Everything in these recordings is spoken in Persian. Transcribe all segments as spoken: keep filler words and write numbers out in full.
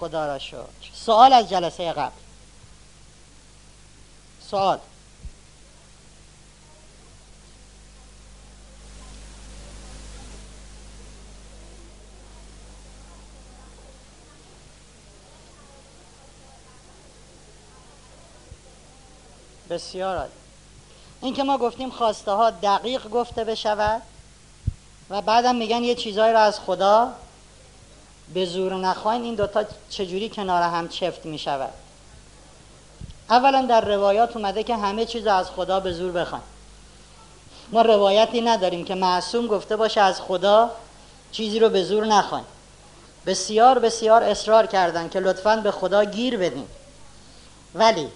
خدا را شکر. سوال از جلسه قبل. سوال. بسیار عالی. این که ما گفتیم خواسته ها دقیق گفته بشود و بعدم میگن یه چیزایی را از خدا به زور نخواین، این دوتا چجوری کنار هم چفت میشود؟ اولا در روایات اومده که همه چیز از خدا به زور بخواین. ما روایتی نداریم که معصوم گفته باشه از خدا چیزی رو به زور نخواین. بسیار بسیار اصرار کردن که لطفاً به خدا گیر بدین، ولی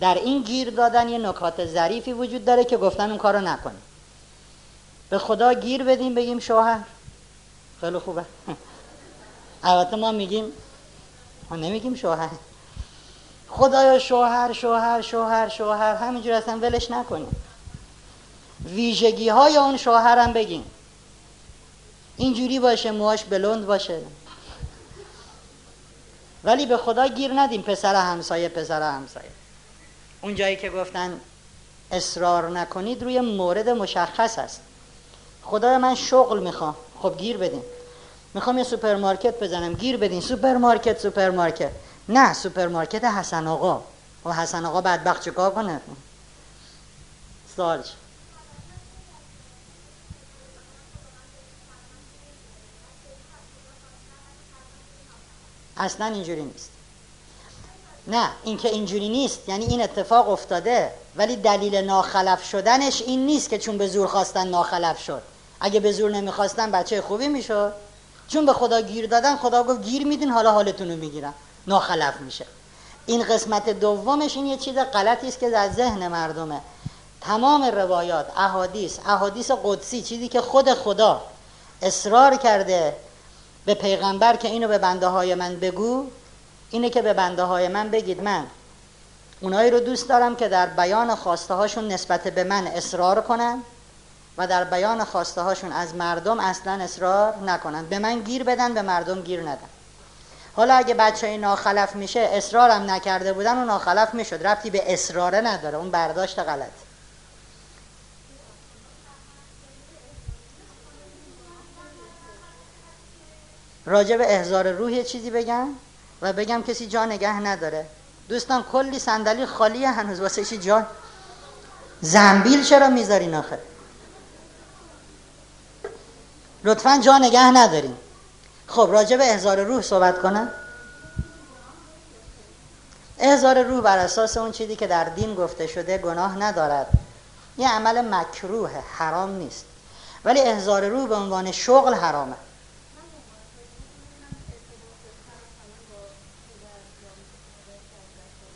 در این گیر دادن یه نکات ظریفی وجود داره که گفتن اون کارو نکنیم. به خدا گیر بدیم بگیم شوهر خیلی خوبه. البته ما میگیم، ما نمیگیم شوهر، خدایا شوهر شوهر شوهر شوهر، همینجور اصلا ولش نکنیم، ویژگی های اون شوهرم بگیم، اینجوری باشه، موهاش بلند باشه. ولی به خدا گیر ندیم پسر همسایه پسر همسایه. اون جایی که گفتن اصرار نکنید روی مورد مشخص است. خدایا من شغل میخوام، خب گیر بدین. میخوام یه سوپرمارکت بزنم، گیر بدین سوپرمارکت سوپرمارکت نه سوپرمارکت حسن آقا. و حسن آقا بدبخت چیکار کنه؟ سوالش اصلا اینجوری نیست. نه اینکه اینجوری نیست یعنی این اتفاق افتاده، ولی دلیل ناخلف شدنش این نیست که چون به زور خواستن ناخلف شد. اگه به زور نمیخواستن بچه خوبی میشد. چون به خدا گیر دادن خدا گفت گیر میدین، حالا حالتون رو میگیرم، ناخلف میشه. این قسمت دومش این یه چیز غلطی است که در ذهن مردمه. تمام روایات، احادیث، احادیث قدسی، چیزی که خود خدا اصرار کرده به پیغمبر که اینو به بنده های من بگو، اینه که به بنده های من بگید من اونایی رو دوست دارم که در بیان خواسته هاشون نسبت به من اصرار کنن و در بیان خواسته هاشون از مردم اصلا اصرار نکنن. به من گیر بدن، به مردم گیر ندن. حالا اگه بچه این ناخلف میشه، اصرارم نکرده بودن اون ناخلف میشد، ربطی به اصراره نداره. اون برداشت غلط. راجع به احضار روح یه چیزی بگم و بگم کسی جا نگه نداره. دوستان کلی صندلی خالیه هنوز واسه چی جا؟ زنبیل چرا میذارین آخه؟ لطفاً جا نگه ندارین. خب راجع به احضار روح صحبت کنم. احضار روح بر اساس اون چیزی که در دین گفته شده گناه ندارد، یه عمل مکروه، حرام نیست. ولی احضار روح به عنوان شغل حرامه.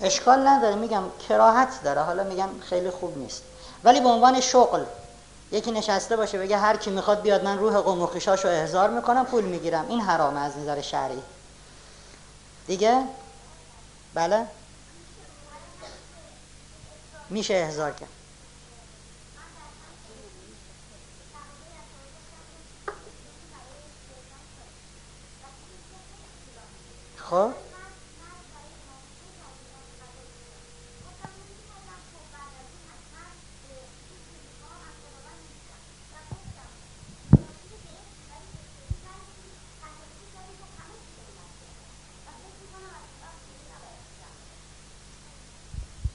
اشکال نداره، میگم کراهت داره، حالا میگم خیلی خوب نیست. ولی به عنوان شغل یکی نشسته باشه بگه هر کی میخواد بیاد من روح قوم و خویشاشو احضار میکنم پول میگیرم، این حرامه از نظر شرعی دیگه. بله میشه احضار کرد. خب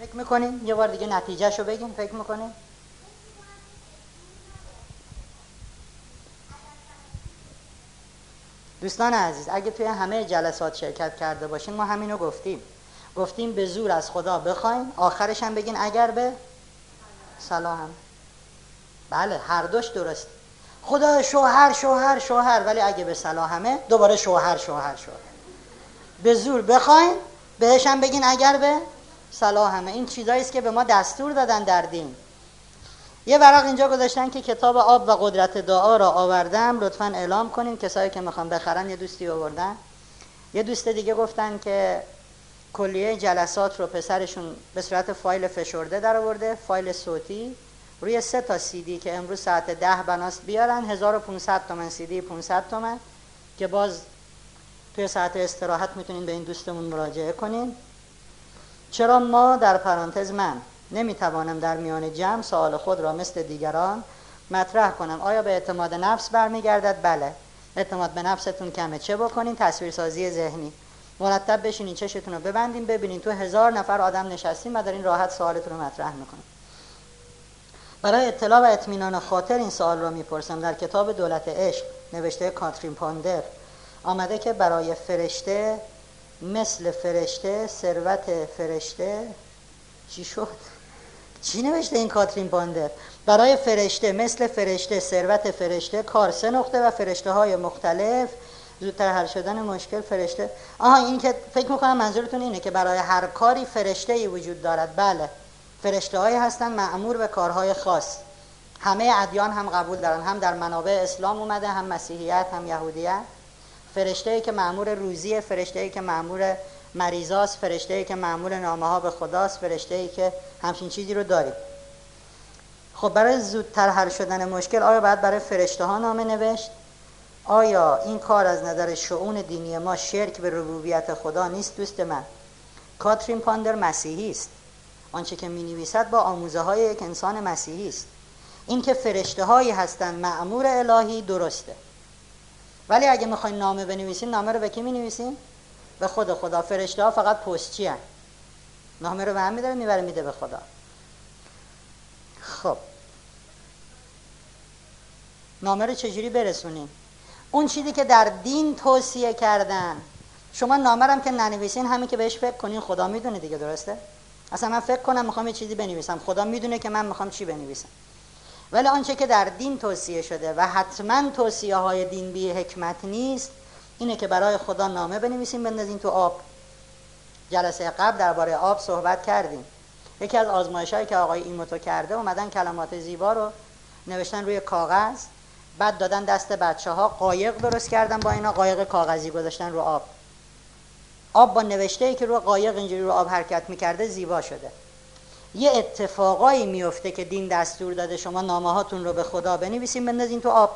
فکر میکنین؟ یه بار دیگه نتیجه شو بگین. فکر میکنین؟ دوستان عزیز اگه توی همه جلسات شرکت کرده باشین ما همینو گفتیم. گفتیم به زور از خدا بخواین، آخرش هم بگین اگر به صلاح هم. بله هر دوش درست. خدا شوهر شوهر شوهر، ولی اگه به صلاح همه دوباره شوهر شوهر شوهر. به زور بخواین بهش هم بگین اگر به صلاح همه. این چیزایی است که به ما دستور دادن در دین. یه ورق اینجا گذاشتن که کتاب آب و قدرت دعا را آوردم، لطفاً اعلام کنین کسایی که میخوان بخرن. یه دوستی آوردن. یه دوست دیگه گفتن که کلیه جلسات رو پسرشون به صورت فایل فشرده در آورده، فایل صوتی روی سه تا سی دی که امروز ساعت ده بناست بیارن. هزار و پانصد تومن سی دی، پانصد تومن که باز توی ساعت استراحت میتونین به این دوستمون مراجعه کنین. چرا ما در پرانتز من نمیتوانم در میان جمع سوال خود را مثل دیگران مطرح کنم؟ آیا به اعتماد نفس برمیگردد؟ بله. اعتماد به نفستون کمه، چه بکنین؟ تصویرسازی ذهنی. مرتب بشینین، چشتون رو ببندین، ببینین تو هزار نفر آدم نشستین و دارین راحت سوالتون رو مطرح میکنین. برای اطلاع و اطمینان خاطر این سوال را میپرسم. در کتاب دولت عشق نوشته کاترین پاندر آمده که برای فرشته مثل فرشته ثروت فرشته چی شد؟ چی نوشته این کاترین پاندر؟ برای فرشته مثل فرشته ثروت فرشته کار سه نقطه و فرشته های مختلف زودتر حل شدن مشکل فرشته. آها، این که فکر میکنم منظورتون اینه که برای هر کاری فرشته‌ای وجود دارد. بله، فرشته هایی هستن مأمور به کارهای خاص. همه ادیان هم قبول دارن، هم در منابع اسلام اومده، هم مسیحیت، هم یهودیت. فرشته‌ای که مأمور روزیه، فرشته‌ای که مأمور مریضاست، فرشته‌ای که مأمور نامه‌ها به خداست، فرشته‌ای که همچین چیزی رو داریم. خب برای زودتر حل شدن مشکل آیا باید برای فرشته ها نامه نوشت؟ آیا این کار از نظر شؤون دینی ما شرک به ربوبیت خدا نیست دوست من؟ کاترین پاندر مسیحی است. آنچه که می نویسد با آموزه های یک انسان مسیحی است. این که فرشته هایی هستند مأمور الهی درسته، ولی اگه میخواین نامه بنویسین، نامه رو به کی می نویسین؟ به خود خدا. فرشته ها فقط پستچی هستند، نامه رو به هم می داره میبره میده به خدا. خب نامه رو چجوری برسونیم؟ اون چیزی که در دین توصیه کردن. شما نامه رو هم که ننویسین، همین که بهش فکر کنین خدا میدونه دیگه، درسته؟ اصلا من فکر کنم میخوام یه چیزی بنویسم، خدا میدونه که من میخوام چی بنویسم. ولی آنچه که در دین توصیه شده و حتما توصیه های دین بی حکمت نیست، اینه که برای خدا نامه بنویسیم، بندازین تو آب. جلسه قبل درباره آب صحبت کردیم. یکی از آزمایشایی که آقای ایموتو کرده، اومدن کلمات زیبا رو نوشتن روی کاغذ، بعد دادن دست بچه‌ها، قایق درست کردن با اینا، قایق کاغذی گذاشتن رو آب. آب با نوشته‌ای که رو قایق اینجوری رو آب حرکت می‌کرده زیبا شده. یه اتفاقایی میفته که دین دستور داده شما نامه‌هاتون رو به خدا بنویسین، بندازین تو آب.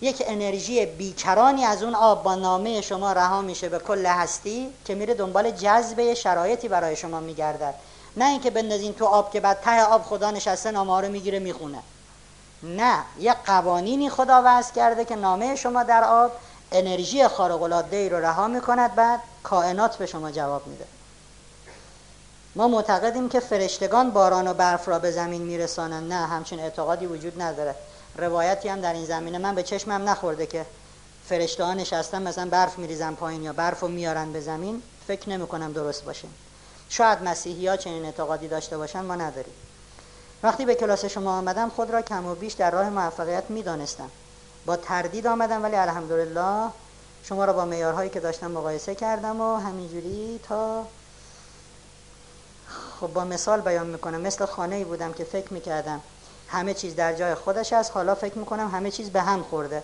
یک انرژی بیکرانی از اون آب با نامه شما رها میشه به کل هستی، که میره دنبال جذب شرایطی برای شما میگردد. نه اینکه بندازین تو آب که بعد ته آب خدا نشسته نامه‌ها رو میگیره میخونه. نه، یه قوانینی خدا وضع کرده که نامه شما در آب انرژی خارق‌العاده‌ای رو رها می‌کند، بعد کائنات به شما جواب میده. ما معتقدیم که فرشتگان باران و برف را به زمین میرسانند. نه، همچین اعتقادی وجود نداره. روایتی هم در این زمینه من به چشمم نخورده که فرشته ها نشستن مثلا برف میریزن پایین یا برف رو میارن به زمین. فکر نمی‌کنم درست باشه. شاید مسیحی‌ها چنین اعتقادی داشته باشن، ما نداریم. وقتی به کلاس شما آمدم خود را کم و بیش در راه موفقیت می‌دانستم. با تردید آمدم، ولی الحمدلله شما را با معیارهایی که داشتم مقایسه کردم و همینجوری تا خب با مثال بیان میکنم. مثل خانه‌ای بودم که فکر میکردم همه چیز در جای خودش است، حالا فکر میکنم همه چیز به هم خورده،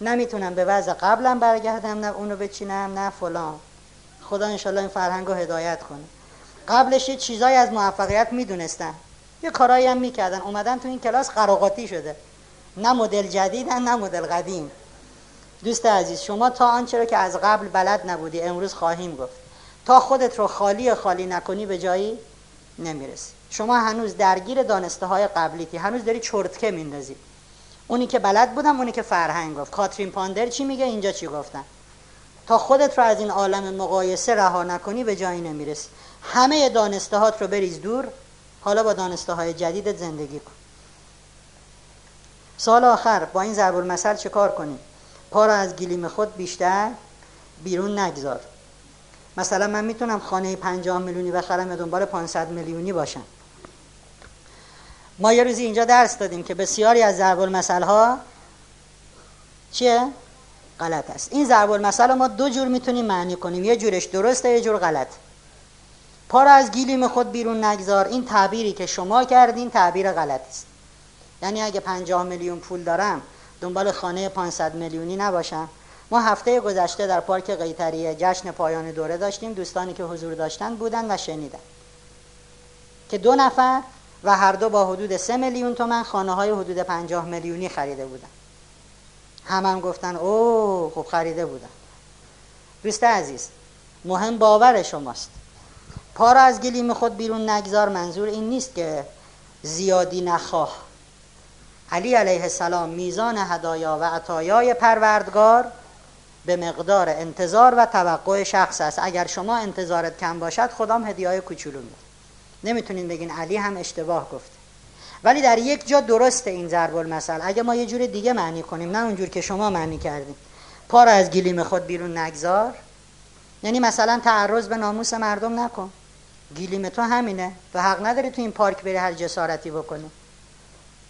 نمیتونم به وضع قبلم برگردم، نه اونو بچینم نه فلان. خدا انشالله این فرهنگ رو هدایت کنه. قبلش یه چیزایی از موفقیت میدونستم، یه کارایی هم میکردن. اومدن تو این کلاس قراقاتی شده، نه مدل جدیدن نه مدل قدیم. دوست عزیز، شما تا آنچه رو که از قبل بلد نبودی امروز خواهیم گفت. تا خودت رو خالی خالی نکنی به جایی نمیرسی. شما هنوز درگیر دانسته های قبلیتی، هنوز داری چرتکه میندازی. اونی که بلد بودم، اونی که فرهنگ گفت، کاترین پاندر چی میگه، اینجا چی گفتن. تا خودت رو از این عالم مقایسه رها نکنی به جایی نمیرسی. همه دانسته هات رو بریز دور، حالا با دانسته های جدیدت زندگی کن. سال آخر با این ضرب المثل چه کار کنیم؟ پا را از گلیم خود بیشتر بیرون نگذار. مثلا من میتونم خانه پنجاه میلیونی بخرم و دنبال پانصد میلیونی باشم. ما یه روزی اینجا درس دادیم که بسیاری از ضرب المثل ها چیه؟ غلط است. این ضرب المثل ما دو جور میتونیم معنی کنیم، یه جورش درسته یه جور غلط. پا را از گلیم خود بیرون نگذار، این تعبیری که شما کردین تعبیر غلط است. یعنی اگه پنجاه میلیون پول دارم دنبال خانه پانصد میلیونی نباشم. ما هفته گذشته در پارک قیطریه جشن پایان دوره داشتیم. دوستانی که حضور داشتن بودن و شنیدن که دو نفر و هر دو با حدود سه میلیون تومن خانه های حدود پنجاه میلیونی خریده بودن. همم هم گفتن اوه خب خریده بودن. دوست عزیز، مهم باور شماست. پا را از گلیم خود بیرون نگذار منظور این نیست که زیادی نخواه. علی علیه السلام میزان هدایا و عطایای پروردگار به مقدار انتظار و توقع شخص است. اگر شما انتظارت کم باشد خدام هدیه‌های کوچولو میده. نمیتونین بگین علی هم اشتباه گفت. ولی در یک جا درسته این ضرب المثل. اگه ما یه جور دیگه معنی کنیم، نه اونجور که شما معنی کردین، پا را از گلیم خود بیرون نگذار، یعنی مثلا تعرض به ناموس مردم نکن. گلیم تو همینه و حق نداری تو این پارک بری هر جسارتی بکنی.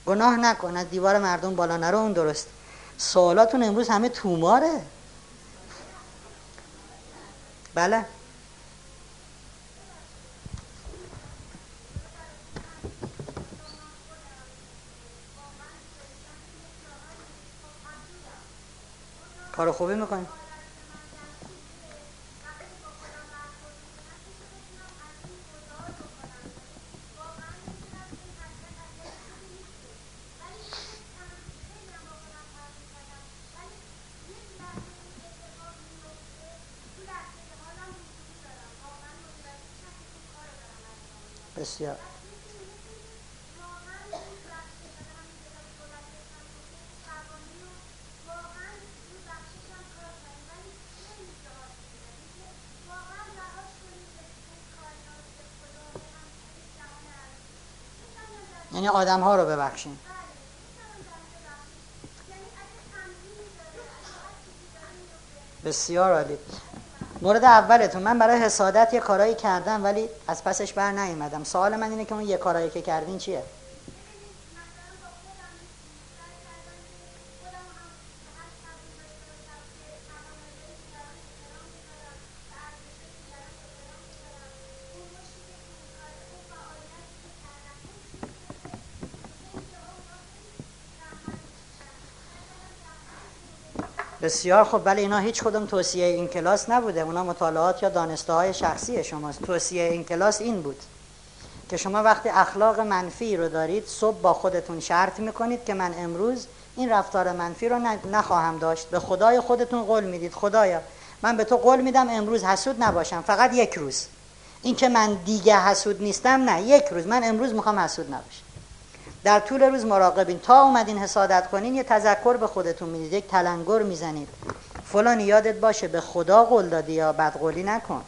گناه نکن، از دیوار مردم بالا نرو. اون درست. سوالاتون امروز همه توماره. بله، کار خوبی میکنی. بسیار یعنی آدم ها رو ببخشیم. بسیار عالی. مورد اولتون، من برای حسادت یه کارایی کردم ولی از پسش بر نیومدم. سوال من اینه که اون یه کارایی که کردین چیه؟ بسیار خب. ولی اینا هیچ کدوم توصیه این کلاس نبوده. اونا مطالعات یا دانسته های شخصی شماست. توصیه این کلاس این بود که شما وقتی اخلاق منفی رو دارید صبح با خودتون شرط میکنید که من امروز این رفتار منفی رو نخواهم داشت. به خدای خودتون قول میدید خدایا من به تو قول میدم امروز حسود نباشم، فقط یک روز. این که من دیگه حسود نیستم، نه، یک روز. من امروز میخوام حسود نباشم. در طول روز مراقبین. تا اومدین حسادت کنین یه تذکر به خودتون میدید، یک تلنگر میزنید، فلان یادت باشه به خدا قول دادی یا بدقولی نکن.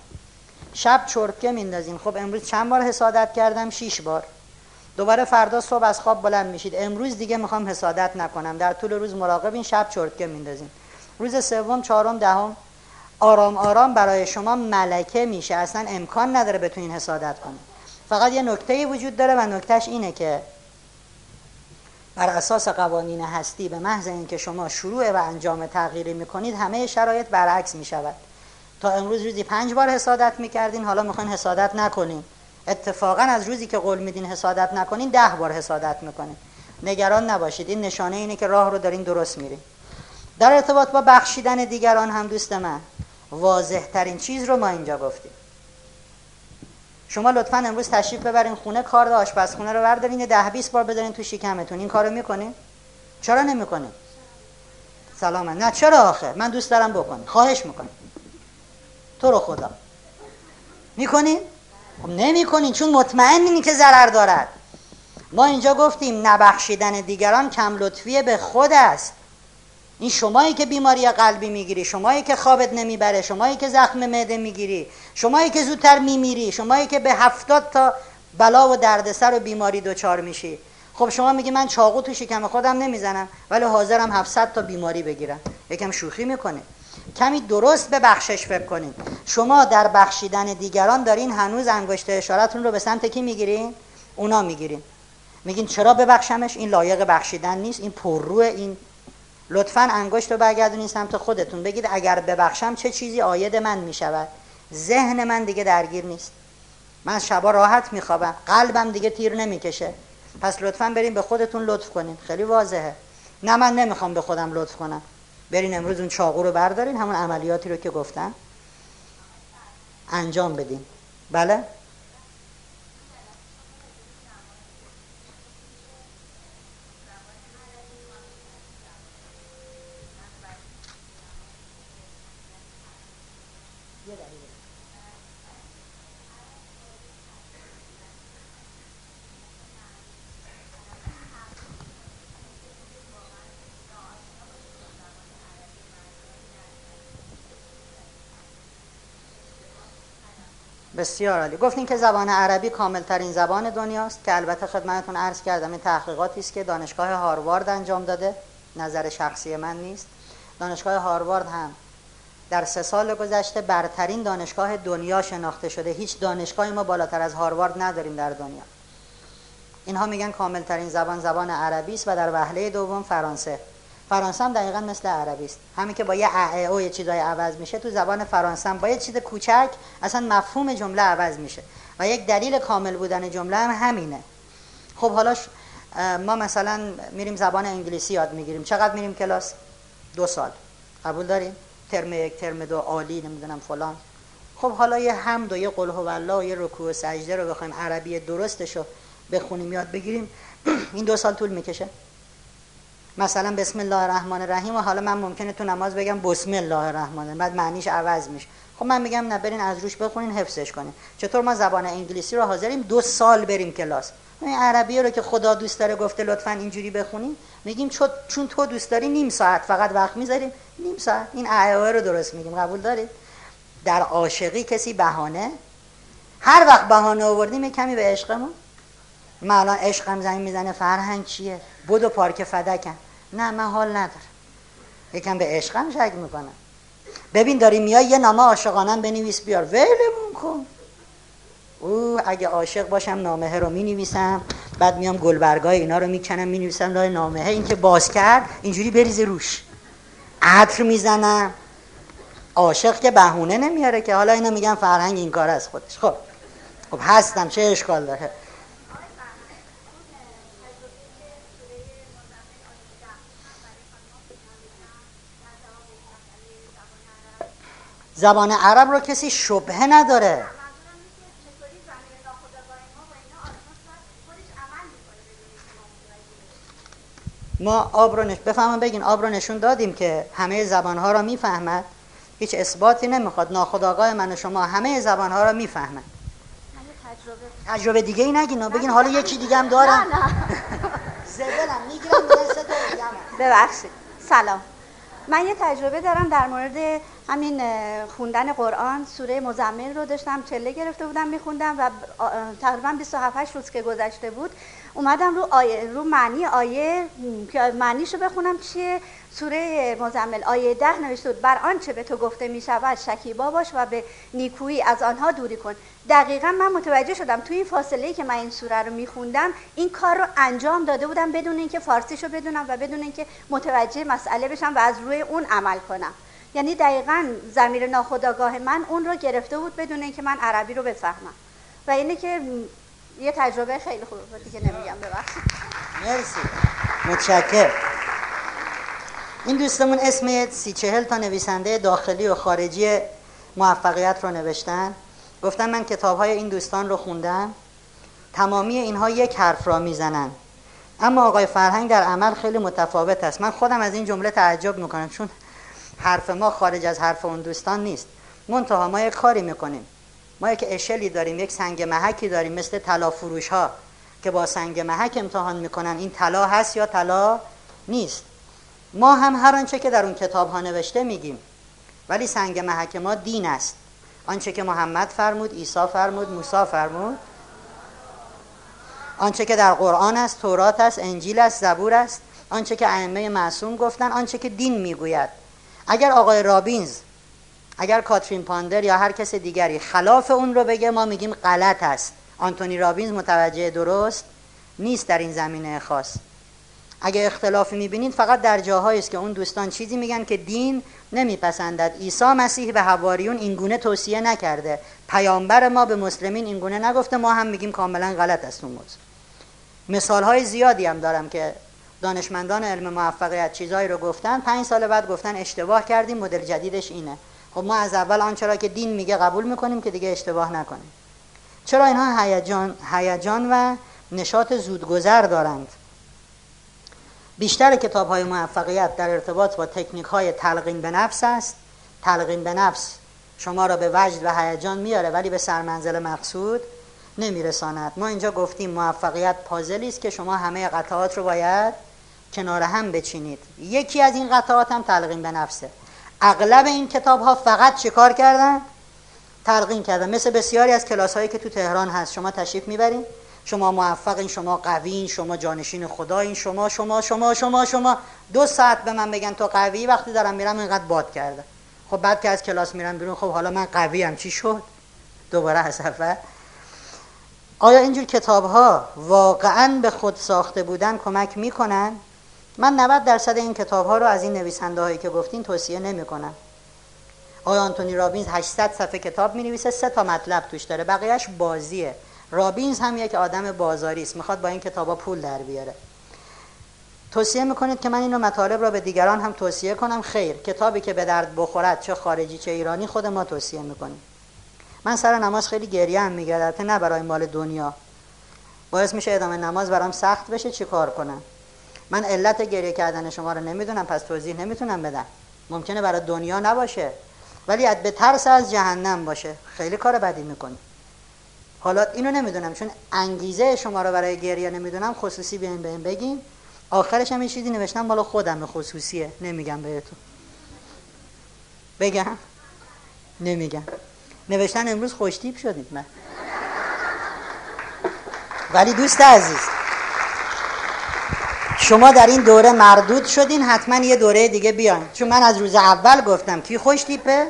شب چرتکه میندازین. خب امروز چند بار حسادت کردم؟ شش بار. دوباره فردا صبح از خواب بلند میشید امروز دیگه میخوام حسادت نکنم. در طول روز مراقبین، شب چرتکه میندازین. روز سوم، چهارم، دهم آرام آرام برای شما ملکه میشه. اصلا امکان نداره بتونین حسادت کنین. فقط یه نکته‌ای وجود داره و نکتهش اینه که بر اساس قوانین هستی به محض اینکه شما شروع و انجام تغییری میکنید همه شرایط برعکس میشود. تا امروز روزی پنج بار حسادت میکردین، حالا میخواین حسادت نکنین. اتفاقا از روزی که قول میدین حسادت نکنین ده بار حسادت میکنین. نگران نباشید، این نشانه اینه که راه رو دارین درست میرین. در ارتباط با بخشیدن دیگران هم دوست من، واضح ترین چیز رو ما اینجا گفتیم. شما لطفاً امروز تشریف ببرین خونه، کارد آشپزخونه رو بردارین، ده بیست بار بذارین تو شکمتون. این کارو میکنین؟ چرا نمیکنین؟ سلام. نه چرا آخه؟ من دوست دارم بکنم. خواهش میکنم. تو رو خدا. میکنین؟ خب نمیکنین چون مطمئنین که ضرر دارد. ما اینجا گفتیم نبخشیدن دیگران کم لطفی به خود است. این شمایی که بیماری قلبی میگیری، شمایی که خوابت نمیبره، شمایی که زخم معده میگیری، شمایی که زودتر میمیری، شمایی که به هفتاد تا بلا و دردسر و بیماری دوچار میشی. خب شما میگی من چاقو تو شکم خودم نمیزنم ولی حاضرم هفتصد تا بیماری بگیرم. یکم شوخی میکنه. کمی درست به بخشش فکر کنین. شما در بخشیدن دیگران دارین هنوز انگشت اشارتون رو به سمت کی میگیرین؟ اونا میگیرین. میگین چرا ببخشمش؟ این لایق بخشیدن نیست، این پررو. این لطفاً انگشت رو برگردونین سمت خودتون. بگید اگر ببخشم چه چیزی عاید من میشود؟ ذهن من دیگه درگیر نیست. من شبا راحت میخوابم. قلبم دیگه تیر نمیکشه. پس لطفاً بریم به خودتون لطف کنین. خیلی واضحه. نه من نمیخوام به خودم لطف کنم. برین امروز اون چاقو رو بردارین، همون عملیاتی رو که گفتم انجام بدین. بله؟ بسیار عالی. گفتین که زبان عربی کاملترین زبان دنیاست که البته خدمتتون عرض کردم این تحقیقاتی است که دانشگاه هاروارد انجام داده، نظر شخصی من نیست. دانشگاه هاروارد هم در سه سال گذشته برترین دانشگاه دنیا شناخته شده. هیچ دانشگاهی ما بالاتر از هاروارد نداریم در دنیا. اینها میگن کاملترین زبان زبان عربی است و در وهله دوم فرانسه. فرانسه هم دقیقاً مثل عربی است. همین که با یه ا او یه چیزای عوض میشه، تو زبان فرانسه هم با یه چیز کوچک اصلا مفهوم جمله عوض میشه. و یک دلیل کامل بودن جمله هم همینه. خب حالا ما مثلا میریم زبان انگلیسی یاد میگیریم. چقدر میریم کلاس؟ دو سال. قبول داریم؟ ترم یک، ترم دو عالی، نمیدونم فلان. خب حالا یه حمد و یه قل هو الله و یه رکوع و سجده رو بخوایم عربی درستشو بخونیم یاد بگیریم، این دو سال طول میکشه. مثلا بسم الله الرحمن الرحیم و حالا من ممکنه تو نماز بگم بسم الله الرحمن الرحیم، بعد معنیش عوض میشه. خب من میگم نه، برین از روش بخونین، حفظش کنین. چطور ما زبان انگلیسی رو حاضریم دو سال بریم کلاس، این عربی رو که خدا دوست داره گفته لطفاً اینجوری بخونین، میگیم چون تو دوست داری نیم ساعت فقط وقت میذاریم، نیم ساعت این اعواه رو درست میگیم. قبول دارید؟ در عاشقی کسی بهانه، هر وقت بهانه آوردیم کمی به عشقمون، من الان عشقم زنگ میزنه فرهنگ چیه؟ بدو پارک فدکم. نه من حال ندارم، یکم به عشقم شک میکنم. ببین داری میای یه نامه عاشقانه بنویس بیار. ویلمون کن. او اگه عاشق باشم نامه رو مینویسم، بعد میام گلبرگای اینا رو میکنم مینویسم لای نامه، این که باز کرد اینجوری بریزه روش، عطر میزنم. عاشق که بهونه نمیاره که. حالا اینا میگن فرهنگ این کار از خودش. خب خب هستم، چه اشکال داره؟ زبان عرب رو کسی شبهه نداره. ما آب رو نش... بفهمم بگین آب رو نشون دادیم که همه زبانها را میفهمد، هیچ اثباتی نمیخواد. ناخودآگاه من و شما همه زبانها را میفهمد. تجربه تجربه دیگه ای نگین، بگین حالا یکی دیگه هم دارم. نه نه زبلم میگیرم میرسه تا دیگه. ببخشید، سلام. من یه تجربه دارم در مورد همین خوندن قرآن. سوره مزمل رو داشتم چله گرفته بودم میخوندم و تقریبا بیست و هفت هشت روز که گذشته بود اومدم رو آیه، رو معنی آیه معنیشو بخونم چیه. سوره مزمل آیه ده نوشته بود بر آنچه به تو گفته میشود شکیبا باش و به نیکویی از آنها دوری کن. دقیقا من متوجه شدم توی این فاصله‌ای که من این سوره رو میخوندم این کار رو انجام داده بودم بدون اینکه فارسیشو بدونم و بدون اینکه متوجه مسئله بشم و از روی اون عمل کنم. یعنی دقیقاً ضمیر ناخودآگاه من اون رو گرفته بود بدون اینکه من عربی رو بفهمم. و اینه که یه تجربه خیلی خوبه دیگه نمیگم. ببخشید. مرسی. متشکرم. این دوستمون اسم سی چهل تا نویسنده داخلی و خارجی موفقیت رو نوشتن. گفتم من کتاب‌های این دوستان رو خوندم، تمامی اینها یک حرف را میزنن، اما آقای فرهنگ در عمل خیلی متفاوت است. من خودم از این جمله تعجب میکنم چون حرف ما خارج از حرف اون دوستان نیست. منتها ما یک کاری میکنیم، ما یک اشلی داریم، یک سنگ محکی داریم، مثل طلا فروش‌ها که با سنگ محک امتحان میکنن این طلا هست یا طلا نیست. ما هم هر آنچه که در اون کتاب ها نوشته میگیم، ولی سنگ محک ما دین است، آنچه که محمد فرمود، عیسی فرمود، موسی فرمود، آنچه که در قرآن است، تورات است، انجیل است، زبور است، آنچه که ائمه معصوم گفتن، آنچه که دین میگوید. اگر آقای رابینز، اگر کاترین پاندر یا هر کس دیگری خلاف اون رو بگه ما میگیم غلط است. آنتونی رابینز متوجه درست نیست در این زمینه خاص. اگه اختلافی میبینید فقط در جاهایی است که اون دوستان چیزی میگن که دین نمیپسندد. عیسی مسیح به حواریون اینگونه توصیه نکرده، پیامبر ما به مسلمین اینگونه نگفته، ما هم میگیم کاملا غلط است اون موضوع. مثالهای زیادی هم دارم که دانشمندان علم موفقیت چیزایی رو گفتن، پنج سال بعد گفتن اشتباه کردیم، مدل جدیدش اینه. خب ما از اول آنچه را که دین میگه قبول میکنیم که دیگه اشتباه نکنیم. چرا اینها هیجان هیجان و نشاط زودگذر دارند؟ بیشتر کتاب‌های موفقیت در ارتباط با تکنیک‌های تلقین به نفس است. تلقین به نفس شما را به وجد و هیجان میاره ولی به سرمنزل مقصود نمیرساند. ما اینجا گفتیم موفقیت پازلی است که شما همه قطعات رو باید کنار هم بچینید. یکی از این قطعات هم تلقین به نفسه. اغلب این کتاب‌ها فقط چیکار کردن؟ تلقین کردن، مثل بسیاری از کلاس هایی که تو تهران هست. شما تشریف میبرین، شما موفقین، شما قویین، شما جانشین خدایین، شما شما شما شما شما دو ساعت به من بگن تو قوی، وقتی دارم میرم اینقدر باد کرده. خب بعد که از کلاس میرم بیرون، خب حالا من قویم چی شد؟ دوباره حسفه. آیا اینجور کتاب ها واقعا به خود ساخته بودن کمک میکنن؟ من نود درصد این کتاب ها رو از این نویسنده هایی که گفتین توصیه نمی کنم. آیا آنتونی رابینز هشتصد صفحه کتاب می نویسه، سه تا مطلب توش داره، بقیهش بازیه. رابینز هم یک آدم بازاری است، میخواد با این کتابا پول در بیاره. توصیه میکنید که من اینو مطالب را به دیگران هم توصیه کنم؟ خیر، کتابی که به درد بخورد، چه خارجی چه ایرانی، خود ما توصیه میکنیم. من سر نماز خیلی گریه ام میگیره، البته نه برای مال دنیا. باعث میشه ادامه نماز برام سخت بشه، چیکار کنم؟ من علت گریه کردن شما رو نمیدونم، پس توضیح نمیتونم بدم. ممکنه برای دنیا نباشه، ولی از به ترس از جهنم باشه. خیلی کار بدی میکنی. حالا اینو نمیدونم، چون انگیزه شما رو برای گریه نمیدونم، خصوصی بیاین بهم بگین. آخرش هم یه چیزی نوشتم بالا خودم، خصوصیه، نمیگم بهتون. بگم؟ نمیگم. نوشتن امروز خوشتیپ شدید من. ولی دوست عزیز، شما در این دوره مردود شدین، حتما یه دوره دیگه بیاین. چون من از روز اول گفتم کی خوشتیپه؟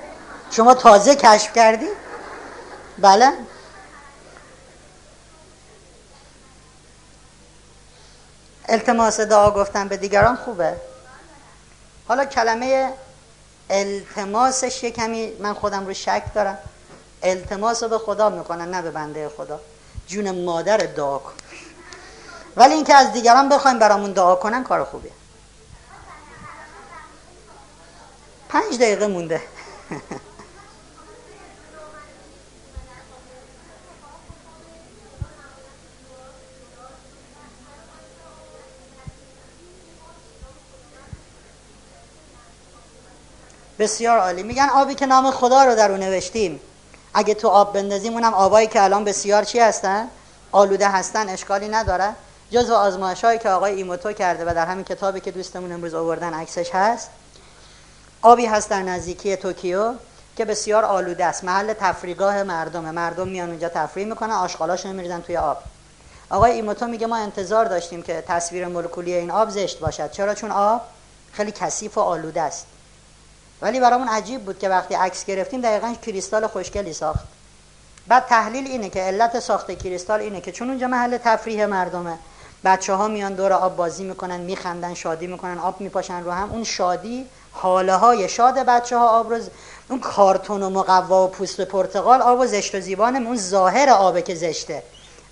شما تازه کشف کردی؟ بله؟ التماس دعا گفتن به دیگران خوبه. حالا کلمه التماسش یه کمی من خودم رو شک دارم. التماس رو به خدا میکنن، نه به بنده خدا. جون مادر دعا کن. ولی اینکه از دیگران بخوایم برامون دعا کنن کار خوبیه. پنج دقیقه مونده. بسیار عالی. میگن آبی که نام خدا رو در اون نوشتیم، اگه تو آب بندازیم، اونم آبایی که الان بسیار چی هستن؟ آلوده هستن، اشکالی نداره. جزو آزمایش‌هایی که آقای ایموتو کرده و در همین کتابی که دوستمون امروز آوردن عکسش هست، آبی هست در نزدیکی توکیو که بسیار آلوده است، محل تفریحگاه مردمه. مردم میان اونجا تفریح میکنن، آشغالاشون میریزن توی آب. آقای ایموتو میگه ما انتظار داشتیم که تصویر مولکولی این آب زشت باشد. چرا؟ چون آب خیلی کثیف و آلوده است. ولی برامون عجیب بود که وقتی عکس گرفتیم دقیقاً کریستال خوشگلی ساخت. بعد تحلیل اینه که علت ساخت کریستال اینه که چون اونجا محل تفریح مردمه، بچه‌ها میان دور آب بازی میکنن، میخندن، شادی میکنن، آب میپاشن رو هم. اون شادی، حاله‌های شاد بچه‌ها آب رو ز... اون کارتون و مقوا و پوست پرتقال آب و زشت و زیبانه. اون ظاهر آبه که زشته،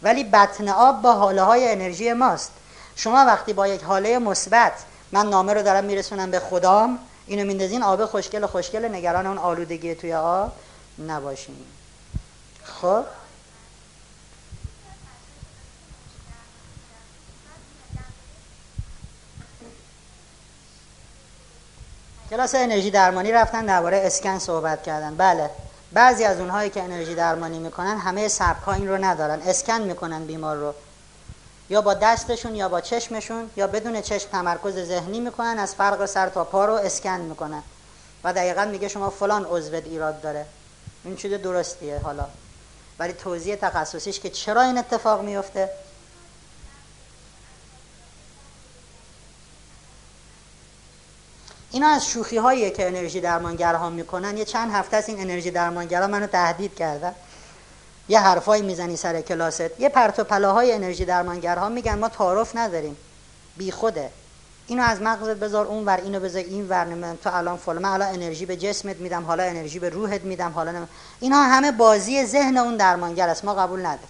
ولی بطن آب با حاله‌های انرژی ماست. شما وقتی با یک حاله مثبت، من نامه رو دارم میرسونم به خدام، اینو میندازین آب خوشگل خوشگل، نگران اون آلودگی توی آب نباشین. خب کلاس انرژی درمانی رفتن، درباره اسکن صحبت کردن. بله، بعضی از اونهایی که انرژی درمانی میکنن، همه سبک‌ها این رو ندارن، اسکن میکنن بیمار رو، یا با دستشون یا با چشمشون یا بدون چشم تمرکز ذهنی میکنن، از فرق سر تا پا رو اسکن میکنن و دقیقاً میگه شما فلان عضوت ایراد داره. این چیز درستیه، حالا ولی توضیح تخصصیش که چرا این اتفاق میفته. اینا از شوخی هاییه که انرژی درمانگرها میکنن. یه چند هفته است این انرژی درمانگرها منو تهدید کردن، یه حرفایی میزنی سر کلاست. یه پرت و پلاهای انرژی درمانگرها میگن ما تعارف نداریم، بی خوده، اینو از مغزت بذار اون ور، اینو بذار این ور، من تو الان فلان، من الان انرژی به جسمت میدم، حالا انرژی به روحت میدم، حالا نم... اینا همه بازی ذهن اون درمانگر است، ما قبول نداریم.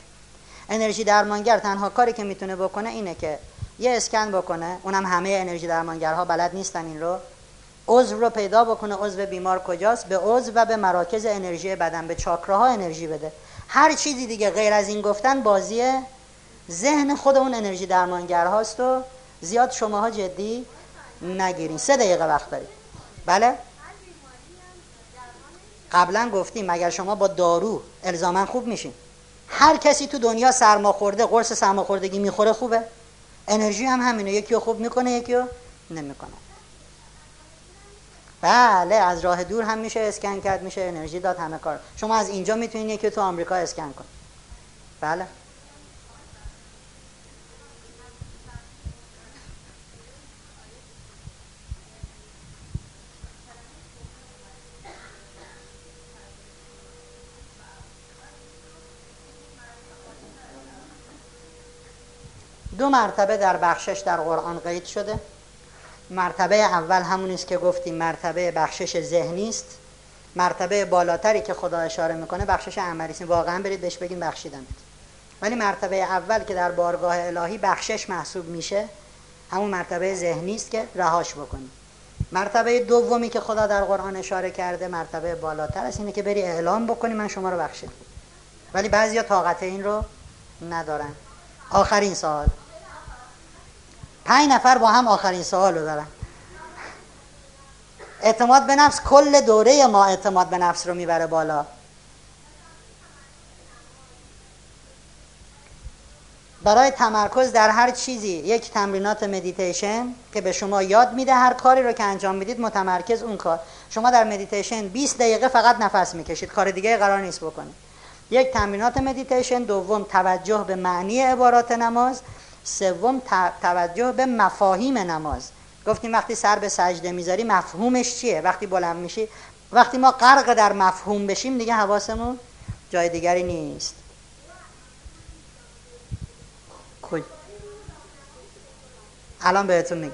انرژی درمانگر تنها کاری که میتونه بکنه اینه که یه اسکن بکنه، اونم همه انرژی درمانگرها بلد نیستن این رو. عضو رو پیدا بکنه، عضو بیمار کجاست، به عضو و به مراکز انرژی بدن، به چاکراها انرژی بده. هر چیزی دیگه غیر از این گفتن بازی ذهن خود اون انرژی درمانگر هاست و زیاد شماها جدی نگیرین. سه دقیقه وقت دارید. بله؟ قبلا گفتیم اگر شما با دارو الزاماً خوب میشین. هر کسی تو دنیا سرماخورده، قرص سرماخوردگی میخوره خوبه. انرژی هم همینه، یکی رو خوب میکنه یکی رو نمیکنه. بله، از راه دور هم میشه اسکن کرد، میشه انرژی داد، همه کار. شما از اینجا میتونین یکی تو آمریکا اسکن کن. بله دو مرتبه در بخشش در قرآن قید شده. مرتبه اول همون است که گفتیم، مرتبه بخشش ذهنی است. مرتبه بالاتری که خدا اشاره میکنه بخشش عملی است. واقعا برید بهش بگین بخشیدمت. ولی مرتبه اول که در بارگاه الهی بخشش محسوب میشه همون مرتبه ذهنی است که رهاش بکنی. مرتبه دومی که خدا در قرآن اشاره کرده مرتبه بالاتر است، اینه که بری اعلام بکنی من شما رو بخشیدم. ولی بعضیا طاقت این رو ندارن. آخرین سوال، پنج نفر با هم آخرین سوال رو دارن. اعتماد به نفس، کل دوره ما اعتماد به نفس رو میبره بالا. برای تمرکز در هر چیزی یک تمرینات مدیتیشن که به شما یاد میده هر کاری رو که انجام میدید متمرکز اون کار. شما در مدیتیشن بیست دقیقه فقط نفس میکشید، کار دیگه قرار نیست بکنید. یک تمرینات مدیتیشن، دوم توجه به معنی عبارات نماز، سوم توجه به مفاهیم نماز. گفتیم وقتی سر به سجده میذاری مفهومش چیه، وقتی بلند میشی. وقتی ما غرق در مفهوم بشیم دیگه حواسمون جای دیگری نیست. کل الان بهتون میگم.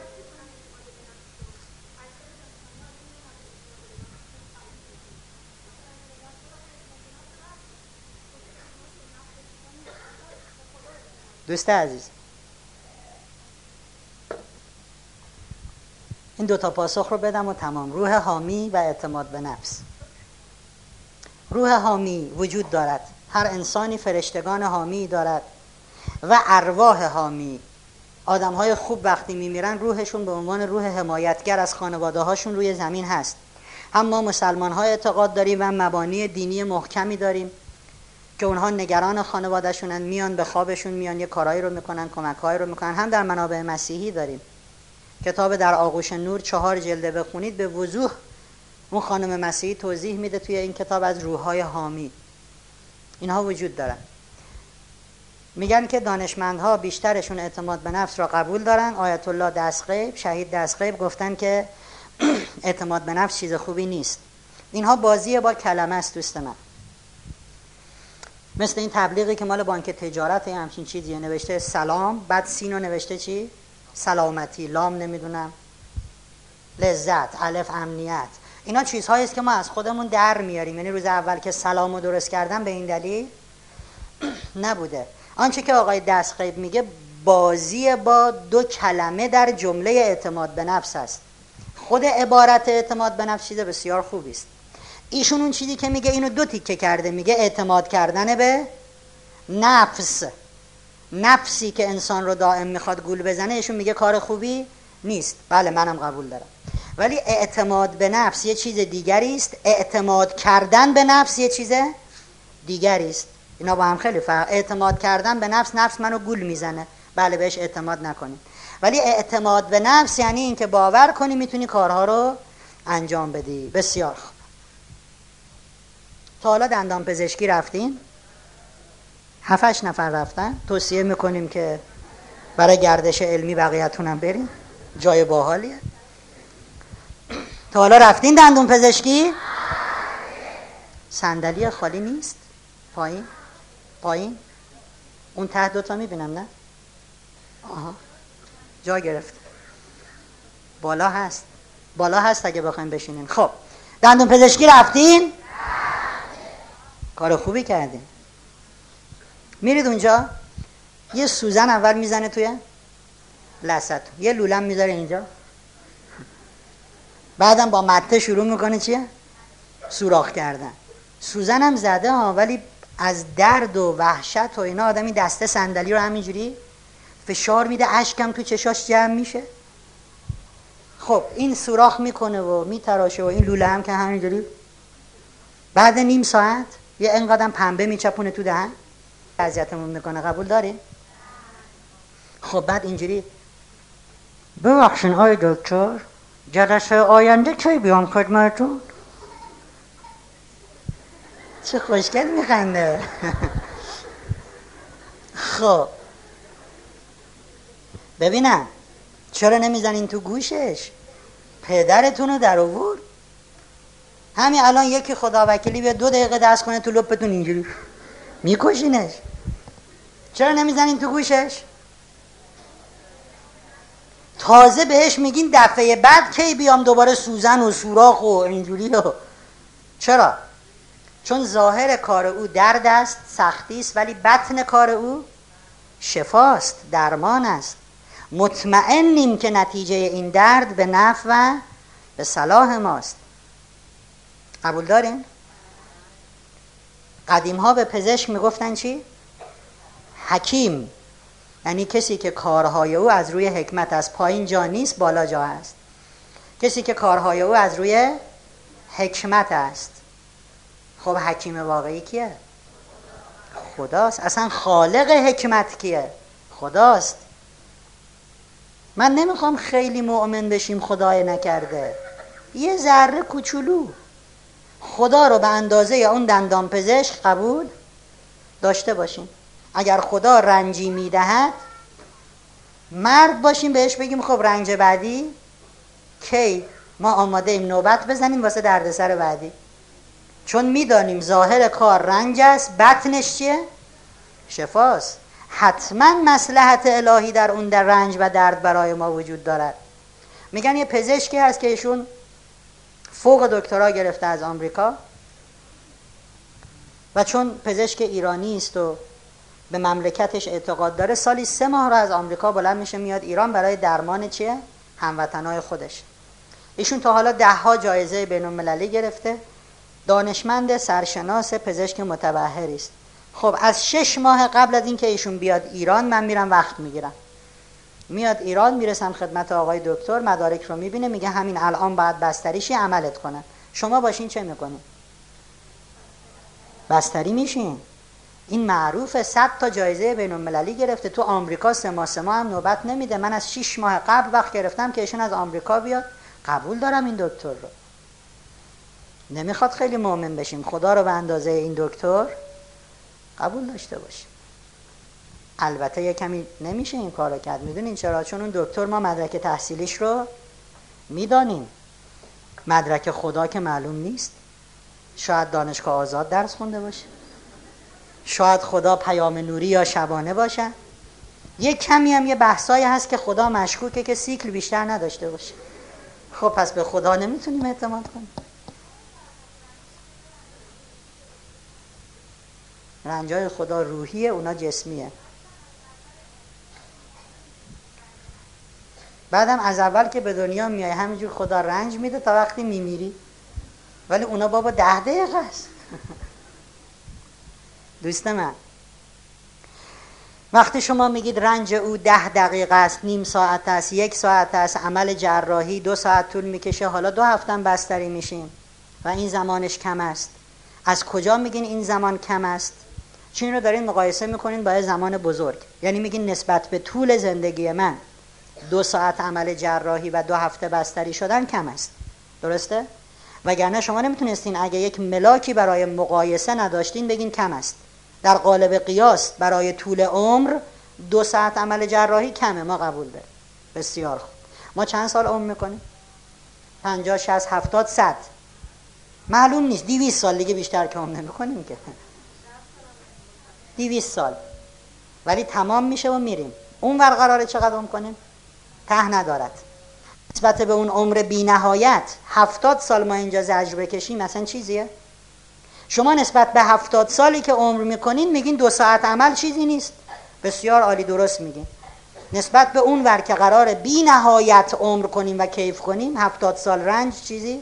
دوست عزیز، این دوتا پاسخ رو بدم و تمام. روح حامی و اعتماد به نفس. روح حامی وجود دارد، هر انسانی فرشتگان حامی دارد و ارواح حامی. آدم های خوب وقتی میمیرن روحشون به عنوان روح حمایتگر از خانواده هاشون روی زمین هست. هم ما مسلمان ها اعتقاد داریم و مبانی دینی محکمی داریم که اونها نگران خانوادهشونن، میان به خوابشون میان، یه کارایی رو میکنن، کمکایی رو میکنن. هم در منابع مسیحی داریم، کتاب در آغوش نور چهار جلده بخونید به وضوح اون خانم مسیحی توضیح میده توی این کتاب از روح‌های حامی. اینها وجود دارن. میگن که دانشمندها بیشترشون اعتماد به نفس را قبول دارن. آیت الله دستغیب، شهید دستغیب گفتن که اعتماد به نفس چیز خوبی نیست. اینها بازی با کلمه است دوست من. مثل این تبلیغی که مال بانک تجارت همچین چیزیه، نوشته سلام بعد سینو نوشته چی؟ سلامتی، لام نمیدونم لذت، الف امنیت. اینا چیزهایی است که ما از خودمون در میاریم. یعنی روز اول که سلامو درست کردم به این دلیل نبوده. آنچه که آقای دستغیب میگه بازی با دو کلمه در جمله اعتماد به نفس است. خود عبارت اعتماد به نفس چیز بسیار خوبی است. ایشون اون چیزی که میگه اینو دو تیکه کرده، میگه اعتماد کردن به نفس، نفسی که انسان رو دائم میخواد گول بزنه، ایشون میگه کار خوبی نیست. بله منم قبول دارم. ولی اعتماد به نفس یه چیز دیگری است، اعتماد کردن به نفس یه چیز دیگری است. اینا با هم خیلی فرق. اعتماد کردن به نفس، نفس منو گول میزنه، بله بهش اعتماد نکنید. ولی اعتماد به نفس یعنی اینکه باور کنی میتونی کارها رو انجام بدی. بسیار خوب. تا حالا دندان پزشکی رفتین؟ هفتش نفر رفتن. توصیه میکنیم که برای گردش علمی بقیه‌تون هم برین، جای باحالیه. تا حالا رفتین دندون پزشکی؟ صندلی خالی نیست؟ پایین پایین اون ته دوتا میبینم نه؟ آها جا گرفت. بالا هست، بالا هست اگه بخوایم بشینین. خب دندون پزشکی رفتین؟ کار خوبی کردین. میرید اونجا یه سوزن اول میزنه توی لثه، یه لولم میذاره اینجا، بعدم با مته شروع میکنه چیه؟ سوراخ کردن. سوزنم زده ها، ولی از درد و وحشت و اینا آدمی دسته صندلی رو همینجوری فشار میده، اشکم تو چشاش جمع میشه. خب این سوراخ میکنه و میتراشه و این لوله هم که همینجوری بعد نیم ساعت یه انقدرم پنبه میچپونه تو دهن، عذیتمون میکنه. قبول داری؟ خب بعد اینجوری ببخشین های دکتر جلسه آینده چی بیام خدمتون؟ چه خوشگل میخنده. خب ببینم چرا نمیزنین تو گوشش؟ پدرتونو در آورد. همین الان یکی خدا وکیلی بیا دو دقیقه دست کنه تو لپتون اینجوری میکشینش. چرا نمیزنین تو گوشش؟ تازه بهش میگین دفعه بعد کی بیام دوباره سوزن و سوراخ و اینجوری. چرا؟ چون ظاهر کار او درد است، سختی است، ولی بطن کار او شفاست، درمان است. مطمئنیم که نتیجه این درد به نفع و به صلاح ماست. قبول دارین؟ قدیم ها به پزشک میگفتن چی؟ حکیم، یعنی کسی که کارهای او از روی حکمت است. پایین جا نیست، بالا جا است. کسی که کارهای او از روی حکمت است. خب حکیم واقعی کیه؟ خداست. اصلا خالق حکمت کیه؟ خداست. من نمیخوام خیلی مؤمن بشیم خدای نکرده، یه ذره کوچولو خدا رو به اندازه اون دندان پزشک قبول داشته باشیم. اگر خدا رنجی میدهد مرد باشیم بهش بگیم خب رنج بعدی کی؟ ما آماده ایم نوبت بزنیم واسه دردسر بعدی، چون میدانیم ظاهر کار رنج است، بطنش چیه؟ شفاست. حتما مصلحت الهی در اون در رنج و درد برای ما وجود دارد. میگن یه پزشکی هست که ایشون فوق دکترا گرفته از آمریکا و چون پزشک ایرانی است و به مملکتش اعتقاد داره، سالی سه ماه رو از آمریکا بلند میشه میاد ایران برای درمان چیه؟ هموطنای خودش. ایشون تا حالا ده ها جایزه بین المللی گرفته، دانشمند سرشناس پزشک متبحری است. خب از شش ماه قبل از اینکه ایشون بیاد ایران من میرم وقت میگیرم، میاد ایران، میرسم خدمت آقای دکتر، مدارک رو میبینه، میگه همین الان باید بستریشی عملت کنن. شما باشین چه میکنین؟ بستری میشین. این معروفه، صد تا جایزه بین المللی گرفته، تو آمریکا سه ماه سه ماه هم نوبت نمیده. من از شش ماه قبل وقت گرفتم که ایشون از آمریکا بیاد. قبول دارم این دکتر رو. نمیخواد خیلی مؤمن بشیم، خدا رو به اندازه این دکتر قبول داشته باشیم. البته یه کمی نمیشه این کار رو کرد. میدونین چرا؟ چون اون دکتر ما مدرک تحصیلیش رو میدانیم، مدرک خدا که معلوم نیست. شاید دانشگاه آزاد درس خونده باشه، شاید خدا پیام نوری یا شبانه باشه. یه کمی هم یه بحثایی هست که خدا مشکوکه که سیکل بیشتر نداشته باشه. خب پس به خدا نمیتونیم اعتماد کنیم. رنجای خدا روحیه، اونا جسمیه. بعدم از اول که به دنیا میای همینجور خدا رنج میده تا وقتی میمیری، ولی اونا بابا ده دقیقه است. دوست من، وقتی شما میگید رنج او ده دقیقه است، نیم ساعت است، یک ساعت است، عمل جراحی دو ساعت طول میکشه، حالا دو هفته هم بستری میشیم و این زمانش کم است. از کجا میگین این زمان کم است؟ چین رو دارین مقایسه میکنین با زمان بزرگ، یعنی میگین نسبت به طول زندگی من دو ساعت عمل جراحی و دو هفته بستری شدن کم است. درسته؟ وگرنه شما نمیتونستین اگه یک ملاکی برای مقایسه نداشتین بگین کم است. در قالب قیاس برای طول عمر دو ساعت عمل جراحی کمه، ما قبول داریم. بسیار خوب. ما چند سال عمر میکنیم؟ پنجاه، شصت، هفتاد، صد. معلوم نیست. دویست سال دیگه بیشتر که عمر نمیکنیم که. دویست سال. ولی تمام میشه و میریم. اونور قراره چقدر عمر کنیم؟ ته ندارد. نسبت به اون عمر بی نهایت هفتاد سال ما اینجا زجر بکشیم مثلا چیزیه؟ شما نسبت به هفتاد سالی که عمر میکنین میگین دو ساعت عمل چیزی نیست. بسیار عالی، درست میگین. نسبت به اون ور که قراره بی نهایت عمر کنیم و کیف کنیم، هفتاد سال رنج چیزی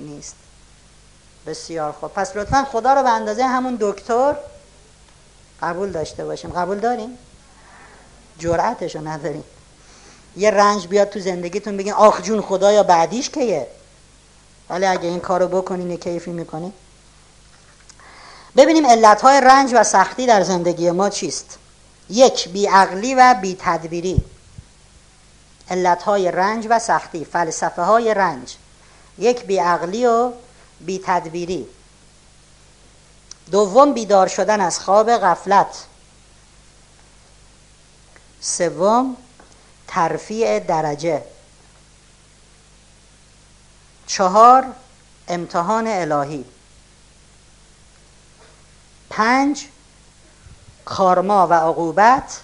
نیست. بسیار خوب. پس لطفا خدا رو به اندازه همون دکتر قبول داشته باشیم. قبول داریم؟ جرأتشو نداریم. یه رنج بیاد تو زندگیتون بگین آخ جون خدایا بعدیش کیه؟ ولی اگه این کارو بکنین کیفی میکنین. ببینیم علتهای رنج و سختی در زندگی ما چیست. یک، بیعقلی و بیتدبیری. علتهای رنج و سختی، فلسفه های رنج. یک، بیعقلی و بیتدبیری. دوم، بیدار شدن از خواب غفلت. سوم، ترفیع درجه. چهار، امتحان الهی. پنج، کارما و عقوبت.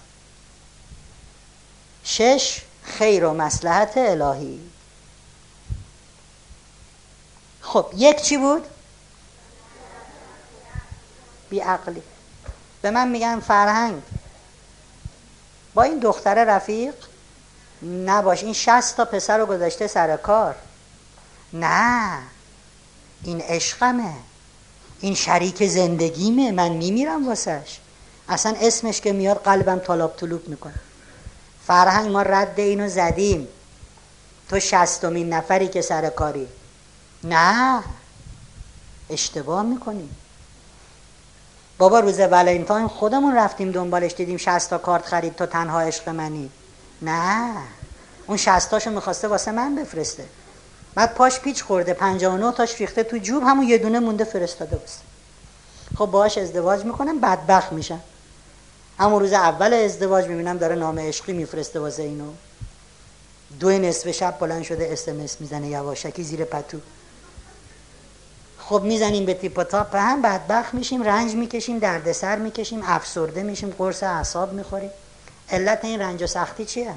شش، خیر و مصلحت الهی. خب یک چی بود؟ بیعقلی. به من میگن فرهنگ. با این دختر رفیق نباش، این شصت تا پسر رو گذاشته سر کار. نه، این عشقمه، این شریک زندگیمه، من میمیرم واسش. اصلا اسمش که میاد قلبم طلاب طلوب میکنه. فرهنگ ما رد اینو زدیم. تو شصتمین نفری که سر کاری. نه، اشتباه میکنیم. بابا روز ولنتاین خودمون رفتیم دنبالش، دیدیم شصت تا کارت خرید، تو تنها عشق منی. نه، اون شصت تاشو میخواسته واسه من بفرسته، بعد پاش پیچ خورده، پنجاه و نه تاش ریخته تو جوب، همون یه دونه مونده فرستاده واسه. خب باهاش ازدواج میکنم، بدبخت میشم. همون روز اول ازدواج میبینم داره نامه عشقی میفرسته واسه اینو. دو نصف شب بلند شده اس ام اس میزنه یواشکی زیر پتو. خب میزنیم به تیپ و تاپ هم، بدبخت میشیم، رنج میکشیم، دردسر میکشیم، افسرده میشیم، قرص اعصاب میخوریم. علت این رنج و سختی چیه؟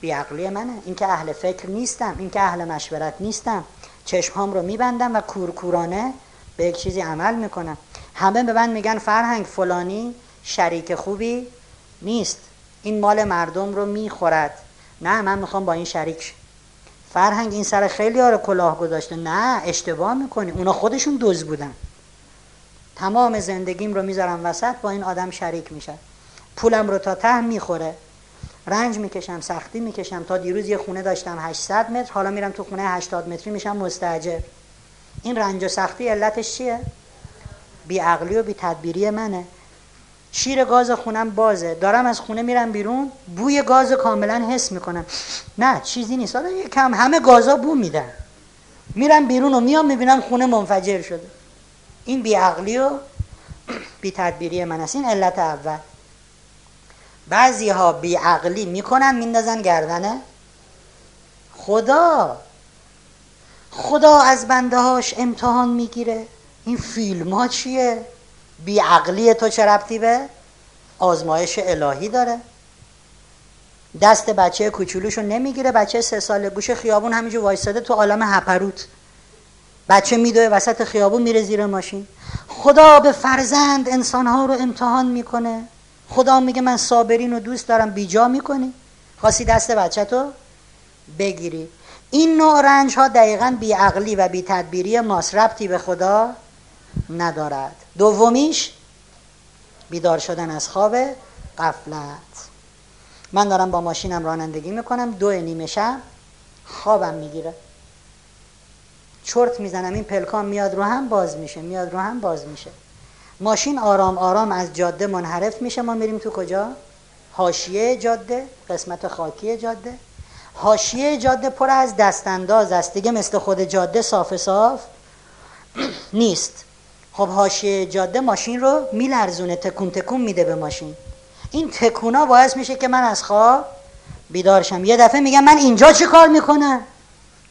بیعقلی منه، این که اهل فکر نیستم، این که اهل مشورت نیستم، چشمهام رو میبندم و کورکورانه به یک چیزی عمل میکنم. همه به من میگن فرهنگ فلانی شریک خوبی نیست، این مال مردم رو میخورد. نه، من میخوام با این شریک. فرهنگ این سر خیلی ها رو کلاه گذاشته. نه، اشتباه میکنی، اونا خودشون دزد بودن. تمام زندگیم رو میذارم وسط، با این آدم شریک میشه، پولم رو تا ته میخوره، رنج میکشم، سختی میکشم. تا دیروز یه خونه داشتم هشتصد متر، حالا میرم تو خونه هشتاد متری میشم مستاجر. این رنج و سختی علتش چیه؟ بیعقلی و بیتدبیری منه. شیر گاز خونم بازه، دارم از خونه میرم بیرون، بوی گاز کاملا حس میکنم. نه، چیزی نیست، حالا یکم همه گازا بو میدن. میرم بیرون و میام میبینم خونه منفجر شده. این بیعقلی و بیتدبیری من است. این علت اول. بعضی ها بیعقلی میکنن، میندازن گردنه خدا. خدا از بنده هاش امتحان میگیره. این فیلم ها چیه؟ بیعقلی تو چه ربطی به آزمایش الهی داره؟ دست بچه کوچولوشو نمیگیره، بچه سه ساله گوشه خیابون همینجور وایساده تو عالم هپروت، بچه میدوه وسط خیابون میره زیر ماشین. خدا به فرزند انسانها رو امتحان میکنه. خدا میگه من صابرین رو دوست دارم، بیجا میکنی، خواستی دست بچه تو بگیری. این نوع رنج ها دقیقا بیعقلی و بیتدبیری ماست، ربطی به خدا ندارد. دومیش بیدار شدن از خواب غفلت. من دارم با ماشینم رانندگی میکنم، دو نیمه شب خوابم میگیره، چرت میزنم، این پلکان میاد رو هم باز میشه، میاد رو هم باز میشه، ماشین آرام آرام از جاده منحرف میشه. ما میریم تو کجا؟ حاشیه جاده، قسمت خاکی جاده. حاشیه جاده پر از دستانداز است دیگه، مثل خود جاده صاف صاف نیست. خب حاشیه جاده ماشین رو میلرزونه، تکون تکون میده به ماشین. این تکونا باعث میشه که من از خواب بیدارشم. یه دفعه میگم من اینجا چی کار میکنم،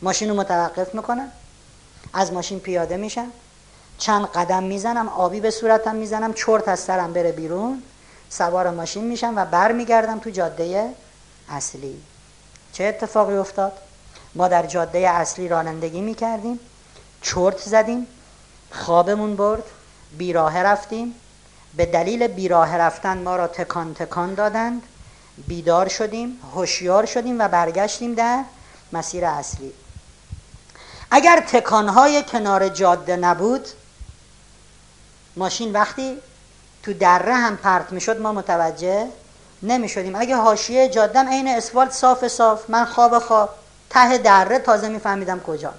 ماشین رو متوقف میکنم، از ماشین پیاده میشم، چند قدم میزنم، آبی به صورتم میزنم، چرت از سرم بره بیرون، سوار ماشین میشم و بر میگردم تو جاده اصلی. چه اتفاقی افتاد؟ ما در جاده اصلی رانندگی میکردیم، چرت زدیم، خوابمون برد، بیراه رفتیم. به دلیل بیراه رفتن ما را تکان تکان دادند، بیدار شدیم، هوشیار شدیم و برگشتیم در مسیر اصلی. اگر تکانهای کنار جاده نبود، ماشین وقتی تو دره هم پرت میشد ما متوجه نمی شدیم. اگه حاشیه جادم عین اسفالت صاف صاف، من خواب خواب ته دره، تازه می فهمیدم کجا.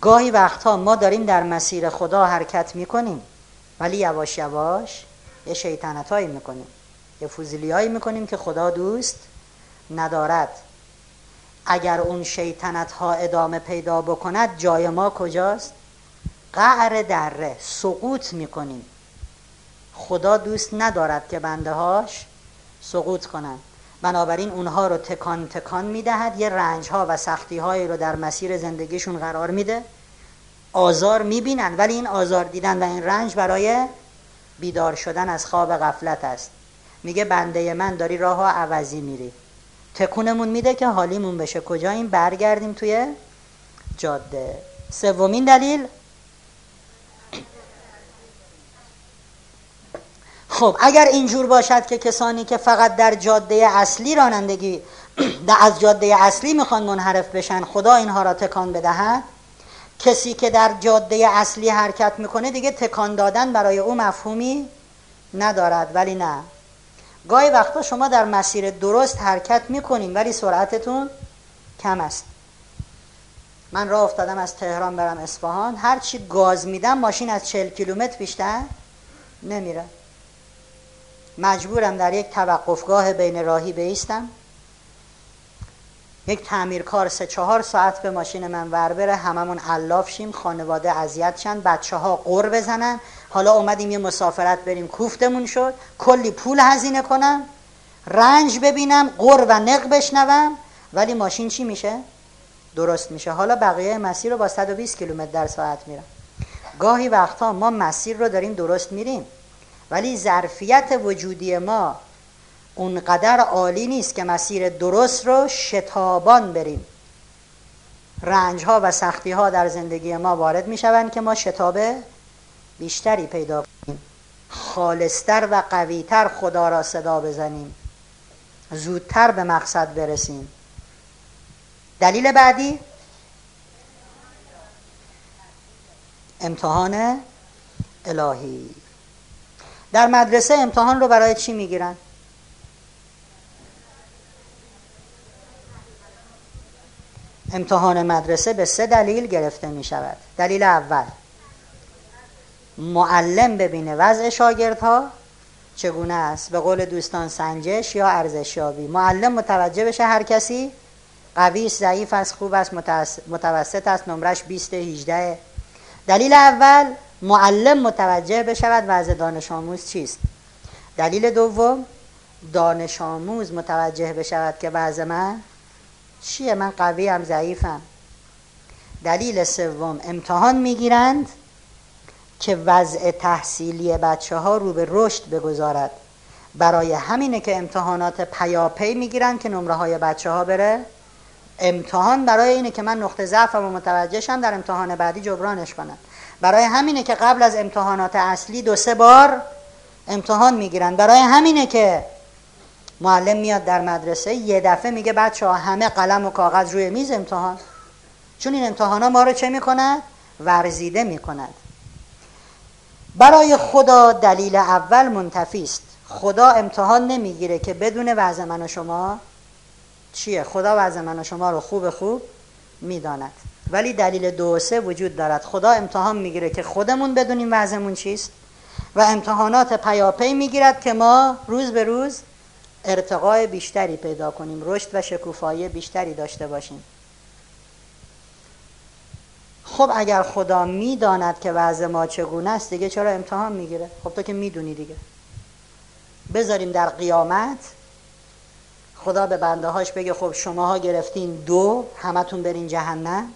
گاهی وقتها ما داریم در مسیر خدا حرکت می کنیم، ولی یواش یواش یه شیطنتایی می کنیم. یه فوزیلیایی میکنیم که خدا دوست ندارد. اگر اون شیطنت ها ادامه پیدا بکند جای ما کجاست؟ قعر دره، سقوط میکنیم. خدا دوست ندارد که بنده هاش سقوط کنند، بنابراین اونها رو تکان تکان میدهد، یه رنج ها و سختی هایی رو در مسیر زندگیشون قرار میده، آزار میبینن، ولی این آزار دیدن و این رنج برای بیدار شدن از خواب غفلت است. میگه بنده من داری راه ها عوضی میری، تکونمون میده که حالیمون بشه کجا؟ این برگردیم توی جاده. سومین دلیل، خب اگر اینجور باشد که کسانی که فقط در جاده اصلی رانندگی از جاده اصلی میخوان منحرف بشن خدا اینها را تکان بدهد، کسی که در جاده اصلی حرکت میکنه دیگه تکان دادن برای او مفهومی ندارد. ولی نه، گاهی وقتا شما در مسیر درست حرکت میکنین ولی سرعتتون کم است. من راه افتادم از تهران برم اصفهان، هرچی گاز میدم ماشین از چهل کیلومتر بیشتر نمیره، مجبورم در یک توقفگاه بین راهی بایستم، یک تعمیرکار سه چهار ساعت به ماشین من ور بره، هممون علاف شیم، خانواده اذیت شن، بچه ها قر بزنن، حالا اومدیم یه مسافرت بریم کوفتمون شد، کلی پول هزینه کنم، رنج ببینم، قر و نق بشنوم، ولی ماشین چی میشه؟ درست میشه. حالا بقیه مسیر رو با صد و بیست کیلومتر در ساعت میرم. گاهی وقتا ما مسیر رو داریم درست میریم ولی ظرفیت وجودی ما اونقدر عالی نیست که مسیر درست رو شتابان بریم. رنج ها و سختی ها در زندگی ما وارد می شوند که ما شتاب بیشتری پیدا کنیم، خالصتر و قویتر خدا را صدا بزنیم، زودتر به مقصد برسیم. دلیل بعدی امتحان الهی. در مدرسه امتحان رو برای چی میگیرن؟ امتحان مدرسه به سه دلیل گرفته می شود. دلیل اول، معلم ببینه وضع شاگردها چگونه است، به قول دوستان سنجش یا ارزشیابی. معلم متوجه بشه هر کسی قوی است، ضعیف است، خوب است، متوسط است، نمرش بیست هجده. دلیل اول معلم متوجه بشود وضع دانش آموز چیست. دلیل دوم دانش آموز متوجه بشود که وضع من چیه، من قویم ضعیفم. دلیل سوم امتحان میگیرند که وضع تحصیلی بچه ها رو به رشد بگذارد، برای همینه که امتحانات پیاپی میگیرند که نمره های بچه ها بره امتحان، برای اینه که من نقطه ضعفم و متوجهشم در امتحان بعدی جبرانش کنم، برای همینه که قبل از امتحانات اصلی دو سه بار امتحان میگیرن، برای همینه که معلم میاد در مدرسه یه دفعه میگه بچه ها همه قلم و کاغذ روی میز امتحان، چون این امتحان ها ما رو چه میکند؟ ورزیده میکند. برای خدا دلیل اول منتفی است، خدا امتحان نمیگیره که بدون وضع من و شما چیه، خدا وضع من و شما رو خوب خوب میداند. ولی دلیل دو و سه وجود دارد، خدا امتحان میگیره که خودمون بدونیم وضعمون چیست و امتحانات پیاپی میگیرد که ما روز به روز ارتقای بیشتری پیدا کنیم، رشد و شکوفایی بیشتری داشته باشیم. خب اگر خدا میداند که وضع ما چگونه است دیگه چرا امتحان میگیره؟ خب تو که میدونی دیگه. بذاریم در قیامت خدا به بنده هاش بگه خب شماها گرفتین دو همتون برین جهنم،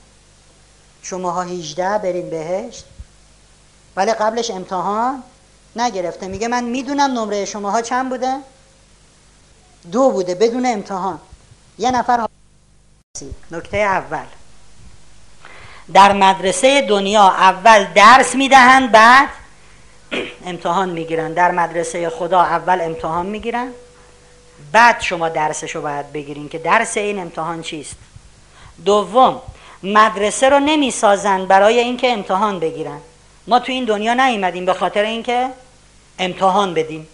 شماها هجده برین بهشت، ولی قبلش امتحان نگرفته. میگه من میدونم نمره شماها چند بوده، دو بوده، بدون امتحان. یه نفر نکته اول در مدرسه دنیا اول درس میدهند بعد امتحان میگیرن، در مدرسه خدا اول امتحان میگیرن بعد شما درسشو باید بگیرین که درس این امتحان چیست. دوم مدرسه رو نمیسازن برای اینکه امتحان بگیرن، ما تو این دنیا نیومدیم به خاطر اینکه امتحان بدیم،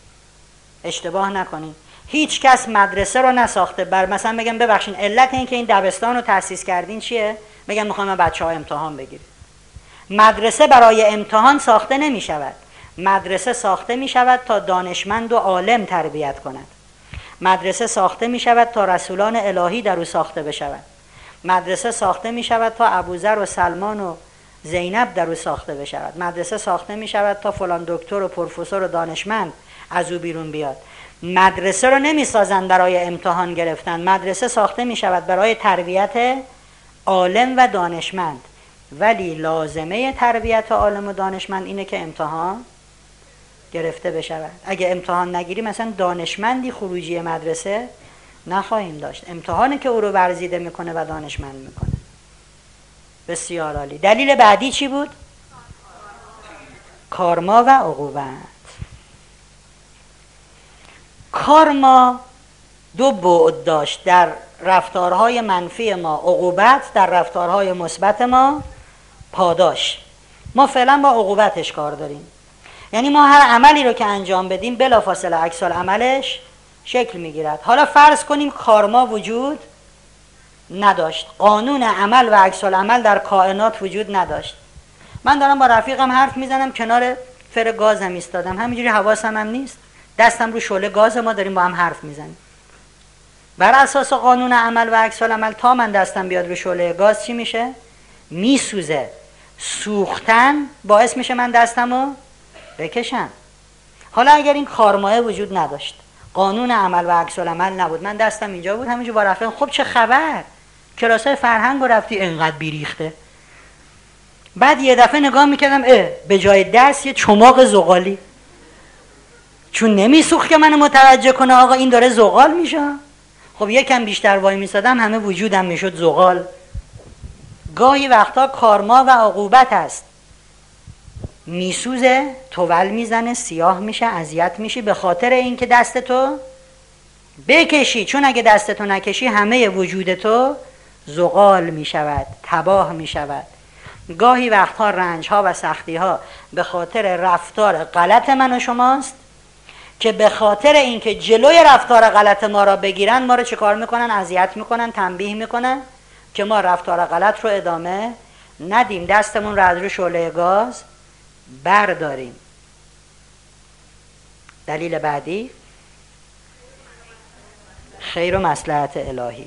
اشتباه نکنین. هیچ کس مدرسه رو نساخته بر مثلا بگم ببخشین علت این که این دبستان رو تأسیس کردین چیه؟ بگم میخوام من بچه ها امتحان بگیرن. مدرسه برای امتحان ساخته نمیشود، مدرسه ساخته می شود تا دانشمند و عالم تربیت کند. مدرسه ساخته می شود تا رسولان الهی در او ساخته بشوند. مدرسه ساخته می شود تا ابوذر و سلمان و زینب در او ساخته بشود. مدرسه ساخته می شود تا فلان دکتر و پروفسور و دانشمند از او بیرون بیاد. مدرسه را نمی سازند برای امتحان گرفتن. مدرسه ساخته می شود برای تربیت عالم و دانشمند. ولی لازمه تربیت عالم و دانشمند اینه که امتحان گرفته بشود. اگه امتحان نگیریم مثلا دانشمندی خروجی مدرسه نخواهیم داشت. امتحانی که او رو برزیده میکنه و دانشمند میکنه. بسیار عالی. دلیل بعدی چی بود؟ کارما و عقوبت. کارما دو بعد داشت، در رفتارهای منفی ما عقوبت، در رفتارهای مثبت ما پاداش. ما فعلا با عقوبتش کار داریم، یعنی ما هر عملی رو که انجام بدیم بلافاصله عکس العملش شکل میگیرد. حالا فرض کنیم کارما وجود نداشت، قانون عمل و عکس العمل در کائنات وجود نداشت. من دارم با رفیقم حرف میزنم، کنار فر گازم ایستادم، همینجوری حواسم هم نیست، دستم رو شعله گاز، ما داریم با هم حرف میزنیم. بر اساس قانون عمل و عکس العمل تا من دستم بیاد رو شعله گاز چی میشه؟ میسوزه. سوختن باعث میشه من دستمو بکشم. حالا اگر این کارمایه وجود نداشت، قانون عمل و عکس العمل نبود، من دستم اینجا بود، همینجور با رفتم، خب چه خبر؟ کلاسای فرهنگو رفتی انقدر بیریخته. بعد یه دفعه نگاه میکردم، اه به جای دست یه چماق زغالی، چون نمیسوخت که منو متوجه کنه آقا این داره زغال میشه. خب یکم بیشتر وای میسادم همه وجودم میشد زغال. گاهی وقتا کارما و عقوبت است. میسوزه، تول میزنه، سیاه میشه، اذیت میشی به خاطر اینکه دستتو بکشی، چون اگه دستتو نکشی همه وجودتو زغال میشود، تباه میشود. گاهی وقتها رنجها و سختیها به خاطر رفتار غلط من و شماست که به خاطر اینکه جلوی رفتار غلط ما را بگیرن ما رو چه کار میکنن؟ اذیت میکنن، تنبیه میکنن که ما رفتار غلط رو ادامه ندیم، دستمون رو از روی شعله گاز برداریم. دلیل بعدی خیر و مصلحت الهی.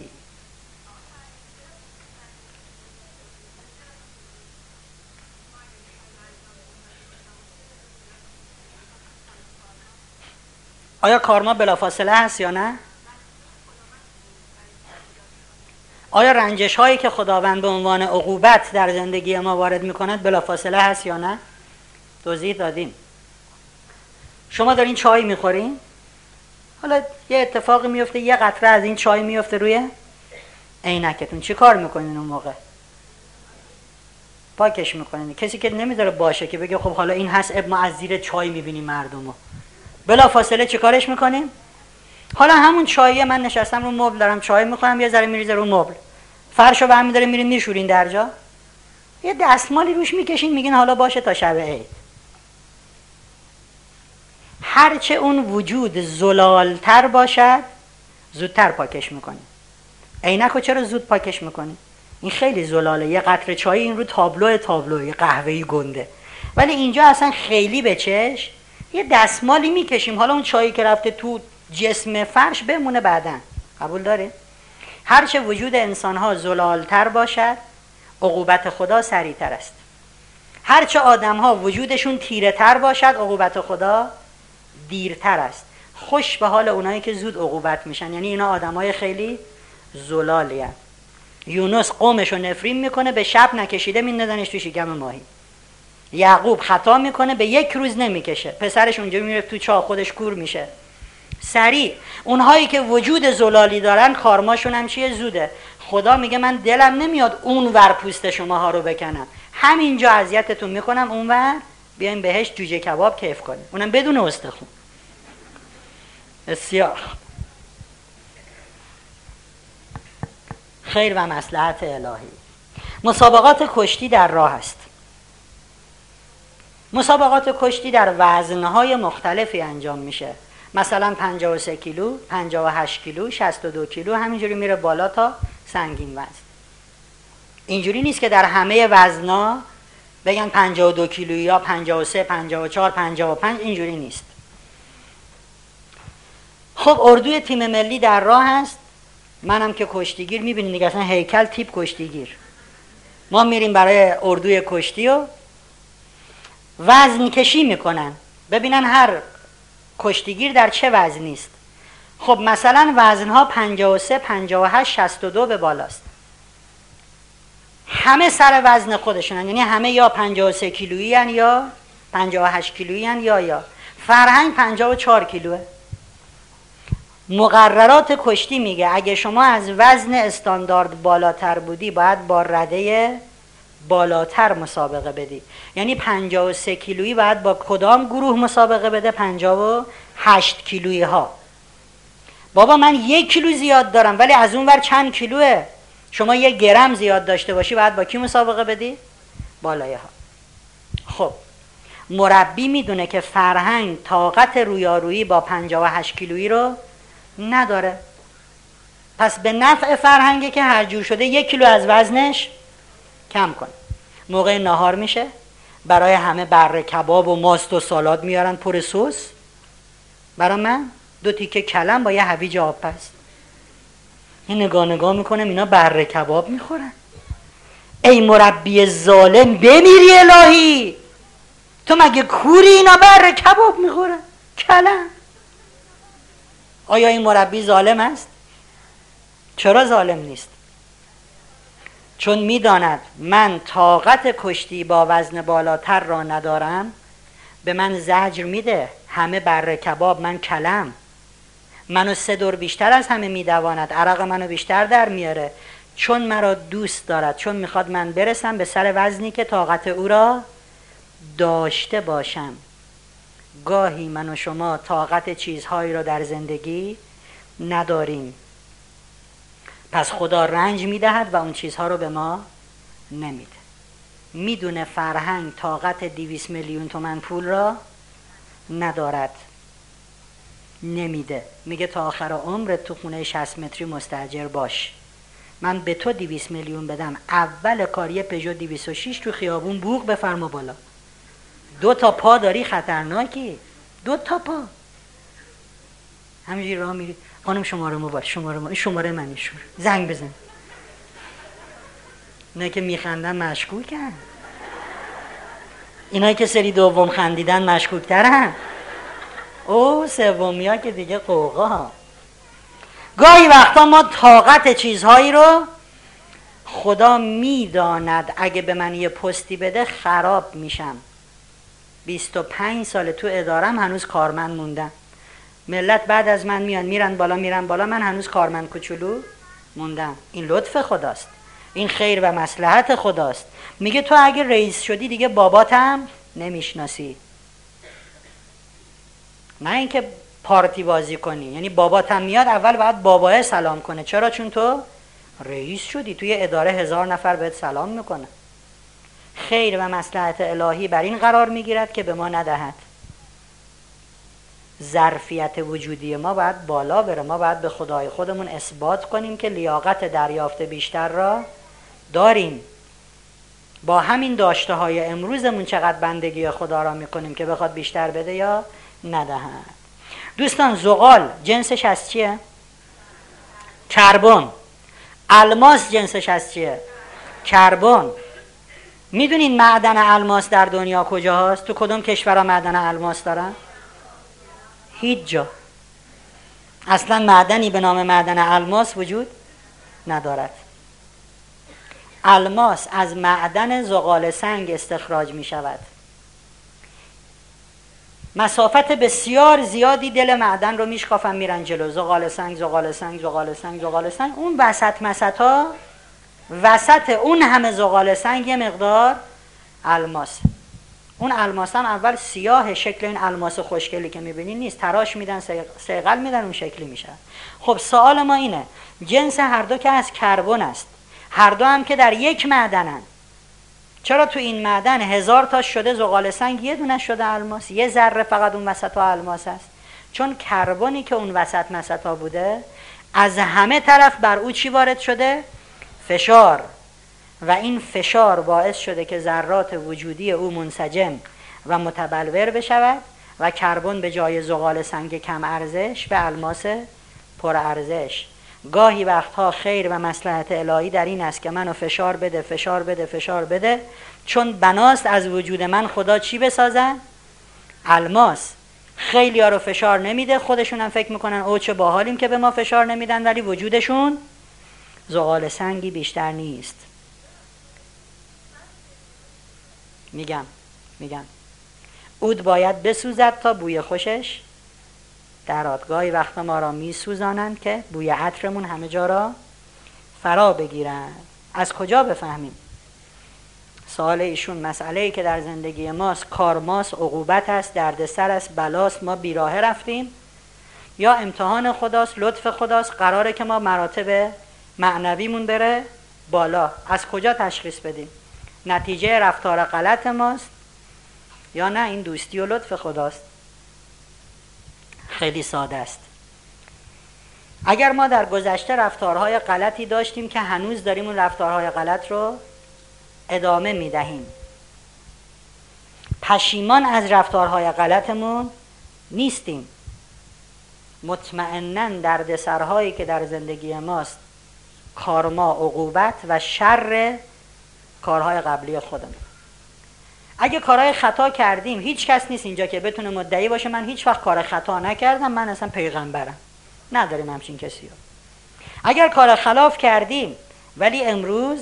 آیا کارما بلافاصله هست یا نه؟ آیا رنجش هایی که خداوند به عنوان عقوبت در زندگی ما وارد می کند بلافاصله هست یا نه؟ توضیح دادیم. شما دارین چای می خورین؟ حالا یه اتفاقی می افته، یه قطره از این چای می افته روی عینکتون، چی کار می کنین اون موقع؟ پاکش می کنین. کسی که نمی داره باشه که بگه خب حالا این هست، اب ما از زیر چای می بینیم مردمو، بلا فاصله چی کارش میکنیم؟ حالا همون چاییه، من نشستم رو مبل دارم چای میخورم، یه ذره میریزه رو مبل، فرشو به هم میداره میریم میشورین درجا، یه دستمالی روش میکشین میگین حالا باشه تا شب عید. هرچه اون وجود زلالتر باشد زودتر پاکش میکنی. عینکو چرا زود پاکش میکنی؟ این خیلی زلاله، یه قطره چای این رو تابلو تابلوی قهوه‌ای گنده، ولی اینجا اصلا خیلی به چش یه دستمالی میکشیم، حالا اون چایی که رفته تو جسم فرش بمونه بعدن. قبول داره؟ هرچه وجود انسانها زلالتر باشد عقوبت خدا سریعتر است. هرچه آدمها وجودشون تیره تر باشد عقوبت خدا دیرتر است. خوش به حال اونایی که زود عقوبت میشن، یعنی اینا آدمای خیلی زلالی هست. یونس قومشو نفرین میکنه، به شب نکشیده میندازنش تو شکم ماهی. یعقوب خطا میکنه، به یک روز نمیکشه، پسرش اونجا میره تو چاه خودش کور میشه. سریع اونهایی که وجود زلالی دارن کارماشون هم چیه؟ زوده. خدا میگه من دلم نمیاد اون ور پوست شماها رو بکنم، همینجا اذیتتون میکنم، اون ور بیاین بهش جوجه کباب کیف کنیم، اونم بدون استخون. بسیار. خیر و مصلحت الهی. مسابقات کشتی در راه است. مسابقات کشتی در وزنهای مختلفی انجام میشه، مثلا پنجاه و سه کیلو، پنجاه و هشت کیلو، شصت و دو کیلو، همینجوری میره بالا تا سنگین وزن. اینجوری نیست که در همه وزنها بگن پنجاه و دو کیلویی یا پنجاه و سه، پنجاه و چهار، پنجاه و پنج، اینجوری نیست. خب اردوی تیم ملی در راه است. منم که کشتیگیر، میبینید دیگه اصلا هیکل تیپ کشتیگیر. ما میریم برای اردوی کشتی و وزن کشی میکنن ببینن هر کشتیگیر در چه وزنی است. خب مثلا وزنها پنجاه و سه، پنجاه و هشت، شصت و دو به بالاست. همه سر وزن خودشونن، یعنی همه یا پنجاه و سه کیلویی هن یا پنجاه و هشت کیلویی هن یا یا فرهنگ پنجاه و چهار کیلوه. مقررات کشتی میگه اگه شما از وزن استاندارد بالاتر بودی باید با رده بالاتر مسابقه بدی، یعنی پنجاه و سه کیلویی باید با کدام گروه مسابقه بده؟ پنجاه و هشت کیلویی ها. بابا من یک کیلو زیاد دارم ولی از اون ور چند کیلوه، شما یک گرم زیاد داشته باشی باید با کی مسابقه بدی؟ بالایه ها. خب مربی میدونه که فرهنگ طاقت رویارویی با پنجاه و هشت کیلویی رو نداره، پس به نفع فرهنگه که هر جور شده یک کیلو از وزنش کم کنه. موقع نهار میشه، برای همه بره کباب و ماست و سالاد میارن پر سس، برای من دو تیکه کلم با یه هویج آب پس. یه نگاه نگاه میکنم اینا بره کباب میخورن. ای مربی ظالم بمیری الهی، تو مگه کوری اینا بره کباب میخورن کلم؟ آیا این مربی ظالم است؟ چرا ظالم نیست؟ چون میداند من طاقت کشتی با وزن بالاتر را ندارم، به من زجر میده، همه بره کباب من کلم، منو سه دور بیشتر از همه میدواند، عرق منو بیشتر در میاره، چون مرا دوست دارد، چون میخواد من برسم به سر وزنی که طاقت او را داشته باشم. گاهی من و شما طاقت چیزهایی را در زندگی نداریم، پس خدا رنج میدهد و اون چیزها رو به ما نمیده. میدونه فرهنگ طاقت دویست میلیون تومن پول را ندارد، نمیده، میگه تا آخر عمرت تو خونه شصت متری مستاجر باش، من به تو دویست میلیون بدم اول کاری پژو دویست و شش تو خیابون بوق بفرما بالا. دو تا پا داری خطرناکی، دو تا پا همینجوری راه میری، خانم شماره موبایل، شماره ما، این شماره منی، شماره زنگ بزن، اینایی که میخندن مشکوکن، اینایی که سری دوم خندیدن مشکوکترن، او سومیا که دیگه قوقا. گاهی وقتا ما طاقت چیزهایی رو خدا میداند اگه به من یه پستی بده خراب میشم. بیست و پنج سال تو ادارم هنوز کارمند موندم، ملت بعد از من میان میرن بالا میرن بالا، من هنوز کارمند کوچولو موندم. این لطف خداست، این خیر و مصلحت خداست. میگه تو اگه رئیس شدی دیگه باباتم نمیشناسی، نه اینکه پارتی بازی کنی، یعنی باباتم میاد اول باید باباه سلام کنه. چرا؟ چون تو رئیس شدی، توی اداره هزار نفر بهت سلام میکنه. خیر و مصلحت الهی بر این قرار میگیرد که به ما ندهد. ظرفیت وجودی ما باید بالا بره، ما باید به خدای خودمون اثبات کنیم که لیاقت دریافت بیشتر را داریم. با همین داشته های امروزمون چقدر بندگی خدا را میکنیم که بخواد بیشتر بده یا ندهد. دوستان زغال جنسش از چیه؟ کربن. الماس جنسش از چیه؟ کربن. میدونین معدن الماس در دنیا کجا هست؟ تو کدوم کشورها معدن الماس دارن؟ هیچ جا. اصلا معدنی به نام معدن الماس وجود ندارد. الماس از معدن زغال سنگ استخراج می شود. مسافت بسیار زیادی دل معدن رو میشکافن میرن جلو، زغال سنگ، زغال سنگ، زغال سنگ، زغال سنگ. اون وسط مسطا، وسط اون همه زغال سنگ یه مقدار الماس. اون الماس هم اول سیاه، شکل این الماس خوشگلی که میبینین نیست، تراش میدن، صیقل میدن، اون شکلی میشه. خب سوال ما اینه، جنس هر دو که از کربن است، هر دو هم که در یک معدنن، چرا تو این معدن هزار تا شده زغال سنگ یه دونه شده الماس، یه ذره فقط اون وسط ها الماس است؟ چون کربنی که اون وسط مسطا بوده از همه طرف بر او چی وارد شده؟ فشار. و این فشار باعث شده که ذرات وجودی او منسجم و متبلور بشود و کربن به جای زغال سنگ کم ارزش به الماس پر ارزش. گاهی وقتها خیر و مصلحت الهی در این است که منو فشار بده فشار بده فشار بده، چون بناست از وجود من خدا چی بسازن؟ الماس. خیلی ها رو فشار نمیده، خودشون هم فکر میکنن او چه باحالیم که به ما فشار نمیدن، ولی وجودشون زغال سنگی بیشتر نیست. میگم میگم عود باید بسوزد تا بوی خوشش در آدگاهی وقت ما را میسوزانند که بوی عطرمون همه جا را فرا بگیرند. از کجا بفهمیم؟ سوال ایشون، مسئله‌ای که در زندگی ماست، کار ماست، عقوبت است، دردسر است، بلاست، ما بیراه رفتیم، یا امتحان خداست، لطف خداست، قراره که ما مراتب معنویمون بره بالا. از کجا تشخیص بدیم؟ نتیجه رفتار غلط ماست یا نه این دوستی و لطف خداست؟ خیلی ساده است. اگر ما در گذشته رفتارهای غلطی داشتیم که هنوز داریم اون رفتارهای غلط رو ادامه میدهیم، پشیمان از رفتارهای غلطمون نیستیم، مطمئناً دردسرهایی که در زندگی ماست کارما، عقوبت و شر کارهای قبلی خودمون. اگه کارهای خطا کردیم، هیچ کس نیست اینجا که بتونه مدعی باشه من هیچ وقت کار خطا نکردم، من اصلا پیغمبرم. نداریم همچین کسی رو. اگر کار خلاف کردیم ولی امروز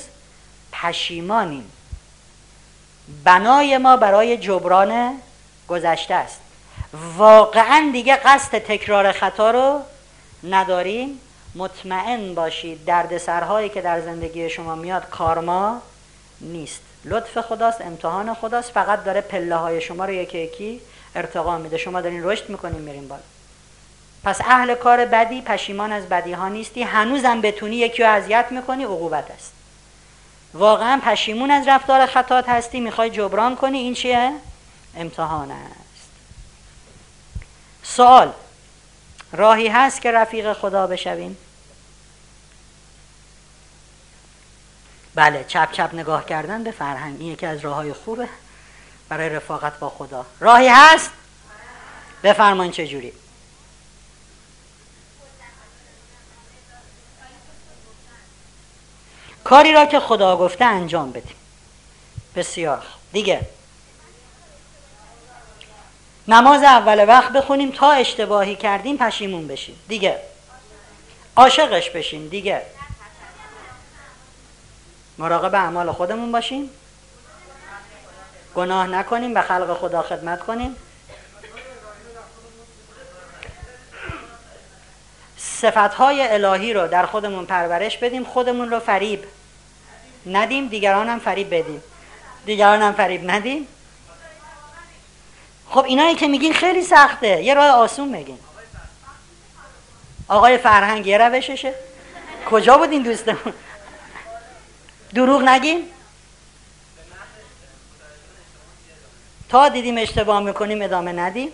پشیمانیم، بنای ما برای جبران گذشته است، واقعا دیگه قصد تکرار خطا رو نداریم، مطمئن باشید دردسرهایی که در زندگی شما میاد کارما نیست، لطف خداست، امتحان خداست، فقط داره پله های شما رو یکی یکی ارتقا میده، شما دارین رشد میکنین، میرین بالا. پس اهل کار بدی، پشیمان از بدی ها نیستی، هنوزم بتونی یکی رو اذیت میکنی، عقوبت است. واقعا پشیمون از رفتار خطات هستی، میخوای جبران کنی، این چیه؟ امتحان است. سوال: راهی هست که رفیق خدا بشویم؟ بله، چپ چپ نگاه کردن به فرهنگ، این یکی از راه‌های خوبه برای رفاقت با خدا. راهی هست؟ بفرمایید چجوری؟ کاری را که خدا گفته انجام بدیم. بسیار دیگه، نماز اول وقت بخونیم، تا اشتباهی کردیم پشیمون بشیم دیگه، عاشقش بشیم دیگه، مراقب اعمال خودمون باشیم، گناه نکنیم، به خلق خدا خدمت کنیم. صفتهای الهی رو در خودمون پرورش بدیم، خودمون رو فریب ندیم، دیگران هم فریب بدیم، دیگران هم فریب ندیم. خب اینایی که میگین خیلی سخته، یه راه آسون بگین. آقای فرهنگ یه روششه. کجا بود این دوستمون؟ دروغ نگیم، تا دیدیم اشتباه میکنیم ادامه ندیم،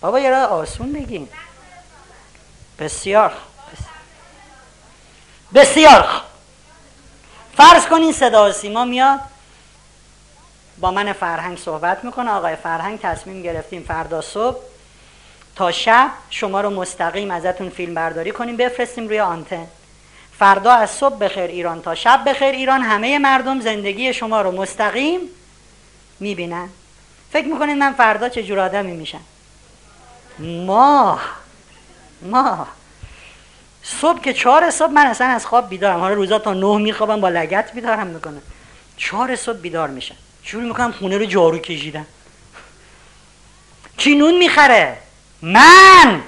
بابا یه راه آسون بگیم. بسیار بسیار فرض کنین صدا و سیما میاد با من فرهنگ صحبت میکنه، آقای فرهنگ تصمیم گرفتیم فردا صبح تا شب شما رو مستقیم ازتون فیلم برداری کنیم بفرستیم روی آنتن، فردا از صبح بخیر ایران تا شب بخیر ایران همه مردم زندگی شما رو مستقیم میبینن. فکر میکنین من فردا چه جور آدمی میشم؟ ما ما صبح که چهار صبح من اصلا از خواب بیدارم، حالا روزا تا نه میخوابم با لگت بیدارم میکنه، چهار صبح بیدار میشم، شروع میکنم خونه رو جارو کشیدم. کی نون میخره؟ من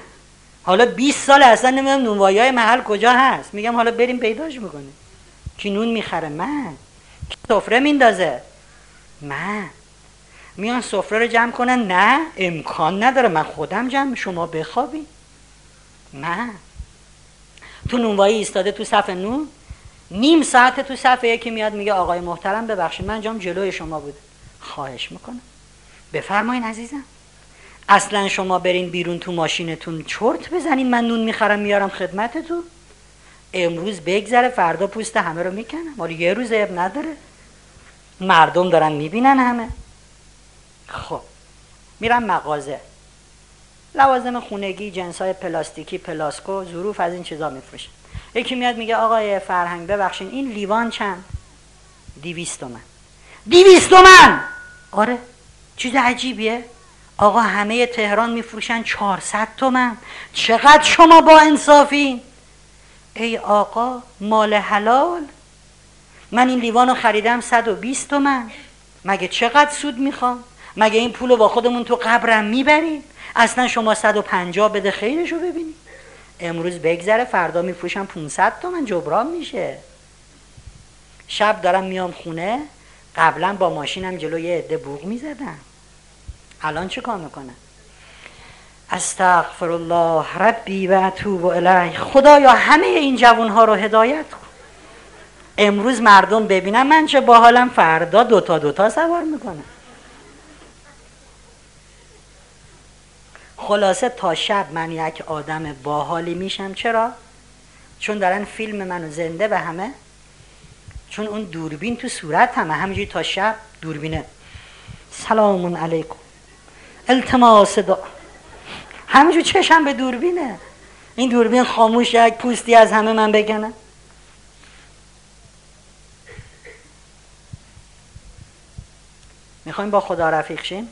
حالا بیست سال اصلا نمیدونم نونوایی های محل کجا هست، میگم حالا بریم پیداش میکنیم. کی نون میخره؟ من. کی سفره میندازه؟ من. میان سفره رو جمع کنن؟ نه امکان نداره، من خودم جمع، شما بخوابی. من تو نونوایی ایستاده تو صف نون، نیم ساعت تو صف یکی میاد میگه آقای محترم ببخشید من جام جلوی شما بود، خواهش میکنم بفرمایین عزیزم، اصلا شما برین بیرون تو ماشینتون چرت بزنین من نون میخرم میارم خدمتتون، امروز بگذره فردا پوست همه رو میکنه، مال یه روز عیب نداره، مردم دارن میبینن همه. خب میرم مغازه، لوازم خونگی، جنسای پلاستیکی، پلاسکو، ظروف، از این چیزا میفروشه. یکی میاد میگه آقای فرهنگ ببخشین این لیوان چند؟ دویست تومن. دویست تومن؟ آره، چیز عجیبیه. آقا همه تهران میفروشن چهارصد تومن. چقدر شما با انصافین؟ ای آقا مال حلال، من این لیوانو خریدم صد و بیست تومن. مگه چقدر سود میخوام؟ مگه این پولو با خودمون تو قبرم میبریم؟ اصلا شما صد و پنجاه بده خیرشو ببینید. امروز بگذره فردا میفروشم پانصد تومن، جبران میشه. شب دارم میام خونه، قبلا با ماشینم جلوی یه عده بوق میزدم، الان چه کار میکنم؟ استغفر الله ربی و اتوب الیه. خدایا همه این جوانها رو هدایت کن. امروز مردم ببینم من چه باحالم، فردا دوتا دوتا سوار میکنم. خلاصه تا شب من یک آدم باحالی میشم. چرا؟ چون دارن فیلم منو زنده به همه، چون اون دوربین تو صورت همه، همینجوری تا شب دوربینه سلام علیکم التماس دعا، همینجور چشم به دوربینه. این دوربین خاموش، یک پوستی از همه من بکنه. میخوایم با خدا رفیق شیم،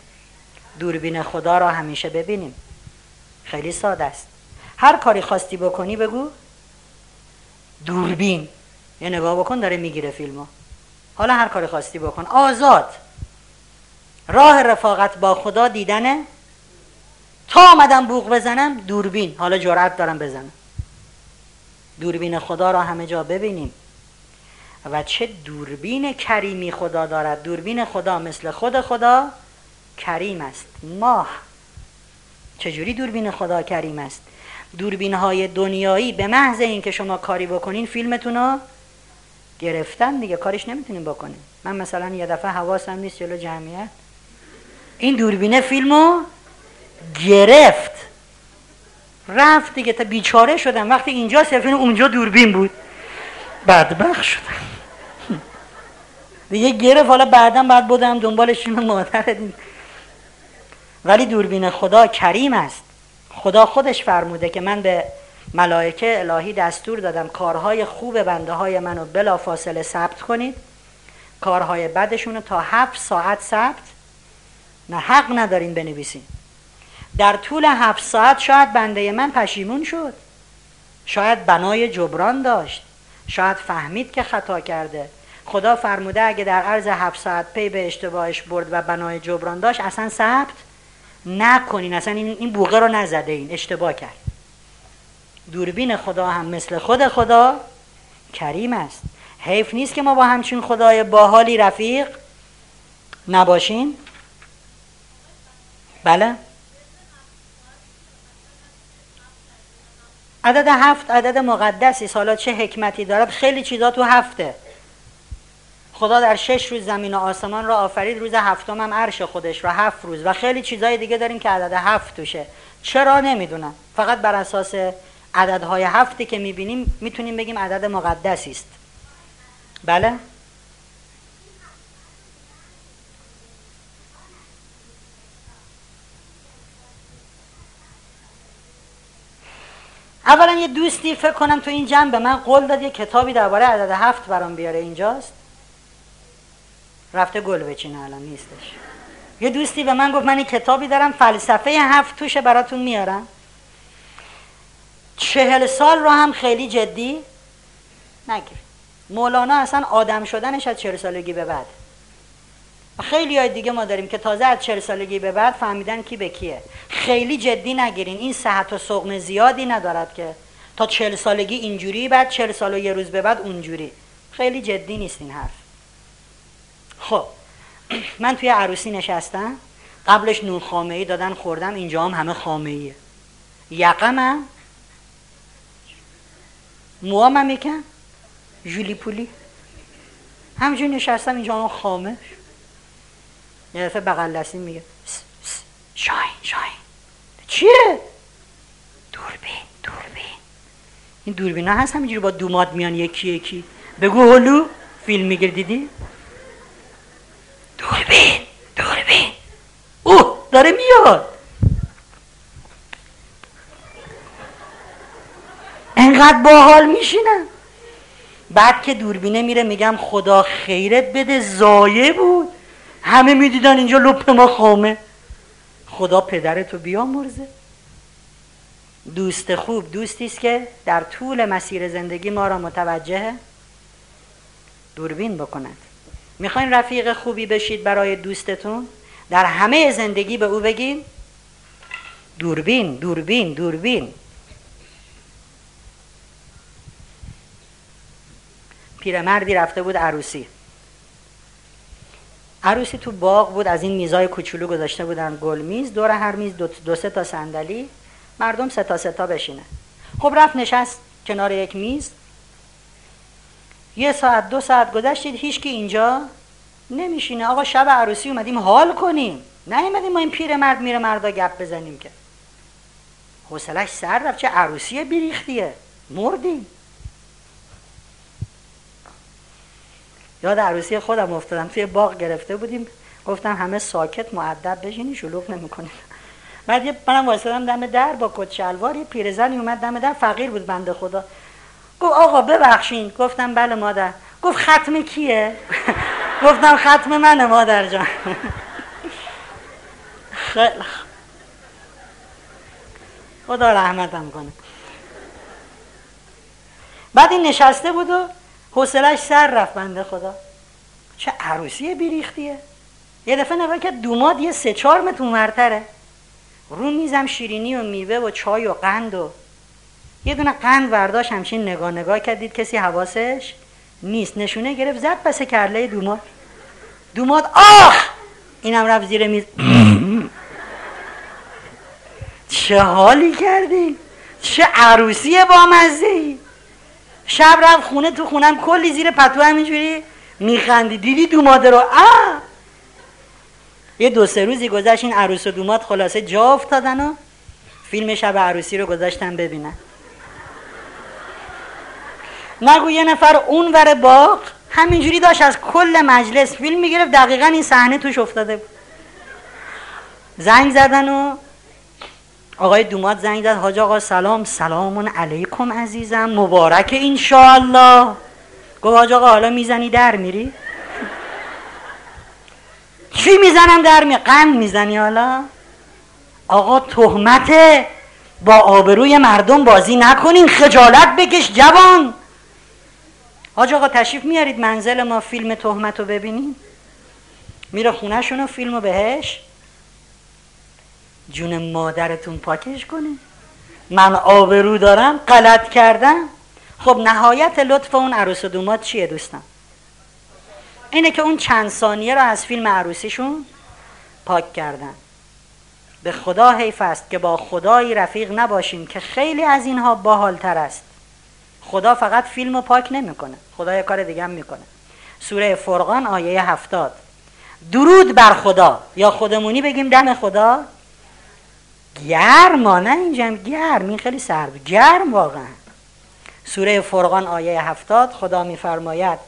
دوربین خدا را همیشه ببینیم. خیلی ساده است، هر کاری خواستی بکنی بگو دوربین، یه نگاه بکن داره میگیره فیلمو، حالا هر کاری خواستی بکن، آزاد. راه رفاقت با خدا دیدنه. تا آمدم بوق بزنم دوربین، حالا جرأت دارم بزنم. دوربین خدا را همه جا ببینیم. و چه دوربین کریمی خدا دارد. دوربین خدا مثل خود خدا کریم است. ماه چجوری دوربین خدا کریم است؟ دوربین های دنیایی به محض اینکه شما کاری بکنین فیلمتون رو گرفتن دیگه، کارش نمیتونین بکنین. من مثلا یه دفعه حواسم نیست جلو جمعیت، این دوربینه فیلمو گرفت، رفت دیگه، تا بیچاره شدم. وقتی اینجا سفین اونجا دوربین بود، بدبخت شدم دیگه، گرفت. حالا بعدم بعد بودم دنبالش این مادرت. ولی دوربین خدا کریم است. خدا خودش فرموده که من به ملائکه الهی دستور دادم کارهای خوب بنده های منو بلا فاصله ثبت کنید، کارهای بدشونو تا هفت ساعت ثبت، نه حق ندارین بنویسین. در طول هفت ساعت شاید بنده من پشیمون شد، شاید بنای جبران داشت، شاید فهمید که خطا کرده. خدا فرموده اگه در عرض هفت ساعت پی به اشتباهش برد و بنای جبران داشت اصلا ثبت نکنین، اصلا این, این بوقه رو نزده، این اشتباه کرد. دوربین خدا هم مثل خود خدا کریم است. حیف نیست که ما با همچین خدای باحالی رفیق نباشین؟ بله؟ عدد هفت عدد مقدسی، حالا چه حکمتی داره؟ خیلی چیزا تو هفته. خدا در شش روز زمین و آسمان را آفرید، روز هفتم هم عرش خودش را، هفت روز. و خیلی چیزای دیگه داریم که عدد هفت توشه. چرا نمیدونم، فقط بر اساس عددهای هفتی که میبینیم میتونیم بگیم عدد مقدسی است. بله؟ اولا یه دوستی فکر کنم تو این جمع به من قول داد یه کتابی درباره عدد هفت برام بیاره، اینجاست، رفته گل بچینه الان نیستش. یه دوستی به من گفت من این کتابی دارم فلسفه هفت توشه، براتون میارم. چهل سال رو هم خیلی جدی نگیر. مولانا اصلا آدم شدنش از چهل سالگی به بعد. خیلی های دیگه ما داریم که تازه از چهل سالگی به بعد فهمیدن کی به کیه. خیلی جدی نگیرین، این صحت و سقم زیادی ندارد که تا چهل سالگی اینجوری، بعد چهل سال و یه روز به بعد اونجوری. خیلی جدی نیست این حرف. خب من توی عروسی نشستم، قبلش نون خامه‌ای دادن خوردم، اینجا هم همه خامه‌ایه. یقمم موامم یکم جولی پولی، همجور نشستم، اینجا هم خامه. یه دفعه بغل دستیم میگه شاین شاین، چیه؟ دوربین دوربین. این دوربینا هست همینجوری با دوماد میان یکی یکی. بگو هلو فیلم میگیر دیدی؟ دوربین دوربین اوه داره میاد. انقدر باحال میشینم. بعد که دوربینه میره میگم خدا خیرت بده زایه بود، همه میدیدن اینجا لپ ما خامه. خدا پدرتو بیامرزه. دوست خوب دوستی است که در طول مسیر زندگی ما را متوجه دوربین بکند. میخواین رفیق خوبی بشید برای دوستتون، در همه زندگی به او بگین دوربین دوربین دوربین. پیرمردی رفته بود عروسی. عروسی تو باغ بود، از این میزای کوچولو گذاشته بودن، گل میز، دور هر میز دو, دو سه تا صندلی، مردم سه تا سه تا بشینه. خب رفت نشست کنار یک میز. یه ساعت دو ساعت گذشتید هیچکی اینجا نمیشینه. آقا شب عروسی اومدیم حال کنیم، نیومدیم ما این پیرمرد میره مردا گپ بزنیم که. حوصله‌اش سر رفت، چه عروسی بیریختیه، مردیم. یاد عروسی خودم افتادم، توی باغ گرفته بودیم، گفتم همه ساکت مؤدب بشینی شلوغ نمی‌کنید. بعد یه منم وایسادم دم در با کت شلوار، یه پیرزنی اومد دم در، فقیر بود بنده خدا. گفت آقا ببخشین. گفتم بله مادر. گفت ختم کیه؟ گفتم ختم منه مادر جان. خدا رحمتم کنه. بعد این نشسته بود و حوصله‌اش سر رفت بنده خدا، چه عروسی بیریختیه. یه دفعه نگاه کرد دوماد یه سه چهار متر اونورتره، رو میزم شیرینی و میوه و چای و قند و یه دونه قند برداشت همچین نگاه نگاه کرد، دید کسی حواسش نیست، نشونه گرفت زد پس کله دوماد. دوماد آخ، اینم رفت زیر میز. چه حالی کردی، چه عروسی بامزه‌ای. شب رفت خونه، تو خونم کلی زیر پتو همینجوری میخندی، دیدی دوماده رو. آه یه دو سه روزی گذشت، این عروس و دوماد خلاصه جا افتادن و فیلم شب عروسی رو گذاشتن ببینن. نگو یه نفر اون ور باغ همینجوری داشت از کل مجلس فیلم میگرفت، دقیقا این صحنه توش افتاده بود. زنگ زدن و آقای دوماد زنگ زد، حاج آقا سلام. سلامون علیکم عزیزم، مبارک انشاءالله. گفت حاج آقا حالا میزنی در میری؟ چی میزنم در می؟ قند میزنی حالا؟ آقا تهمته، با آبروی مردم بازی نکنین، خجالت بکش جوان. حاج آقا تشریف میارید منزل ما فیلم تهمت رو ببینیم؟ میره خونه شون و فیلم رو بهش جون مادرتون پاکش کنه، من آبرو دارم، غلط کردم. خب نهایت لطف اون عروس و دوماد چیه دوستم؟ اینه که اون چند ثانیه رو از فیلم عروسیشون پاک کردن. به خدا حیف است که با خدایی رفیق نباشیم که خیلی از اینها باحال‌تر است. خدا فقط فیلم رو پاک نمیکنه، خدا یه کار دیگه هم میکنه. سوره فرقان آیه هفتاد. درود بر خدا، یا خودمونی بگیم دم خدا گرم. نه اینجا گرم، این خیلی سرد، گرم واقعا. سوره فرقان آیه هفتاد خدا میفرماید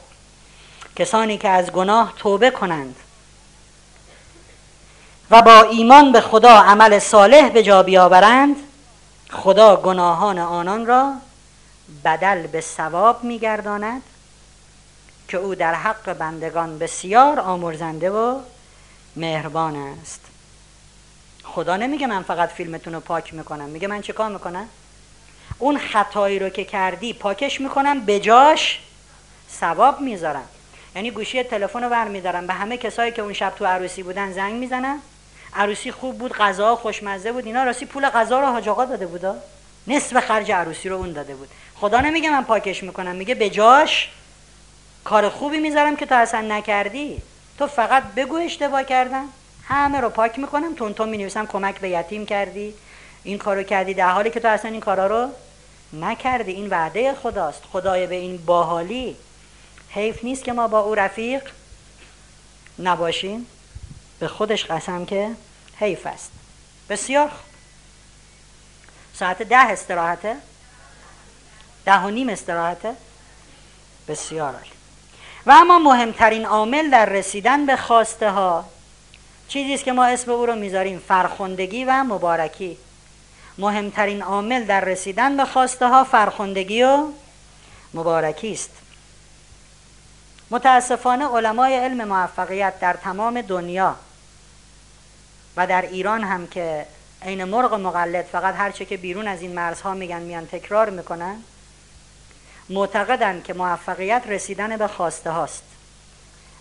کسانی که از گناه توبه کنند و با ایمان به خدا عمل صالح به جا بیاورند، خدا گناهان آنان را بدل به ثواب میگرداند که او در حق بندگان بسیار آمرزنده و مهربان است. خدا نمیگه من فقط فیلمتون رو پاک میکنم، میگه من چیکار میکنم؟ اون خطایی رو که کردی پاکش میکنم، به جاش ثواب میذارم. یعنی گوشی تلفن رو برمیدارم، به همه کسایی که اون شب تو عروسی بودن زنگ میزنم. عروسی خوب بود، غذا خوشمزه بود، اینا راستی پول غذا رو حاج آقا داده بودا، نصف خرج عروسی رو اون داده بود. خدا نمیگه من پاکش میکنم، میگه به جاش کار خوبی میذارم که تو اصلا نکردی. تو فقط بگو اشتباه کردم، همه رو پاک میکنم. تونتون مینویسم کمک به یتیم کردی، این کارو کردی، در حالی که تو اصلا این کارا رو نکردی. این وعده خداست. خدای به این باحالی حیف نیست که ما با او رفیق نباشیم؟ به خودش قسم که حیف است. بسیار ساعت ده استراحته، ده و نیم استراحته؟ بسیار عالی. و اما مهمترین عامل در رسیدن به خواسته ها چیزیست که ما اسم او رو میذاریم فرخندگی و مبارکی. مهمترین عامل در رسیدن به خواسته ها فرخندگی و مبارکی است. متاسفانه علمای علم موفقیت در تمام دنیا و در ایران هم که عین مرغ مقلد فقط هرچه که بیرون از این مرزها میگن میان تکرار میکنن، معتقدن که موفقیت رسیدن به خواسته هاست.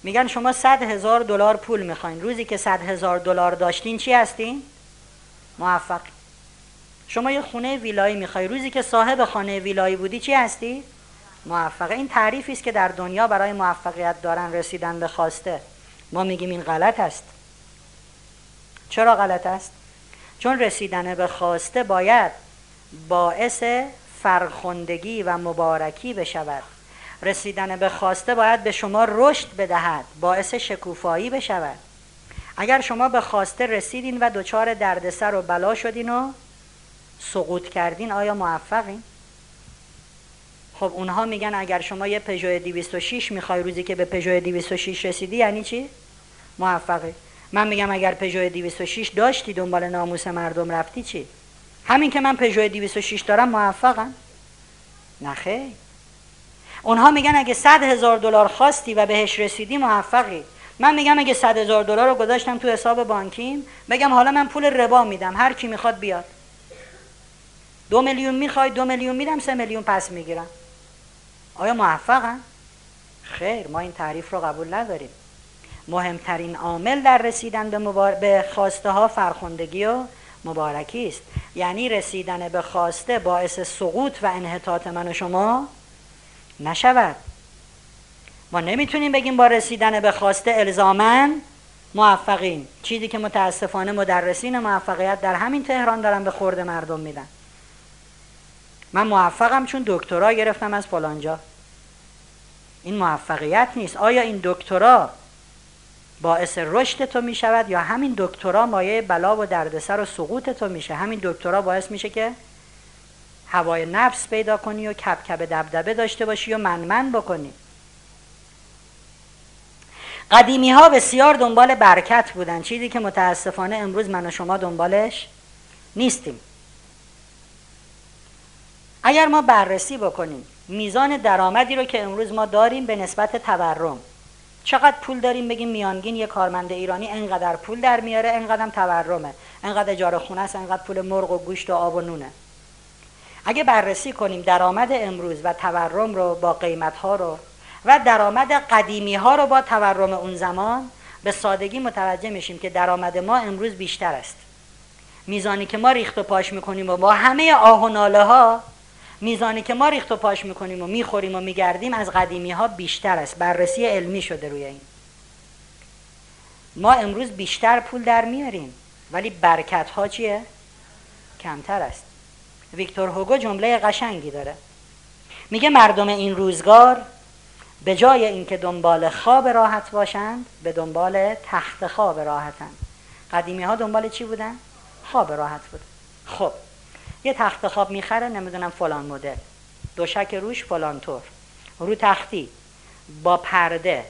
میگن شما صد هزار دلار پول میخواین، روزی که صد هزار دلار داشتین چی هستین؟ موفق. شما یه خونه ویلایی میخوای، روزی که صاحب خانه ویلایی بودی چی هستی؟ موفق. این تعریفی است که در دنیا برای موفقیت دارن، رسیدن به خواسته. ما میگیم این غلط است. چرا غلط است؟ چون رسیدن به خواسته باید باعث فرخندگی و مبارکی بشود. رسیدن به خواسته باید به شما رشد بدهد، باعث شکوفایی بشود. اگر شما به خواسته رسیدین و دچار دردسر و بلا شدین و سقوط کردین، آیا موفقین؟ خب اونها میگن اگر شما یه پژو دویست و شش میخوای، روزی که به پژو دویست و شش رسیدی یعنی چی؟ موفقی. من میگم اگر پژو دویست و شش داشتی، دنبال ناموس مردم رفتی، چی؟ همین که من پژو دویست و شش دارم موفقم؟ نه خیر. اونها میگن اگه صد هزار دلار خواستی و بهش رسیدی موفقی. من میگم اگه صد هزار دلار رو گذاشتم تو حساب بانکیم، بگم حالا من پول ربا میدم، هر کی میخواد بیاد. دو میلیون میخوای، دو میلیون میدم، سه میلیون پس میگیرم. آیا موفقم؟ خیر، ما این تعریف رو قبول نداریم. مهمترین عامل در رسیدن به, مبار... به خواسته ها فرخندگی و مبارکی است. یعنی رسیدن به خواسته باعث سقوط و انحطاط من و شما نشود. ما نمیتونیم بگیم با رسیدن به خواسته الزاماً موفقیم، چیزی که متاسفانه مدرسین موفقیت در همین تهران دارن به خورد مردم میدن. من موفقم چون دکترا گرفتم از فلانجا. این موفقیت نیست. آیا این دکترا باعث رشد تو می شود یا همین دکترا مایه بلا و دردسر و سقوط تو میشه؟ همین دکترا باعث میشه که هوای نفس پیدا کنی و کبکب دبدبه داشته باشی و منمن بکنی. قدیمی ها بسیار دنبال برکت بودن، چیزی که متاسفانه امروز من و شما دنبالش نیستیم. اگر ما بررسی بکنیم میزان درآمدی رو که امروز ما داریم به نسبت تورم، چقدر پول داریم، بگیم میانگین یک کارمند ایرانی انقدر پول در میاره، انقدرم تورمه، انقدر اجاره خونه است، انقدر پول مرغ و گوشت و آب و نونه. اگه بررسی کنیم درآمد امروز و تورم رو با قیمت ها رو و درآمد قدیمی ها رو با تورم اون زمان، به سادگی متوجه میشیم که درآمد ما امروز بیشتر است. میزانی که ما ریخت و پاش میکنیم و با همه آه و ناله ها، میزانی که ما ریخت و پاش میکنیم و میخوریم و میگردیم از قدیمی ها بیشتر است. بررسی علمی شده روی این. ما امروز بیشتر پول در میاریم ولی برکت ها چیه؟ کمتر است. ویکتور هوگو جمله قشنگی داره، میگه مردم این روزگار به جای اینکه دنبال خواب راحت باشند به دنبال تخت خواب راحتند. قدیمی ها دنبال چی بودن؟ خواب راحت بود. خب یه تخت خواب میخره، نمیدونم فلان مدل، دوشک روش فلان طور، رو تختی، با پرده،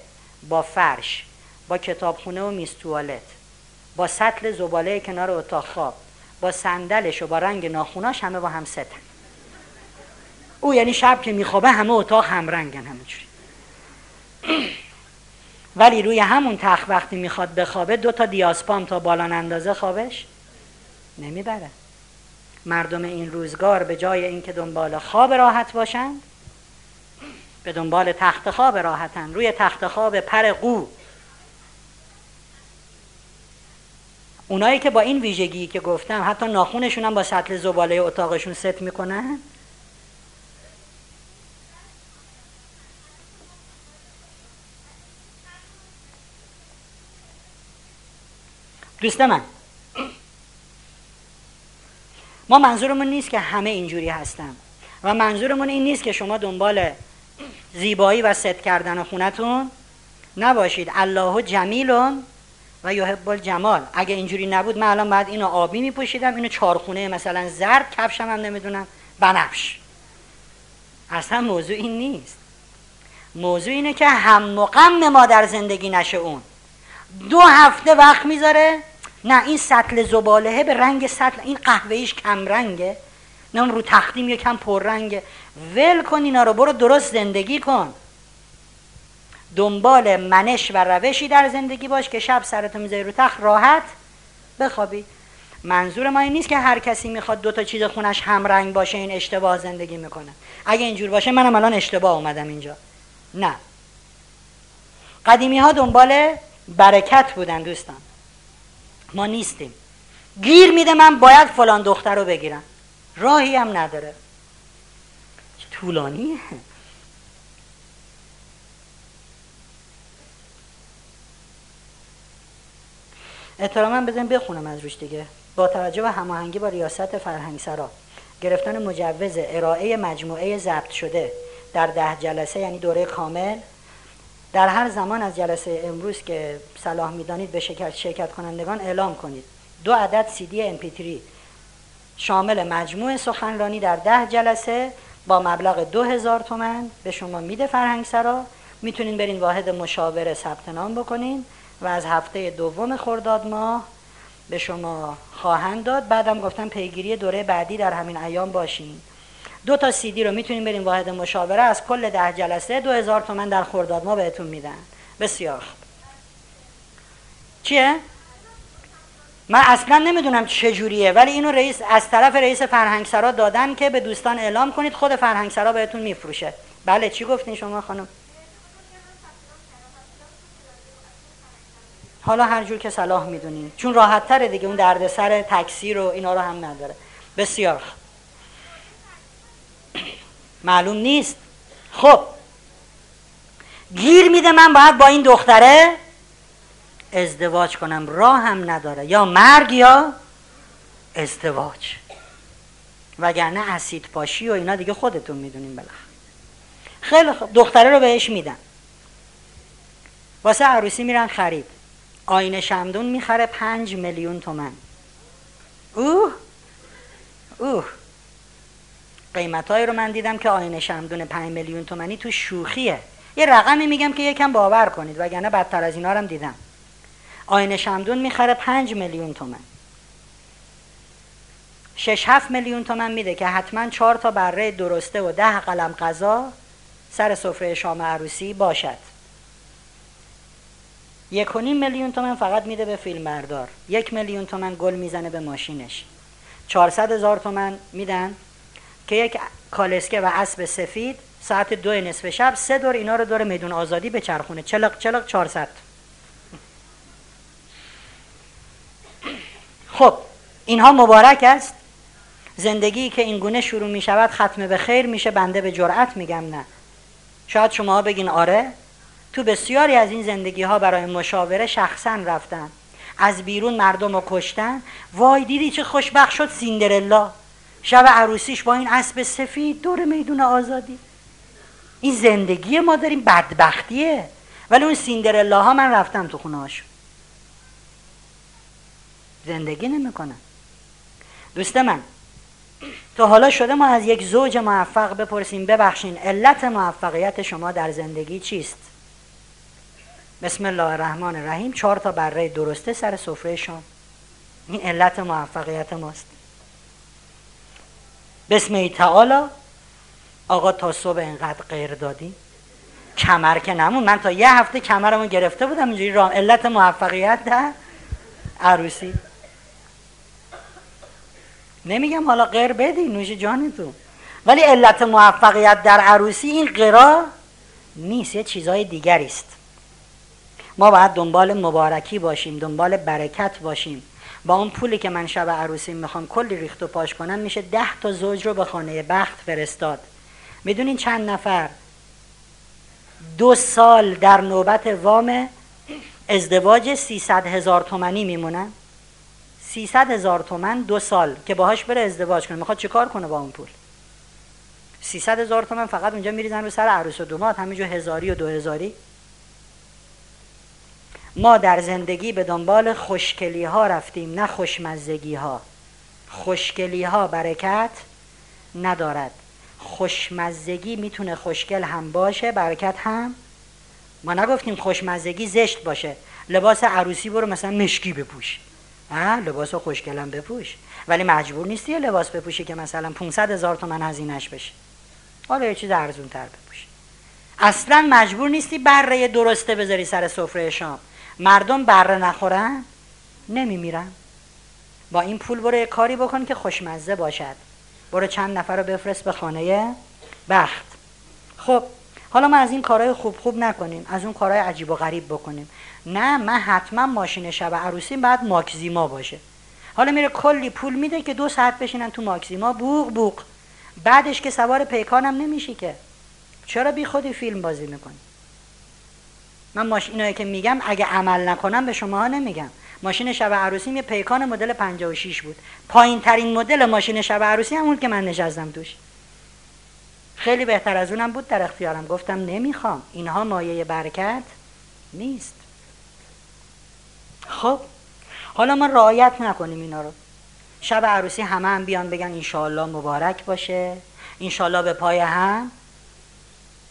با فرش، با کتابخونه و میز توالت، با سطل زباله کنار اتاق خواب، با صندلش و با رنگ ناخوناش، همه با هم ستن. او یعنی شب که میخوابه همه اتاق هم رنگن همونجوری. ولی روی همون تخت وقتی میخواد بخوابه، دو تا دیاسپام تا بالان اندازه خوابش نمیبره. مردم این روزگار به جای اینکه دنبال خواب راحت باشند به دنبال تخت خواب راحتن. روی تخت خواب پر قو. اونایی که با این ویژگی که گفتم حتی ناخونشون هم با سطل زباله اتاقشون ست میکنن، دوست من، ما منظورمون نیست که همه اینجوری هستن و منظورمون این نیست که شما دنبال زیبایی و ست کردن خونتون نباشید. الله جمیلون و یحب الجمال. اگه اینجوری نبود من الان بعد اینو آبی میپوشیدم، اینو چارخونه مثلا زرد، کفشم هم نمیدونم بنفش. اصلا موضوع این نیست. موضوع اینه که هم و غم ما در زندگی نشه. اون دو هفته وقت میذاره، نه این سطل زبالهه به رنگ سطل، این قهوه‌ایش کم رنگه، نه اون رو تختیم یکم پر رنگه. ول کن اینا رو، برو درست زندگی کن. دنبال منش و روشی در زندگی باش که شب سرتو میذاری رو تخت راحت بخوابی. منظور ما این نیست که هر کسی میخواد دو تا چیز خونش هم رنگ باشه این اشتباه زندگی میکنه. اگه اینجور باشه منم الان اشتباه اومدم اینجا. نه، قدیمی ها دنبال برکت بودن دوستان، ما نیستیم. گیر میده من باید فلان دختر رو بگیرم، راهی هم نداره، طولانیه. احتراما بزن بخونم از روش دیگه. با توجه به هماهنگی با ریاست فرهنگسرا گرفتن مجوز ارائه مجموعه ضبط شده در ده جلسه، یعنی دوره کامل، در هر زمان از جلسه امروز که صلاح میدانید به شرکت, شرکت کنندگان اعلام کنید. دو عدد سی دی ام پی تری شامل مجموع سخنرانی در ده جلسه با مبلغ دو هزار تومن به شما میده فرهنگسرا. میتونین برین واحد مشاوره ثبت نام بکنین و از هفته دوم خرداد ماه به شما خواهند داد. بعدم گفتم پیگیری دوره بعدی در همین ایام باشین. دو تا سی دی رو میتونین برین واحد مشاوره، از کل ده جلسه دو هزار تومن در خرداد ماه بهتون میدن. بسیار چیه؟ من اصلا نمیدونم چجوریه، ولی اینو رئیس از طرف رئیس فرهنگسرا دادن که به دوستان اعلام کنید، خود فرهنگسرا بهتون میفروشه. بله چی گفتین شما خانم؟ حالا هر جور که صلاح میدونین، چون راحت تره دیگه، اون دردسر تکثیر و اینا رو هم نداره. بسیار معلوم نیست. خب گیر میده من باید با این دختره ازدواج کنم، راه هم نداره، یا مرگ یا ازدواج، وگرنه اسید پاشی و اینا دیگه خودتون میدونین. بالاخره خیلی خب، دختره رو بهش میدن، واسه عروسی میرن خرید. آینه شمدون میخره پنج میلیون تومن. اوه اوه، قیمتایی رو من دیدم که آینه شمدون پنج میلیون تومنی تو شوخیه. یه رقمی میگم که یکم باور کنید، وگرنه بدتر از اینا هم دیدم. آینه شمدون میخره پنج میلیون تومن، شش هفت میلیون تومن میده که حتما چهار تا بره درسته و ده قلم غذا سر سفره شام عروسی باشد. یک و نیم میلیون تومن فقط میده به فیلم بردار، یک میلیون تومن گل میزنه به ماشینش، چهارصد هزار تومن میدن که یک کالسکه و اسب سفید ساعت دو نصف شب سه دور اینا رو دور میدون آزادی به چرخونه، چلق چلق چهارصد. خب اینها مبارک است. زندگی که اینگونه شروع میشود ختم به خیر میشه. بنده به جرأت میگم نه. شاید شما بگین آره، تو بسیاری از این زندگی ها برای مشاوره شخصا رفتن، از بیرون مردم رو کشتن. وای دیدی چه خوشبخت شد سیندرلا شب عروسیش با این اسب سفید دور میدون آزادی. این زندگی ما داریم، بدبختیه. ولی اون سیندرلا ها من رفتم تو خونه هاشون، زندگی نمی کنن. دوست من، تا حالا شده ما از یک زوج موفق بپرسیم ببخشین علت موفقیت شما در زندگی چیست؟ بسم الله الرحمن الرحیم، چهار تا بره درسته سر سفره شام. این علت موفقیت ماست. بسم الله تعالی، آقا تا صبح اینقدر غیر دادی، کمر که نمون. من تا یه هفته کمرمو گرفته بودم اینجوری رام. علت موفقیت در عروسی نمیگم حالا غیر بدی، نوش جانتون. ولی علت موفقیت در عروسی این غیرا نیست، یه چیزای دیگری است. ما باید دنبال مبارکی باشیم، دنبال برکت باشیم. با اون پولی که من شب عروسی میخوام کلی ریخت و پاش کنم، میشه ده تا زوج رو به خانه بخت فرستاد. میدونین چند نفر دو سال در نوبت وام ازدواج سیصد هزار تومنی میمونن؟ سیصد هزار تومن دو سال که باهاش بره ازدواج کنه، میخواد چیکار کنه با اون پول؟ سیصد هزار تومن فقط اونجا میریزن رو سر عروس و داماد، همینجور هزاری و دو هزاری. ما در زندگی به دنبال خوشکلی ها رفتیم نه خوشمزگی ها. خوشکلی ها برکت ندارد. خوشمزگی میتونه خوشگل هم باشه، برکت هم. ما نگفتیم خوشمزگی زشت باشه. لباس عروسی برو مثلا مشکی بپوش، ها، لباس خوشگل هم بپوش، ولی مجبور نیستی یه لباس بپوشی که مثلا پانصد هزار تومان هزینه‌اش بشه. حالا یه چیز ارزان‌تر بپوش. اصلا مجبور نیستی بره درسته بذاری سر سفره شام. مردم بره نخورن نمیمیرن. با این پول برو یه کاری بکن که خوشمزه باشد. برو چند نفر رو بفرست به خانه بخت. خب حالا ما از این کارهای خوب خوب نکنیم، از اون کارهای عجیب و غریب بکنیم. نه، من حتما ماشین شب عروسیم بعد ماکزیما باشه. حالا میره کلی پول میده که دو ساعت بشینن تو ماکزیما بوق بوق، بعدش که سوار پیکانم نمیشی که. چرا بی خودی فیلم بازی میکنی؟ من ماشینایی که میگم اگه عمل نکنم به شماها نمیگم. ماشین شب عروسیم یه پیکان مدل پنجاه و شش بود. پایین ترین مدل ماشین شب عروسی همون که من نشستم توش. خیلی بهتر از اونم بود در اختیارم، گفتم نمیخوام، اینها مایه برکت نیست. خب حالا ما رعایت نکنیم اینا رو. شب عروسی همه هم بیان بگن انشالله مبارک باشه، انشالله به پای هم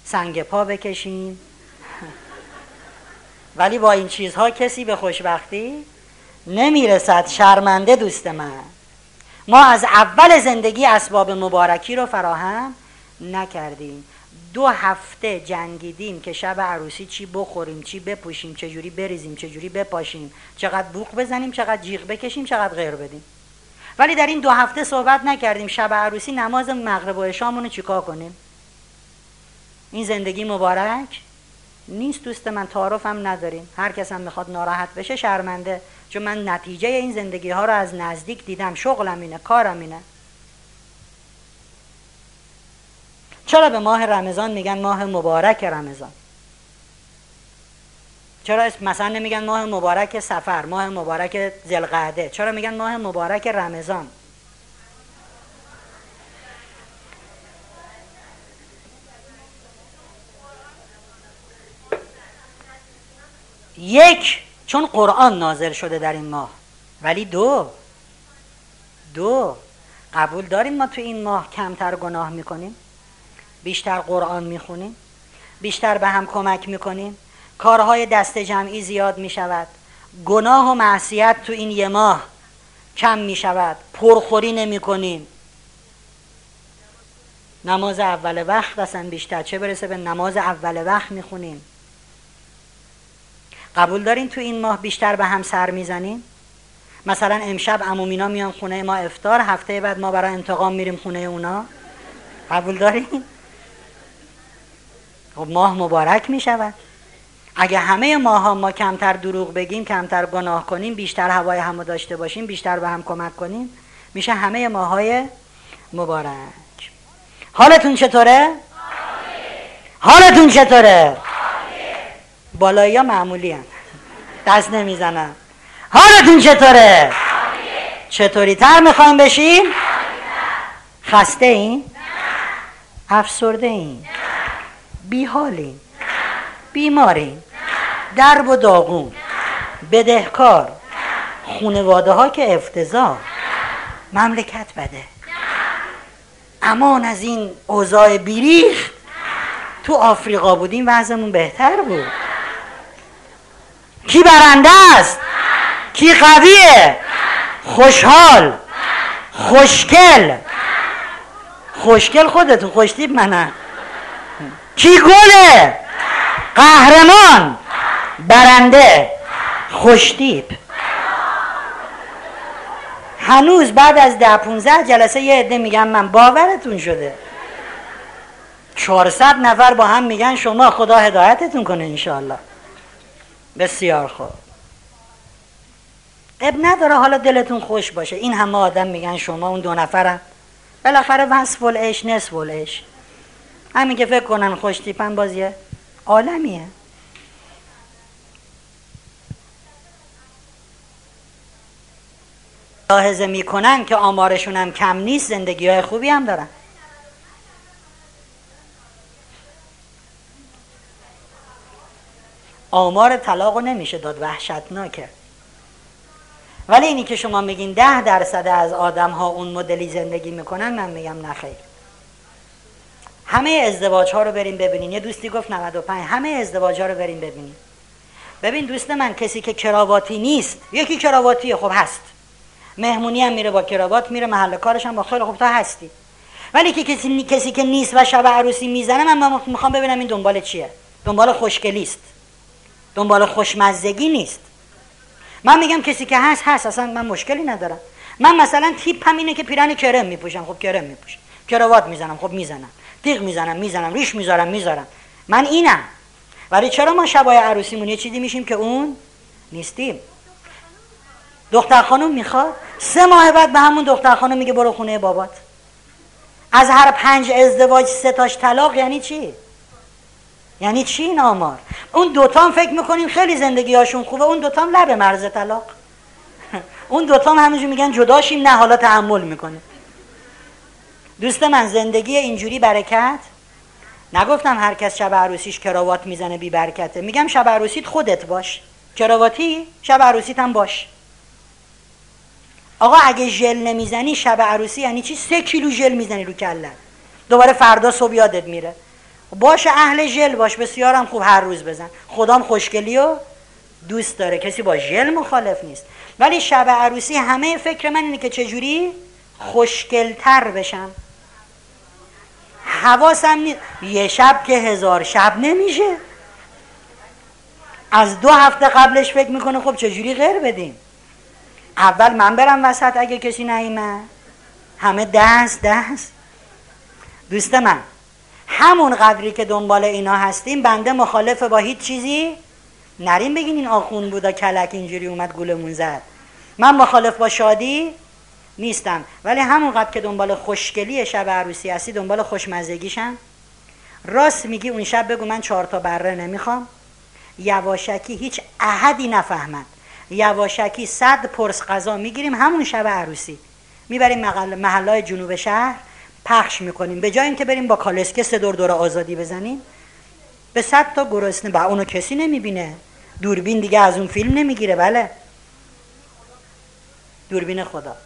سنگ پا بکشیم، ولی با این چیزها کسی به خوشبختی نمیرسد. شرمنده دوست من، ما از اول زندگی اسباب مبارکی رو فراهم نکردیم. دو هفته جنگیدیم که شب عروسی چی بخوریم، چی بپوشیم، چجوری بریزیم، چجوری بپاشیم، چقدر بوق بزنیم، چقدر جیغ بکشیم، چقدر غیر بدیم، ولی در این دو هفته صحبت نکردیم شب عروسی نماز مغرب و عشامونو چیکار کنیم. این زندگی مبارک نیست دوست من. تعارف هم نداریم. هر کس هم میخواد ناراحت بشه شرمنده، چون من نتیجه این زندگی ها رو از نزدیک دیدم. شغلم اینه، کارم اینه. چرا به ماه رمضان میگن ماه مبارک رمضان؟ چرا مثلا نمیگن ماه مبارک سفر، ماه مبارک ذوالقعده؟ چرا میگن ماه مبارک رمضان؟ یک، چون قرآن نازل شده در این ماه. ولی دو دو قبول داریم ما تو این ماه کمتر گناه میکنیم، بیشتر قرآن میخونیم، بیشتر به هم کمک میکنیم، کارهای دست جمعی زیاد میشود، گناه و معصیت تو این یه ماه کم میشود، پرخوری نمیکنیم، نماز اول وقت اصلا بیشتر، چه برسه به نماز اول وقت میخونیم. قبول دارین تو این ماه بیشتر به هم سر میزنیم؟ مثلا امشب عمومینا میان خونه ما افطار، هفته بعد ما برای انتقام میریم خونه اونا. قبول دارین؟ خب ماه مبارک میشود. اگه همه ماه ها ما کمتر دروغ بگیم، کمتر گناه کنیم، بیشتر هوای همو داشته باشیم، بیشتر به هم کمک کنیم، میشه همه ماه های مبارک. حالتون چطوره؟ حالتون چطوره؟ بالایی ها معمولی هم دست نمیزنم. حالتون چطوره؟ چطوری تر میخوایم بشیم؟ خسته این؟ نه. افسرده این؟ نه. بیحالین؟ نه. بیمارین؟ نه. درب و داغون؟ نه. بدهکار؟ نه. خونواده ها که افتضاح، مملکت بده؟ نه. امان از این اوضاع بیریخت. تو آفریقا بودیم وضعمون بهتر بود. کی برنده است؟ من. کی قویه؟ من. خوشحال؟ من. خوشگل؟ من. خوشگل خودتون، خوشتیب منم. کی گله؟ من. قهرمان؟ من. برنده؟ من. خوشتیب؟ من. هنوز بعد از ده پونزده جلسه یه عده میگم من. باورتون شده؟ چهارصد نفر با هم میگن شما. خدا هدایتتون کنه انشالله. بسیار خوب، اب نداره حالا دلتون خوش باشه. این همه آدم میگن شما، اون دو نفرم بالاخره وصف العش نصف العش، همین که فکر کنن خوش تیپن باز یه عالمیه. ملاحظه میکنن که آمارشون هم کم نیست، زندگی های خوبی هم دارن. آمار طلاقو نمیشه داد، وحشتناکه. ولی اینی که شما میگین ده درصد از آدم ها اون مدلی زندگی میکنن، من میگم نه خیر. همه ازدواج ها رو بریم ببینین. یه دوستی گفت نود و پنج. همه ازدواج ها رو بریم ببینین. ببین دوست من، کسی که کراواتی نیست، یکی کراواتیه، خب هست، مهمونی هم میره با کراوات، میره محل کارش هم با خیلی خوب، تا هستی. ولی که کسی کسی که نیست و شب عروسی میزنه، من میخوام ببینم این دنبال چیه. دنبال خوشگلی است، دنبال خوشمزگی نیست. من میگم کسی که هست هست، اصلا من مشکلی ندارم. من مثلا تیپم اینه که پیرن کرم میپوشم، خب کرم میپوشم. کراوات میزنم، خب میزنم. تیغ میزنم، میزنم. ریش میذارم، میذارم. من اینم. ولی چرا ما شبای عروسیمون یه چیزی میشیم که اون نیستیم؟ دختر خانم میخواد، سه ماه بعد به همون دختر خانم میگه برو خونه بابات. از هر پنج ازدواج سه تاش طلاق. یعنی چی؟ یعنی چی این آمار؟ اون دوتام فکر میکنیم خیلی زندگیاشون خوبه، اون دوتام لب مرز طلاق. اون دوتام همینجور میگن جداشیم، نه حالا تحمل میکنه. دوست من، زندگی اینجوری برکت. نگفتم هر کس شب عروسیش کراوات میزنه بی برکته. میگم شب عروسیت خودت باش، کراواتی شب عروسیت هم باش. آقا اگه ژل نمیزنی شب عروسی یعنی چی؟ سه کیلو ژل میزنی رو کلت، دوباره فردا صبح یادت میره. باشه، اهل ژل باش، بسیارم خوب، هر روز بزن. خدام خوشگلیو دوست داره، کسی با ژل مخالف نیست. ولی شب عروسی همه فکر من اینه که چجوری خوشگلتر بشم. حواسم نیست. یه شب که هزار شب نمیشه. از دو هفته قبلش فکر میکنه خب چجوری غیر بدیم. اول من برم وسط اگه کسی نیمه، همه دست دست. دوست من، همون قدری که دنبال اینا هستیم، بنده مخالف با هیچ چیزی نریم بگین این آخون بودا کلک اینجوری اومد گولمون زد. من مخالف با شادی نیستم، ولی همون قدر که دنبال خوشگلی شب عروسی هستی، دنبال خوشمزگیشم. راست میگی، اون شب بگو من چهار تا بره نمیخوام، یواشکی هیچ احدی نفهمد، یواشکی صد پرس غذا میگیریم همون شب عروسی، میبریم محلهای جنوب شهر پخش میکنیم. به جای اینکه بریم با کالسکه سه دور دور آزادی بزنیم، به صد تا گرسنه، با اونو کسی نمیبینه، دوربین دیگه از اون فیلم نمیگیره. بله، دوربین خدا.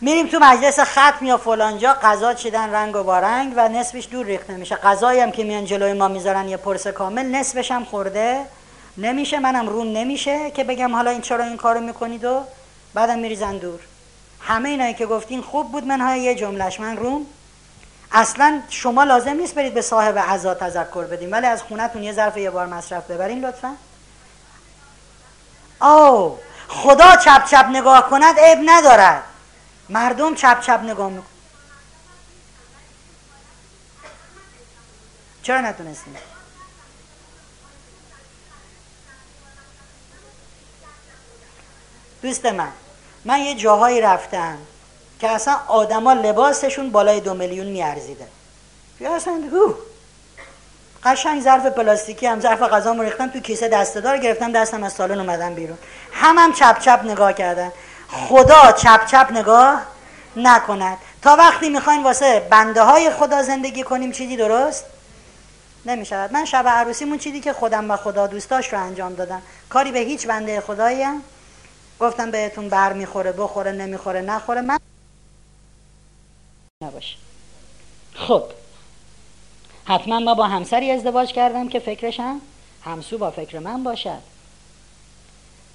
میریم تو مجلس ختم یا فلانجا، غذا چیدن رنگ و بارنگ و نصفش دور ریخته میشه. غذایی هم که میان جلوی ما میذارن یه پرس کامل، نصفش هم خورده نمیشه، منم روم نمیشه که بگم حالا این چرا این کارو میکنید و بعدم میریزن دور. همه اینایی که گفتین خوب بود، منهای یه جملهش من روم. اصلا شما لازم نیست برید به صاحب عزا تذکر بدین، ولی از خونتون یه ظرف یه بار مصرف ببرین لطفا. او خدا چپ چپ نگاه کند عیب ندارد، مردم چپ چپ نگاه میکن. چرا نتونستیم؟ دوست من، من یه جاهایی رفتم که اصلا آدما لباسشون بالای دو میلیون میارزیده. یا اصلا هو قشنگ ظرف پلاستیکی هم، ظرف غذامو ریختم تو کیسه دسته‌دار، گرفتم دستم از سالن اومدم بیرون. همم هم چپ چپ نگاه کردن. خدا چپ چپ نگاه نکند. تا وقتی میخواین واسه بنده های خدا زندگی کنیم چیزی درست نمیشود. من شب عروسیمون چیزی که خودم و خدا دوستاش رو انجام دادم، کاری به هیچ بنده خدایم. گفتم بهتون بر میخوره بخوره، نمیخوره نخوره، من نباشه. خب حتما ما با همسری ازدواج کردم که فکرش هم همسو با فکر من باشد.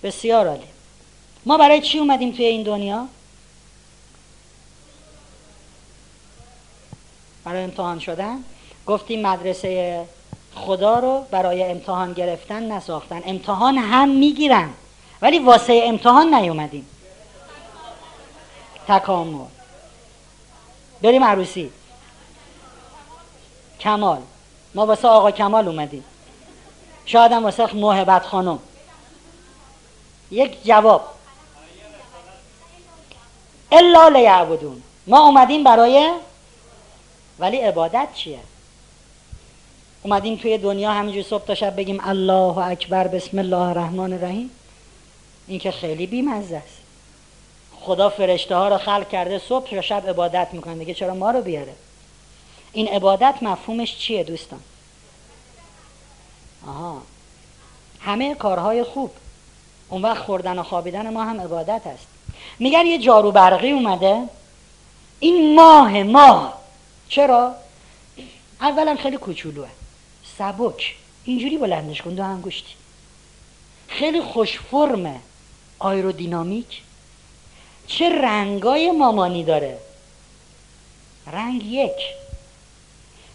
بسیار عالی. ما برای چی اومدیم توی این دنیا؟ برای امتحان شدن. گفتیم مدرسه خدا رو برای امتحان گرفتن نساختن، امتحان هم میگیرن، ولی واسه امتحان نیومدیم. تکامل. بریم عروسی. کمال. ما واسه آقا کمال اومدیم، شاید هم واسه موهبت خانم. یک جواب. الا لیعبدون. ما اومدیم برای، ولی عبادت چیه؟ اومدیم توی دنیا همینجور صبح تا شب بگیم الله اکبر بسم الله الرحمن الرحیم؟ این که خیلی بی‌مزه است. خدا فرشته ها رو خلق کرده صبح و شب عبادت میکنن، دیگه چرا ما رو بیاره؟ این عبادت مفهومش چیه دوستان؟ آها، همه کارهای خوب. اون وقت خوردن و خوابیدن ما هم عبادت است. میگن یه جارو برقی اومده، این ماه ماه. چرا؟ اولا خیلی کوچولوه، سبک، اینجوری بلندش کن دو انگشتی، خیلی خوش فرمه، آیرودینامیک. چه رنگای مامانی داره، رنگ یک.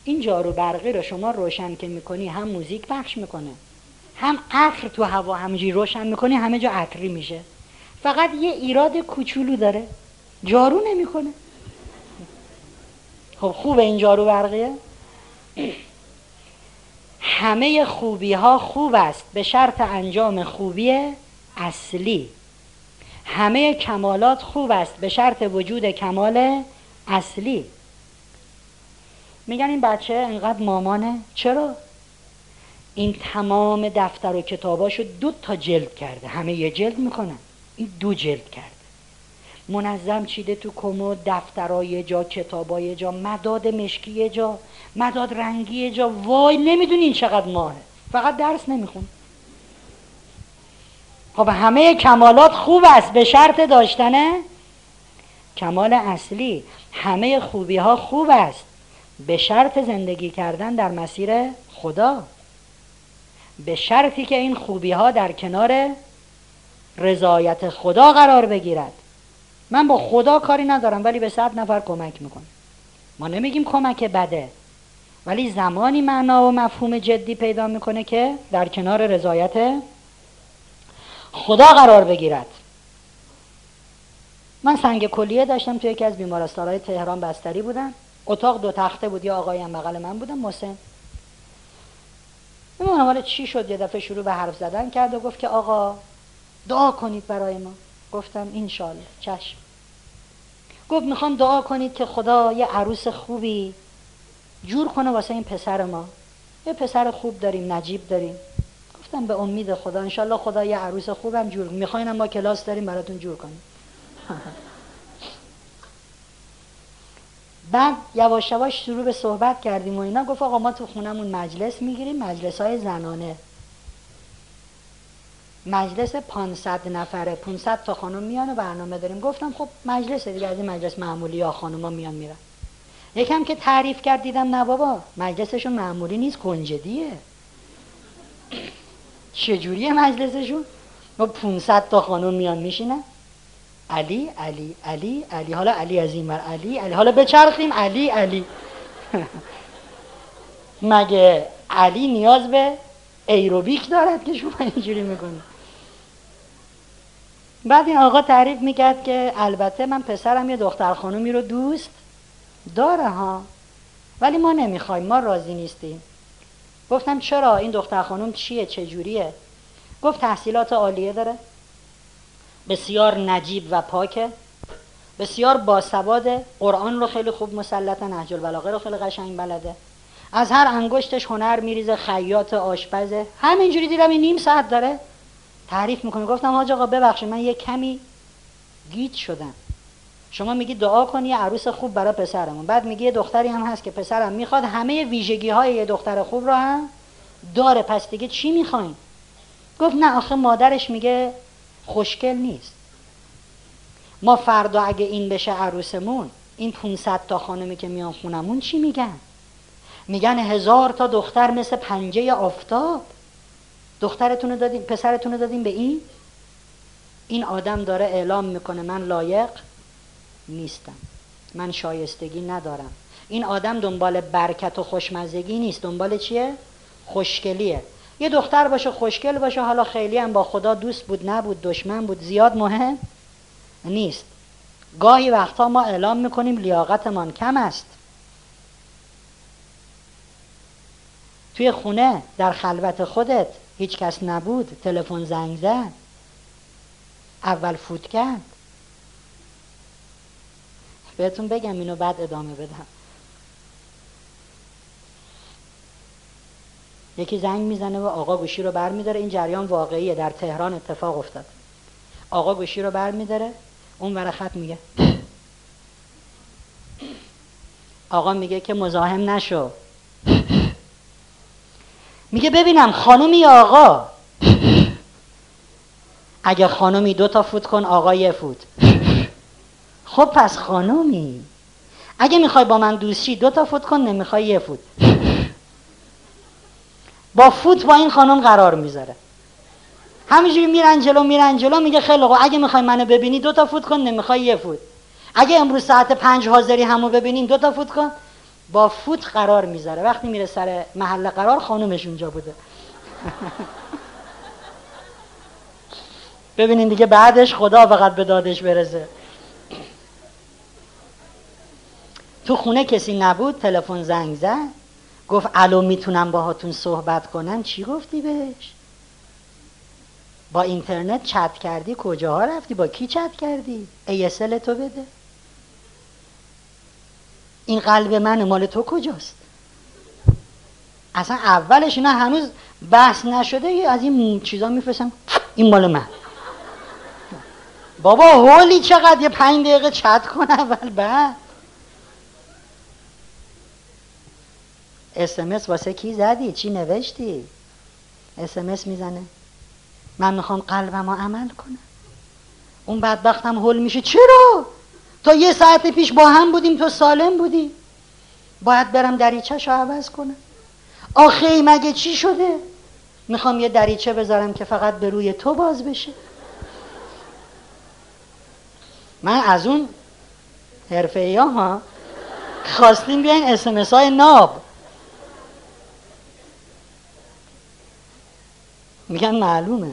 این جارو برقی رو شما روشن که میکنی هم موزیک پخش میکنه، هم عطر تو هوا همینجوری روشن میکنی همه جا عطری میشه. فقط یه ایراد کوچولو داره، جارو نمیکنه. خب خوبه این جارو برقیه؟ همه خوبی ها خوب است به شرط انجام خوبی اصلی. همه کمالات خوب است به شرط وجود کمال اصلی. میگن این بچه اینقدر مامانه، چرا؟ این تمام دفتر و کتاباشو دو تا جلد کرده، همه یه جلد میکنن، این دو جلد کرده، منظم چیده تو کمد، دفترای جا، کتابای جا، مداد مشکی جا، مداد رنگی جا. وای نمیدونی این چقدر ماهه، فقط درس نمیخون. خب همه کمالات خوب است به شرط داشتن کمال اصلی. همه خوبی ها خوب است به شرط زندگی کردن در مسیر خدا، به شرطی که این خوبی ها در کنار رضایت خدا قرار بگیرد. من با خدا کاری ندارم ولی به صد نفر کمک میکنم. ما نمیگیم کمک بده، ولی زمانی معنا و مفهوم جدی پیدا میکنه که در کنار رضایت خدا قرار بگیرد. من سنگ کلیه داشتم توی یکی از بیمارستان‌های تهران بستری بودم، اتاق دو تخته بود، یه آقایی هم بغل من بودم، محسن. نمیدونم حالا چی شد یه دفعه شروع به حرف زدن کرد و گفت که آقا دعا کنید برای ما. گفتم انشالله، چشم. گفت میخوام دعا کنید که خدا یه عروس خوبی جور کنه واسه این پسر ما، یه پسر خوب داریم، نجیب داریم. گفتم به امید خدا، انشالله خدا یه عروس خوبم جور میخواینم، ما کلاس داریم براتون جور کنیم. بعد یواش یواش شروع به صحبت کردیم و اینا. گفت آقا ما تو خونمون مجلس میگیریم، مجلس های زنانه، مجلس پانصد نفره، پانصد تا خانم میان و برنامه داریم. گفتم خب مجلس دیگه، از این مجلس معمولی یا خانوما میان میرن. یکم که تعریف کرد دیدم نه بابا، مجلسشون معمولی نیست، کنجدیه. چجوریه مجلسشون؟ ما پانصد تا خانم میان میشینن، علی علی علی علی، حالا علی از این ور، علی علی، حالا بچرخیم، علی علی. مگه علی نیاز به ایروبیک دارد که شما اینجوری میکنید؟ بعد این آقا تعریف میکرد که البته من پسرم یه دختر خانومی رو دوست داره ها، ولی ما نمیخوایم، ما راضی نیستیم. گفتم چرا؟ این دختر خانوم چیه، چجوریه؟ گفت تحصیلات عالیه داره، بسیار نجیب و پاکه، بسیار باسواده، قرآن رو خیلی خوب مسلطه، نهج البلاغه رو خیلی قشنگ بلده، از هر انگشتش هنر میریزه، خیاط، آشپزه. همینجوری دیدم این نیم ساعت داره تعریف میکنه. گفتم حاج آقا ببخشید من یه کمی گیج شدم، شما میگی دعا کن یه عروس خوب برای پسرمون، بعد میگی یه دختری هم هست که پسرم میخواد، همه ویژگی های یه دختر خوب رو هم داره، پس دیگه چی میخواین؟ گفت نه آخه مادرش میگه خوشگل نیست، ما فردا اگه این بشه عروسمون، این پانصد تا خانمی که میان خونمون چی میگن؟ میگن هزار تا دختر مثل پنجه آفتاب، دخترتونو دادیم، پسرتونو دادیم به این، این آدم داره اعلام میکنه من لایق نیستم، من شایستگی ندارم. این آدم دنبال برکت و خوشمزگی نیست، دنبال چیه؟ خوشگلیه. یه دختر باشه خوشگل باشه، حالا خیلی هم با خدا دوست بود نبود، دشمن بود، زیاد مهم نیست. گاهی وقتا ما اعلام میکنیم لیاقتمان کم است. توی خونه در خلوت خودت هیچ کس نبود، تلفن زنگ زد، اول فوت کرد. بهتون بگم اینو بعد ادامه بدم. یکی زنگ میزنه و آقا گوشی رو برمیداره، این جریان واقعیه، در تهران اتفاق افتاد. آقا گوشی رو برمیداره، اون ور خط میگه آقا میگه که مزاحم نشو. میگه ببینم خانومی یا آقا؟ اگه خانومی دو تا فوت کن، آقا یه فوت. خب پس خانومی. اگه میخوای با من دوست شی دو تا فوت کن، نمیخوای یه فوت. با فوت با این خانم قرار میذاره. همینجوری میرن جلو میرن جلو. میگه خیلی خوب، اگه میخوای منو ببینی دو تا فوت کن، نمیخوای یه فوت. اگه امروز ساعت پنج حاضری همو ببینیم دو تا فوت کن. با فوت قرار میذاره. وقتی میره سر محل قرار، خانومش اونجا بوده. ببینین دیگه بعدش خدا فقط به دادش برسه. تو خونه کسی نبود، تلفن زنگ زد، گفت الو میتونم باهاتون صحبت کنم. چی گفتی بهش؟ با اینترنت چت کردی؟ کجاها رفتی؟ با کی چت کردی؟ ایسل تو بده. این قلب من مال تو کجاست؟ اصلا اولش اینا هنوز بحث نشده از این چیزا میفرستم این مال من. بابا هولی چقدر، یه پنج دقیقه چت کن اول، بعد اس ام اس واسه کی زدی؟ چی نوشتی؟ اس ام اس میزنه من میخوام قلبم رو عمل کنم. اون بدبختم هول میشه. چرا؟ تا یه ساعت پیش با هم بودیم، تو سالم بودی. باید برم دریچه‌شو عوض کنم. آخه مگه چی شده؟ میخوام یه دریچه بذارم که فقط به روی تو باز بشه. من از اون حرفه‌ای ها خواستیم بیاین اس ام اس های ناب. میگن معلومه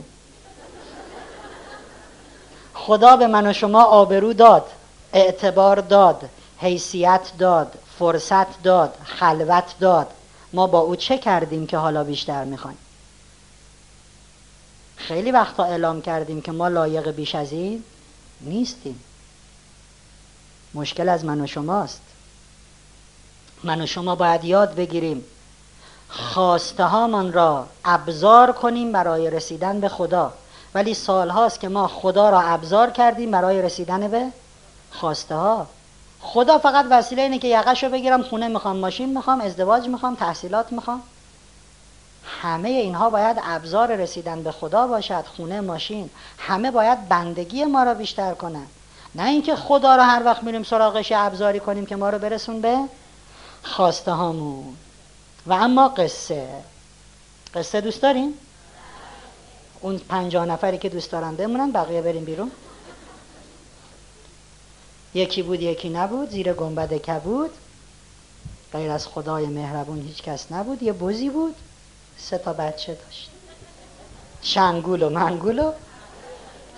خدا به من و شما آبرو داد، اعتبار داد، حیثیت داد، فرصت داد، خلوت داد. ما با او چه کردیم که حالا بیشتر میخوایم؟ خیلی وقتا اعلام کردیم که ما لایق بیش از این نیستیم. مشکل از من و شماست. من و شما باید یاد بگیریم خواسته هامان را ابزار کنیم برای رسیدن به خدا. ولی سال هاست که ما خدا را ابزار کردیم برای رسیدن به خواسته ها. خدا فقط وسیله اینه که یقش رو بگیرم. خونه میخوام، ماشین میخوام، ازدواج میخوام، تحصیلات میخوام. همه اینها باید ابزار رسیدن به خدا باشد. خونه، ماشین، همه باید بندگی ما را بیشتر کنن، نه اینکه خدا را هر وقت میریم سراغش ابزاری کنیم که ما رو برسون به خواسته هامون. و اما قصه قصه دوست دارین؟ اون پنجاه نفری که دوست دارن بمونن، بقیه بریم بیرون. یکی بود یکی نبود، زیر گنبد کبود غیر از خدای مهربون هیچ کس نبود. یه بزی بود، سه تا بچه داشت، شنگول و منگول و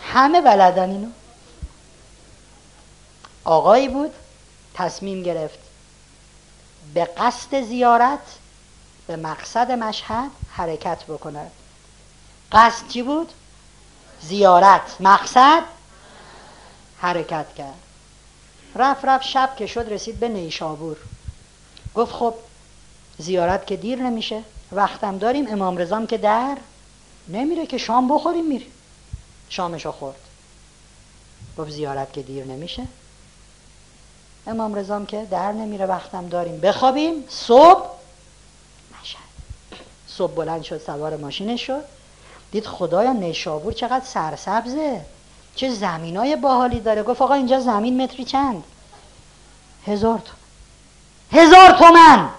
همه بلدن اینو. آقایی بود تصمیم گرفت به قصد زیارت به مقصد مشهد حرکت بکنه. قصد چی بود؟ زیارت. مقصد حرکت کرد. رفت رفت شب که شد رسید به نیشابور. گفت خب زیارت که دیر نمیشه، وقتم داریم، امام رضام که در نمیره که، شام بخوریم میریم. شامشو خورد. گفت زیارت که دیر نمیشه، امام رضام که در نمیره، وقتم داریم، بخوابیم، صبح مشهد. صبح بلند شد، سوار ماشینش شد، دید خدایا نیشابور چقدر سرسبزه، چه زمینای باحالی داره. گفت آقا اینجا زمین متری چند؟ هزار تومن. هزار تومن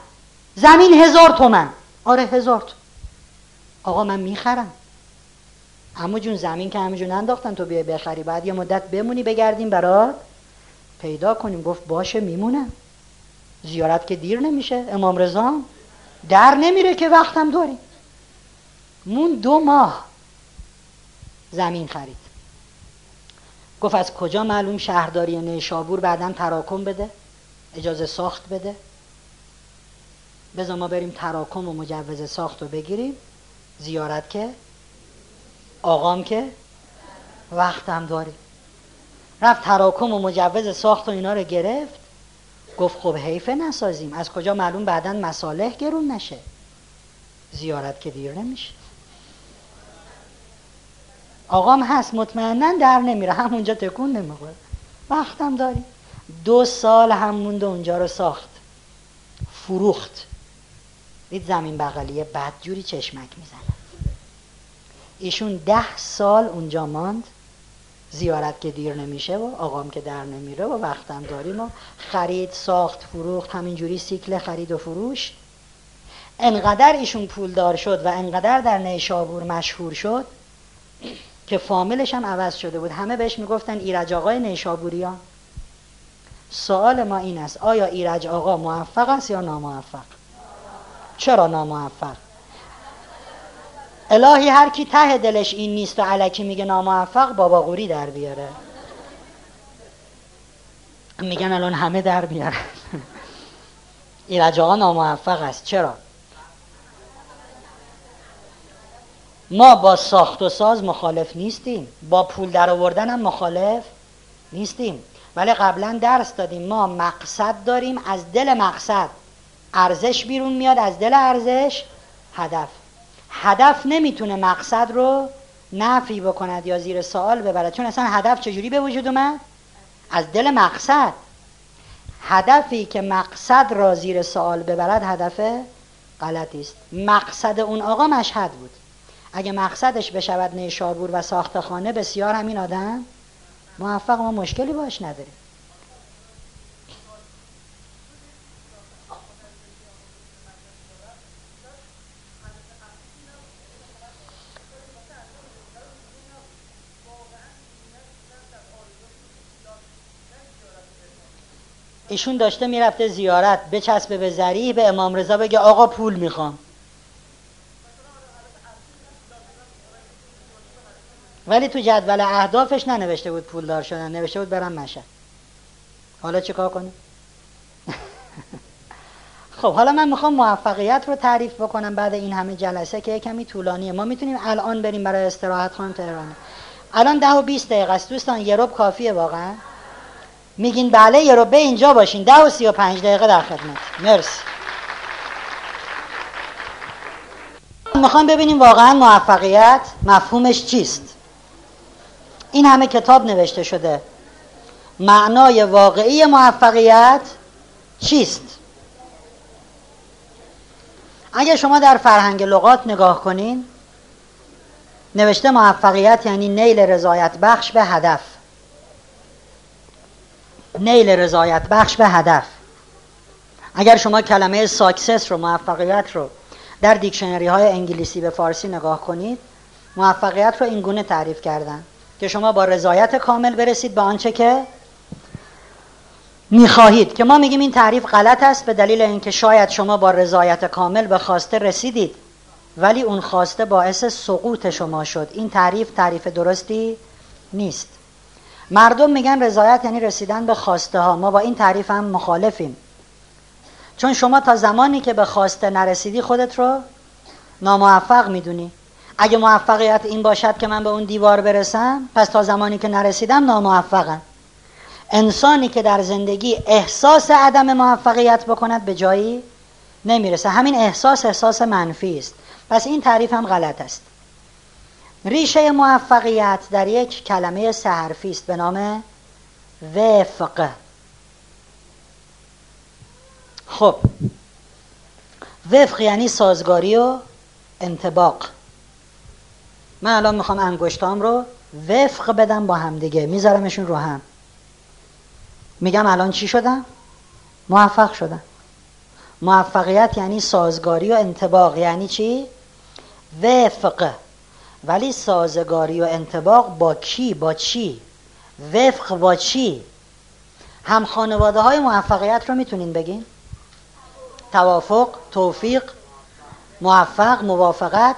زمین؟ هزار تومن؟ آره هزار تومن. آقا من میخرم. عمو جون زمین که همه جون انداختن تو بیای بخری، بعد یه مدت بمونی بگردیم برات پیدا کنیم. گفت باشه میمونم، زیارت که دیر نمیشه، امام رضا در نمیره که، وقتم داریم. مون دو ماه زمین خرید. گفت از کجا معلوم شهرداری نیشابور بعدن تراکم بده، اجازه ساخت بده؟ بذار ما بریم تراکم و مجوز ساخت رو بگیریم. زیارت که، آقام که، وقتم داریم. رفت تراکم و مجوز ساخت و اینا رو گرفت. گفت خب حیفه نسازیم، از کجا معلوم بعدن مصالح گرون نشه، زیارت که دیر نمیشه، آقام هست مطمئنن در نمیره، همونجا تکون نمیخوره. وقتم داریم. دو سال هم موند اونجا رو ساخت، فروخت. دید زمین بغلیه بدجوری چشمک میزنه. ایشون ده سال اونجا ماند، زیارت که دیر نمیشه و آقام که در نمیره و وقتم داریم و خرید، ساخت، فروخت، همینجوری سیکل خرید و فروش. انقدر ایشون پولدار شد و انقدر در نیشابور مشهور شد که فامیلش هم عوض شده بود، همه بهش میگفتن ایرج آقای نیشابوریان. سوال ما این است آیا ایرج آقا موفق است یا ناموفق؟ چرا ناموفق؟ الهی هر کی ته دلش این نیست و علکی میگه ناموفق بابا قوری در بیاره. میگن الان همه در بیاره ایرج آقا ناموفق است. چرا؟ ما با ساخت و ساز مخالف نیستیم، با پول در آوردن هم مخالف نیستیم، ولی قبلا درس دادیم ما مقصد داریم، از دل مقصد ارزش بیرون میاد، از دل ارزش هدف. هدف نمیتونه مقصد رو نفی بکند یا زیر سوال ببره، چون اصلا هدف چجوری به وجود اومد؟ از دل مقصد. هدفی که مقصد را زیر سوال ببرد هدف غلطی است. مقصد اون آقا مشهد بود، اگه مقصدش بشود نیشابور و ساخت خانه بسیار همین آدم موفق، ما مشکلی باش نداریم. ایشون داشته میرفته زیارت، بچسبه به ذریح به امام رضا بگه آقا پول میخوام، ولی تو جدول اهدافش ننوشته بود پولدار شدن، نوشته بود برم مشهد. حالا چیکار کنم؟ خب حالا من میخوام موفقیت رو تعریف بکنم بعد این همه جلسه که کمی طولانیه. ما میتونیم الان بریم برای استراحت خانم تهرانی. الان ده و بیست دقیقه است دوستان، یه ربع کافیه واقعا؟ میگین بله یه ربع اینجا باشین، ده و سی و پنج دقیقه در خدمت. مرسی. میخوام ببینیم واقعا موفقیت مفهومش چیست. این همه کتاب نوشته شده، معنای واقعی موفقیت چیست؟ اگه شما در فرهنگ لغات نگاه کنین نوشته موفقیت یعنی نیل رضایت بخش به هدف، نیل رضایت بخش به هدف. اگر شما کلمه ساکسس رو، موفقیت رو در دیکشنری های انگلیسی به فارسی نگاه کنید، موفقیت رو اینگونه تعریف کردن که شما با رضایت کامل برسید به آنچه که میخواهید، که ما میگیم این تعریف غلط است به دلیل اینکه شاید شما با رضایت کامل به خواسته رسیدید ولی اون خواسته باعث سقوط شما شد. این تعریف تعریف درستی نیست. مردم میگن رضایت یعنی رسیدن به خواسته ها، ما با این تعریف هم مخالفیم، چون شما تا زمانی که به خواسته نرسیدی خودت رو ناموفق میدونی. اگه موفقیت این باشد که من به اون دیوار برسم، پس تا زمانی که نرسیدم ناموفقم. انسانی که در زندگی احساس عدم موفقیت بکند به جایی نمیرسه. همین احساس احساس منفی است. پس این تعریف هم غلط است. ریشه موفقیت در یک کلمه سه حرفی است به نام وفق. خب وفق یعنی سازگاری و انطباق. من الان میخوام انگشتام رو وفق بدم با هم دیگه، میذارمشون رو هم، میگم الان چی شدم؟ موفق شدم. موفقیت یعنی سازگاری و انطباق. یعنی چی؟ وفق. ولی سازگاری و انطباق با کی؟ با چی؟ وفق با چی؟ هم خانواده های موفقیت رو میتونین بگین؟ توافق، توفیق، موفق، موافقت،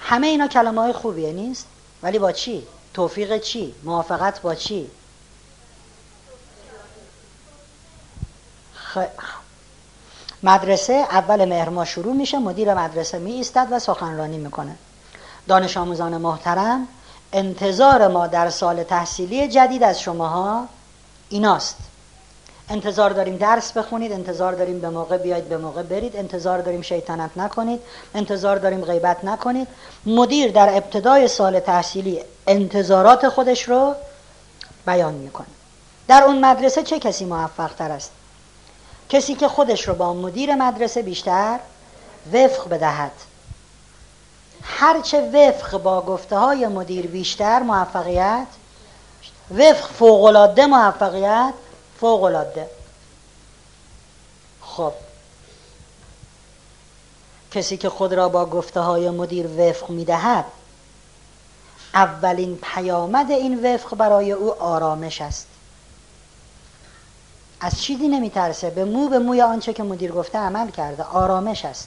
همه اینا کلمه های خوبیه نیست؟ ولی با چی؟ توفیق چی؟ موافقت با چی؟ خ... مدرسه اول مهر ماه شروع میشه، مدیر مدرسه می ایستد و سخنرانی میکنه. دانش آموزان محترم، انتظار ما در سال تحصیلی جدید از شماها ایناست. انتظار داریم درس بخونید، انتظار داریم به موقع بیاید، به موقع برید، انتظار داریم شیطنت نکنید، انتظار داریم غیبت نکنید. مدیر در ابتدای سال تحصیلی انتظارات خودش رو بیان میکنه. در اون مدرسه چه کسی موفق تر است؟ کسی که خودش رو با مدیر مدرسه بیشتر وفق بدهد. هرچه وفق با گفته های مدیر بیشتر موفقیت، وفق فوق‌العاده موفقیت فوق‌العاده. خب کسی که خود را با گفته های مدیر وفق میدهد، اولین پیامد این وفق برای او آرامش است. از چیزی نمیترسه، به مو به موی آنچه که مدیر گفته عمل کرده، آرامش است.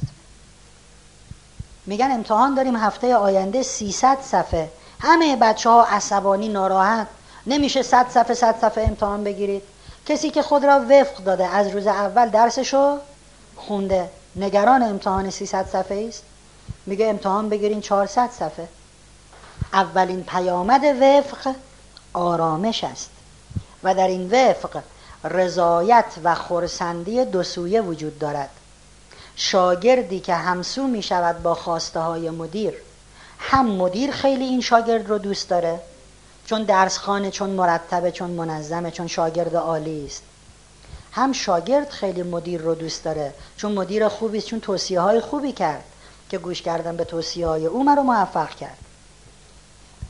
میگن امتحان داریم هفته آینده سیصد صفحه، همه بچه ها عصبانی ناراحت، نمیشه صد صفحه صد صفحه امتحان بگیرید. کسی که خود را وفق داده، از روز اول درسشو خونده، نگران امتحان سیصد صفحه است، میگه امتحان بگیرین چهارصد صفحه. اولین پیامد وفق آرامش است و در این وفق رضایت و خرسندی دو سویه وجود دارد. شاگردی که همسو می شود با خواسته های مدیر، هم مدیر خیلی این شاگرد رو دوست داره چون درسخانه، چون مرتبه، چون منظمه، چون شاگرد عالی است، هم شاگرد خیلی مدیر رو دوست داره چون مدیر خوبی است، چون توصیه های خوبی کرد که گوش کردن به توصیه های او مرا موفق کرد.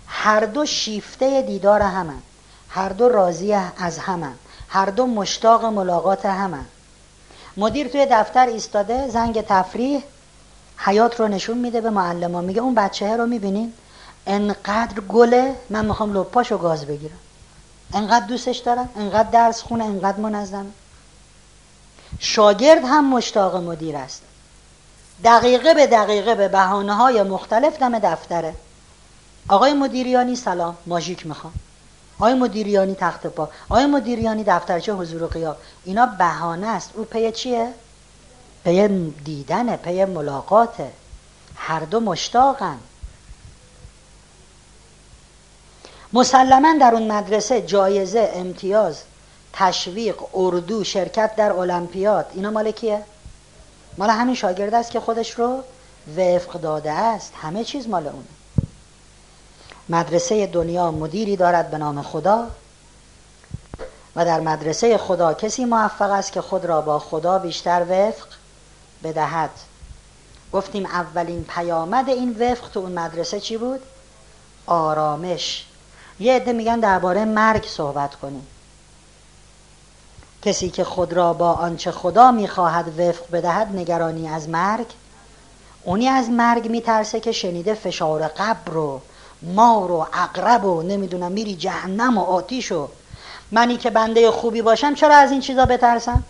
هر دو شیفته دیدار همند، هر دو راضی از همند، هر دو مشتاق ملاقات همند. مدیر توی دفتر ایستاده، زنگ تفریح حیات رو نشون میده به معلمان، میگه اون بچه رو میبینین انقدر گله، من میخوام لپاشو گاز بگیرم، انقدر دوستش دارم، انقدر درس خونه، انقدر منظم. شاگرد هم مشتاق مدیر است، دقیقه به دقیقه به بهانه های مختلف دم دفتره. آقای مدیریانی سلام، ماژیک میخوام. آقای مدیریانی تخت پا. آقای مدیریانی دفترچه حضور و غیاب. اینا بهانه است. او پی چیه؟ پی دیدنه، پی ملاقاته. هر دو مشتاقن. مسلما در اون مدرسه جایزه، امتیاز، تشویق، اردو، شرکت در المپیاد، اینا مال کیه؟ مال همین شاگرد است که خودش رو وفق داده است. همه چیز مال اونه. مدرسه دنیا مدیری دارد به نام خدا و در مدرسه خدا کسی موفق است که خود را با خدا بیشتر وفق بدهد. گفتیم اولین پیامد این وفق تو اون مدرسه چی بود؟ آرامش. یه عده میگن درباره مرگ صحبت کنیم. کسی که خود را با آنچه خدا میخواهد وفق بدهد نگرانی از مرگ، اونی از مرگ میترسه که شنیده فشار قبر رو، مار و عقرب و نمیدونم میری جهنم و آتیش و منی که بنده خوبی باشم چرا از این چیزا بترسم؟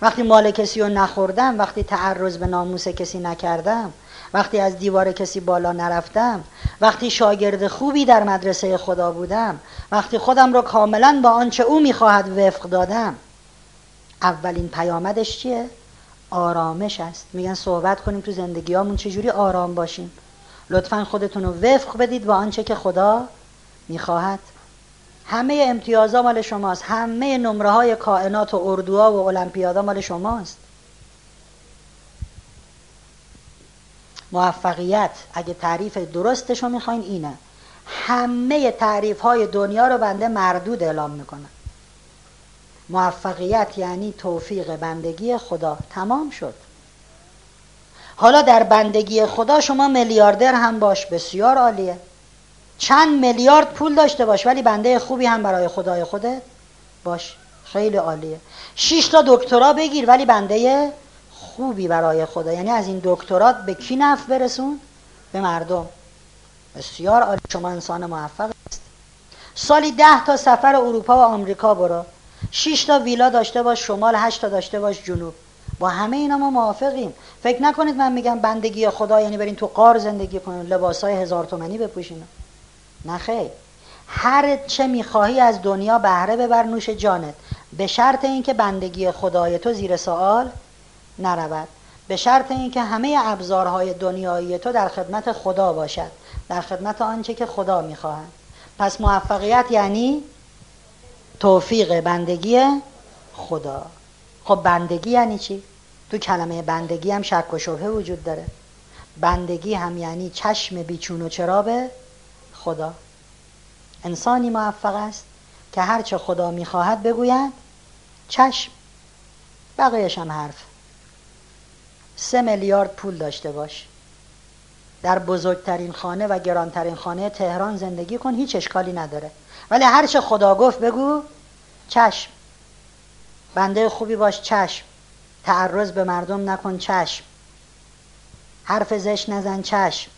وقتی مال کسی رو نخوردم، وقتی تعرض به ناموس کسی نکردم، وقتی از دیوار کسی بالا نرفتم، وقتی شاگرد خوبی در مدرسه خدا بودم، وقتی خودم رو کاملا با آنچه او میخواهد وفق دادم. اولین پیامدش چیه؟ آرامش است. میگن صحبت کنیم تو زندگیامون چجوری آرام باشیم. لطفاً خودتون رو وفق بدید با آنچه که خدا میخواهد. همه امتیازا مال شماست، همه نمره های کائنات و اردوها و المپیادا مال شماست. موفقیت اگه تعریف درستش رو میخواین اینه. همه تعریف های دنیا رو بنده مردود اعلام میکنه. موفقیت یعنی توفیق بندگی خدا. تمام شد. حالا در بندگی خدا شما میلیاردر هم باش، بسیار عالیه، چند میلیارد پول داشته باش، ولی بنده خوبی هم برای خدای خودت باش، خیلی عالیه. شش تا دکترا بگیر ولی بنده خوبی برای خدا، یعنی از این دکترات به کی نفع برسون؟ به مردم. بسیار عالی، شما انسان موفق است. سالی ده تا سفر اروپا و آمریکا برو، شش تا ویلا داشته باش شمال، هشت تا داشته باش جنوب. با همه اینا ما موافقیم. فکر نکنید من میگم بندگی خدا یعنی برین تو غار زندگی کنین، لباسای هزار تومانی بپوشین. نه خیر. هر چه میخواهی از دنیا بهره ببر نوش جانت، به شرط اینکه بندگی خدای تو زیر سوال نرود، به شرط اینکه همه ابزارهای دنیایی تو در خدمت خدا باشد، در خدمت آنچه که خدا میخواهد. پس موفقیت یعنی توفیق بندگی خدا. خب بندگی یعنی چی؟ تو کلمه بندگی هم شک و شبهه وجود داره. بندگی هم یعنی چشم بیچون و چرا به خدا. انسانی موفق است که هرچه خدا میخواهد بگویند چشم، بقیه‌اش هم حرف. سه میلیارد پول داشته باش، در بزرگترین خانه و گرانترین خانه تهران زندگی کن، هیچ اشکالی نداره، ولی هرچه خدا گفت بگو چشم. بنده خوبی باش چشم، تعرض به مردم نکن چشم، حرف زشت نزن چشم،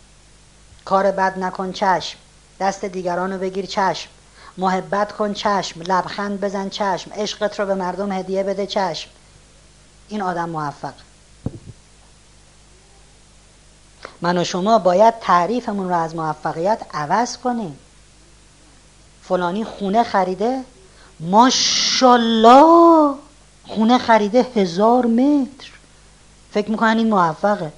کار بد نکن چشم، دست دیگرانو بگیر چشم، محبت کن چشم، لبخند بزن چشم، عشقت رو به مردم هدیه بده چشم. این آدم موفق. من و شما باید تعریفمون رو از موفقیت عوض کنیم. فلانی خونه خریده، ماشالله خونه خریده هزار متر، فکر میکنن این موفقه.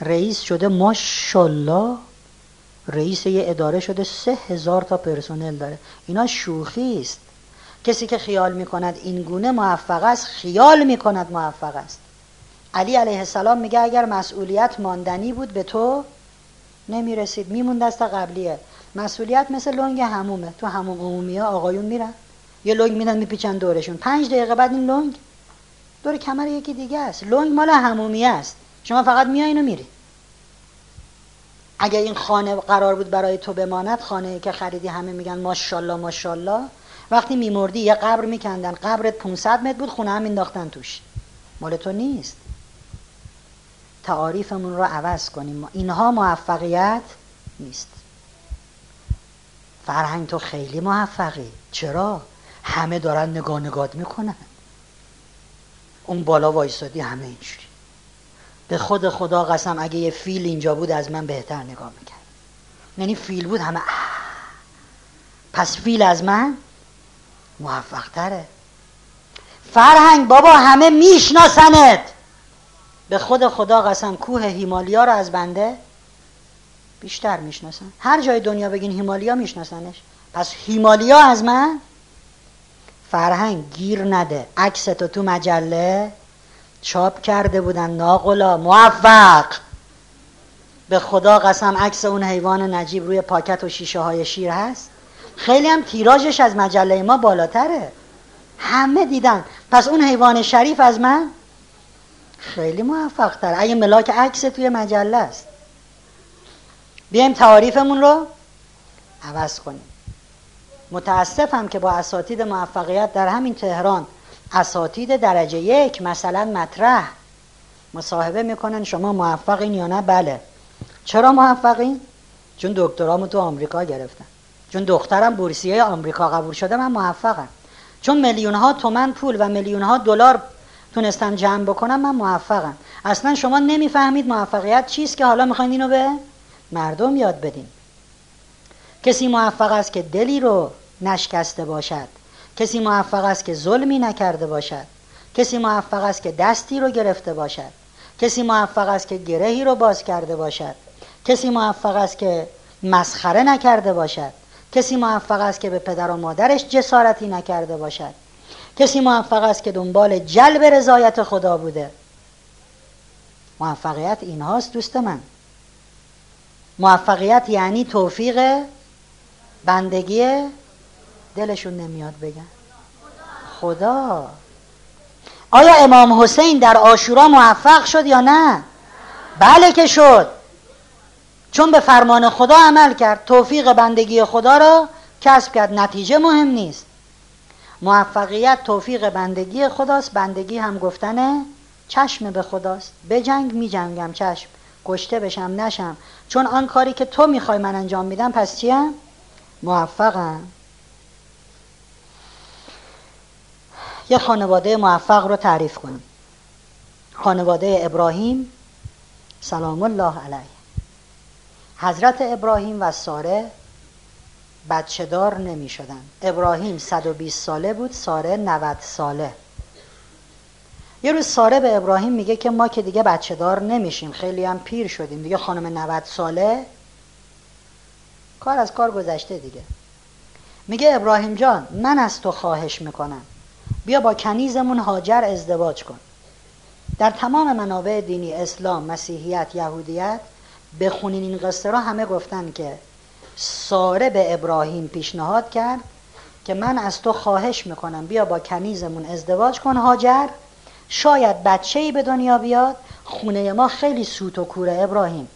رئیس شده، ماشالله رئیس یه اداره شده، سه هزار تا پرسنل داره. اینا شوخی است. کسی که خیال میکند این گونه موفق است، خیال میکند موفق است. علی علیه السلام میگه اگر مسئولیت ماندنی بود به تو نمیرسید، میمون دست قبلیه. مسئولیت مثل لنگ حمومه، تو حموم عمومی ها آقایون میرن یه لنگ میدن میپیچن دورشون، پنج دقیقه بعد این لنگ دور کمر یکی دیگه است. لنگ مال حمومی است، شما فقط میای اینو میری. اگر این خانه قرار بود برای تو بماند، خانه‌ای که خریدی همه میگن ماشاءالله ماشاءالله، وقتی میمردی یه قبر میکندن، قبرت پانصد متر بود، خونه هم مینداختن توش، مال تو نیست. تعاریفمون رو عوض کنیم، اینها موفقیت نیست. فرهنگ تو خیلی موفقی، چرا؟ همه دارن نگاه نگات میکنن، اون بالا وایسادی همه اینجوری. به خود خدا قسم اگه یه فیل اینجا بود از من بهتر نگاه میکرد. یعنی فیل بود همه آه. پس فیل از من موفق تره. فرهنگ بابا همه میشناسنت، به خود خدا قسم کوه هیمالیا رو از بنده بیشتر میشناسن. هر جای دنیا بگین هیمالیا میشناسنش. پس هیمالیا از من. فرهنگ گیر نده، عکس تو تو مجله چاپ کرده بودن ناقلا موفق، به خدا قسم عکس اون حیوان نجیب روی پاکت و شیشه های شیر هست، خیلی هم تیراژش از مجله ما بالاتره، همه دیدن. پس اون حیوان شریف از من خیلی موفق تر، اگه ملاک عکس توی مجله است. بیایم تعاریفمون رو عوض کنیم. متاسفم که با اساتید موفقیت در همین تهران، اساتید درجه یک مثلا مطرح، مصاحبه میکنن شما موفقین یا نه؟ بله. چرا موفقین؟ چون دکترامو تو آمریکا گرفتن، چون دخترم بورسیه آمریکا قبول شده، من موفقم. چون میلیون ها تومن پول و میلیون ها دلار تونستم جمع بکنم، من موفقم. اصلا شما نمیفهمید موفقیت چیست که حالا میخواین اینو به مردم یاد بدین. کسی موفق است که دلی رو نشکسته باشد، کسی موفق است که ظلمی نکرده باشد، کسی موفق است که دستی رو گرفته باشد، کسی موفق است که گرهی رو باز کرده باشد، کسی موفق است که مسخره نکرده باشد، کسی موفق است که به پدر و مادرش جسارتی نکرده باشد، کسی موفق است که دنبال جلب رضایت خدا بوده. موفقیت اینهاست دوست من. موفقیت یعنی توفیق بندگی دلشون نمیاد بگن خدا. آیا امام حسین در عاشورا موفق شد یا نه؟ بله که شد، چون به فرمان خدا عمل کرد، توفیق بندگی خدا را کسب کرد. نتیجه مهم نیست، موفقیت توفیق بندگی خداست. بندگی هم گفتن چشم به خداست. به جنگ می جنگم چشم، کشته بشم نشم، چون آن کاری که تو میخوای من انجام میدم. پس چیم؟ موفقم. یه خانواده موفق رو تعریف کنیم. خانواده ابراهیم سلام الله علیه. حضرت ابراهیم و ساره بچه دار نمی شدن. ابراهیم صد و بیست ساله بود، ساره نود ساله. یه روز ساره به ابراهیم میگه که ما که دیگه بچه دار نمیشیم، خیلی هم پیر شدیم دیگه، خانم نود ساله کار از کار گذشته دیگه. میگه ابراهیم جان، من از تو خواهش میکنم بیا با کنیزمون هاجر ازدواج کن. در تمام منابع دینی، اسلام، مسیحیت، یهودیت، بخونین این قصه را، همه گفتن که ساره به ابراهیم پیشنهاد کرد که من از تو خواهش میکنم بیا با کنیزمون ازدواج کن هاجر، شاید بچه‌ای به دنیا بیاد. خونه ما خیلی سوت و کوره ابراهیم،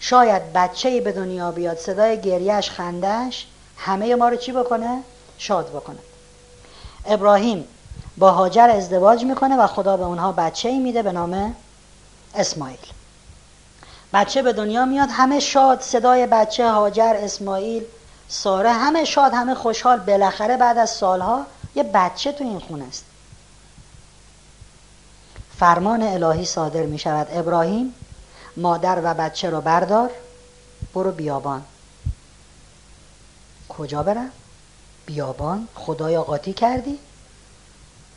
شاید بچه‌ای به دنیا بیاد صدای گریهش، خندش همه ما رو چی بکنه؟ شاد بکنه. ابراهیم با هاجر ازدواج میکنه و خدا به اونها بچه‌ای میده به نام اسماعیل. بچه به دنیا میاد، همه شاد، صدای بچه، هاجر، اسماعیل، ساره، همه شاد، همه خوشحال. بالاخره بعد از سالها یه بچه تو این خونه است. فرمان الهی صادر می شود: ابراهیم مادر و بچه رو بردار برو بیابان. کجا برم؟ بیابان؟ خدایا قاطی کردی؟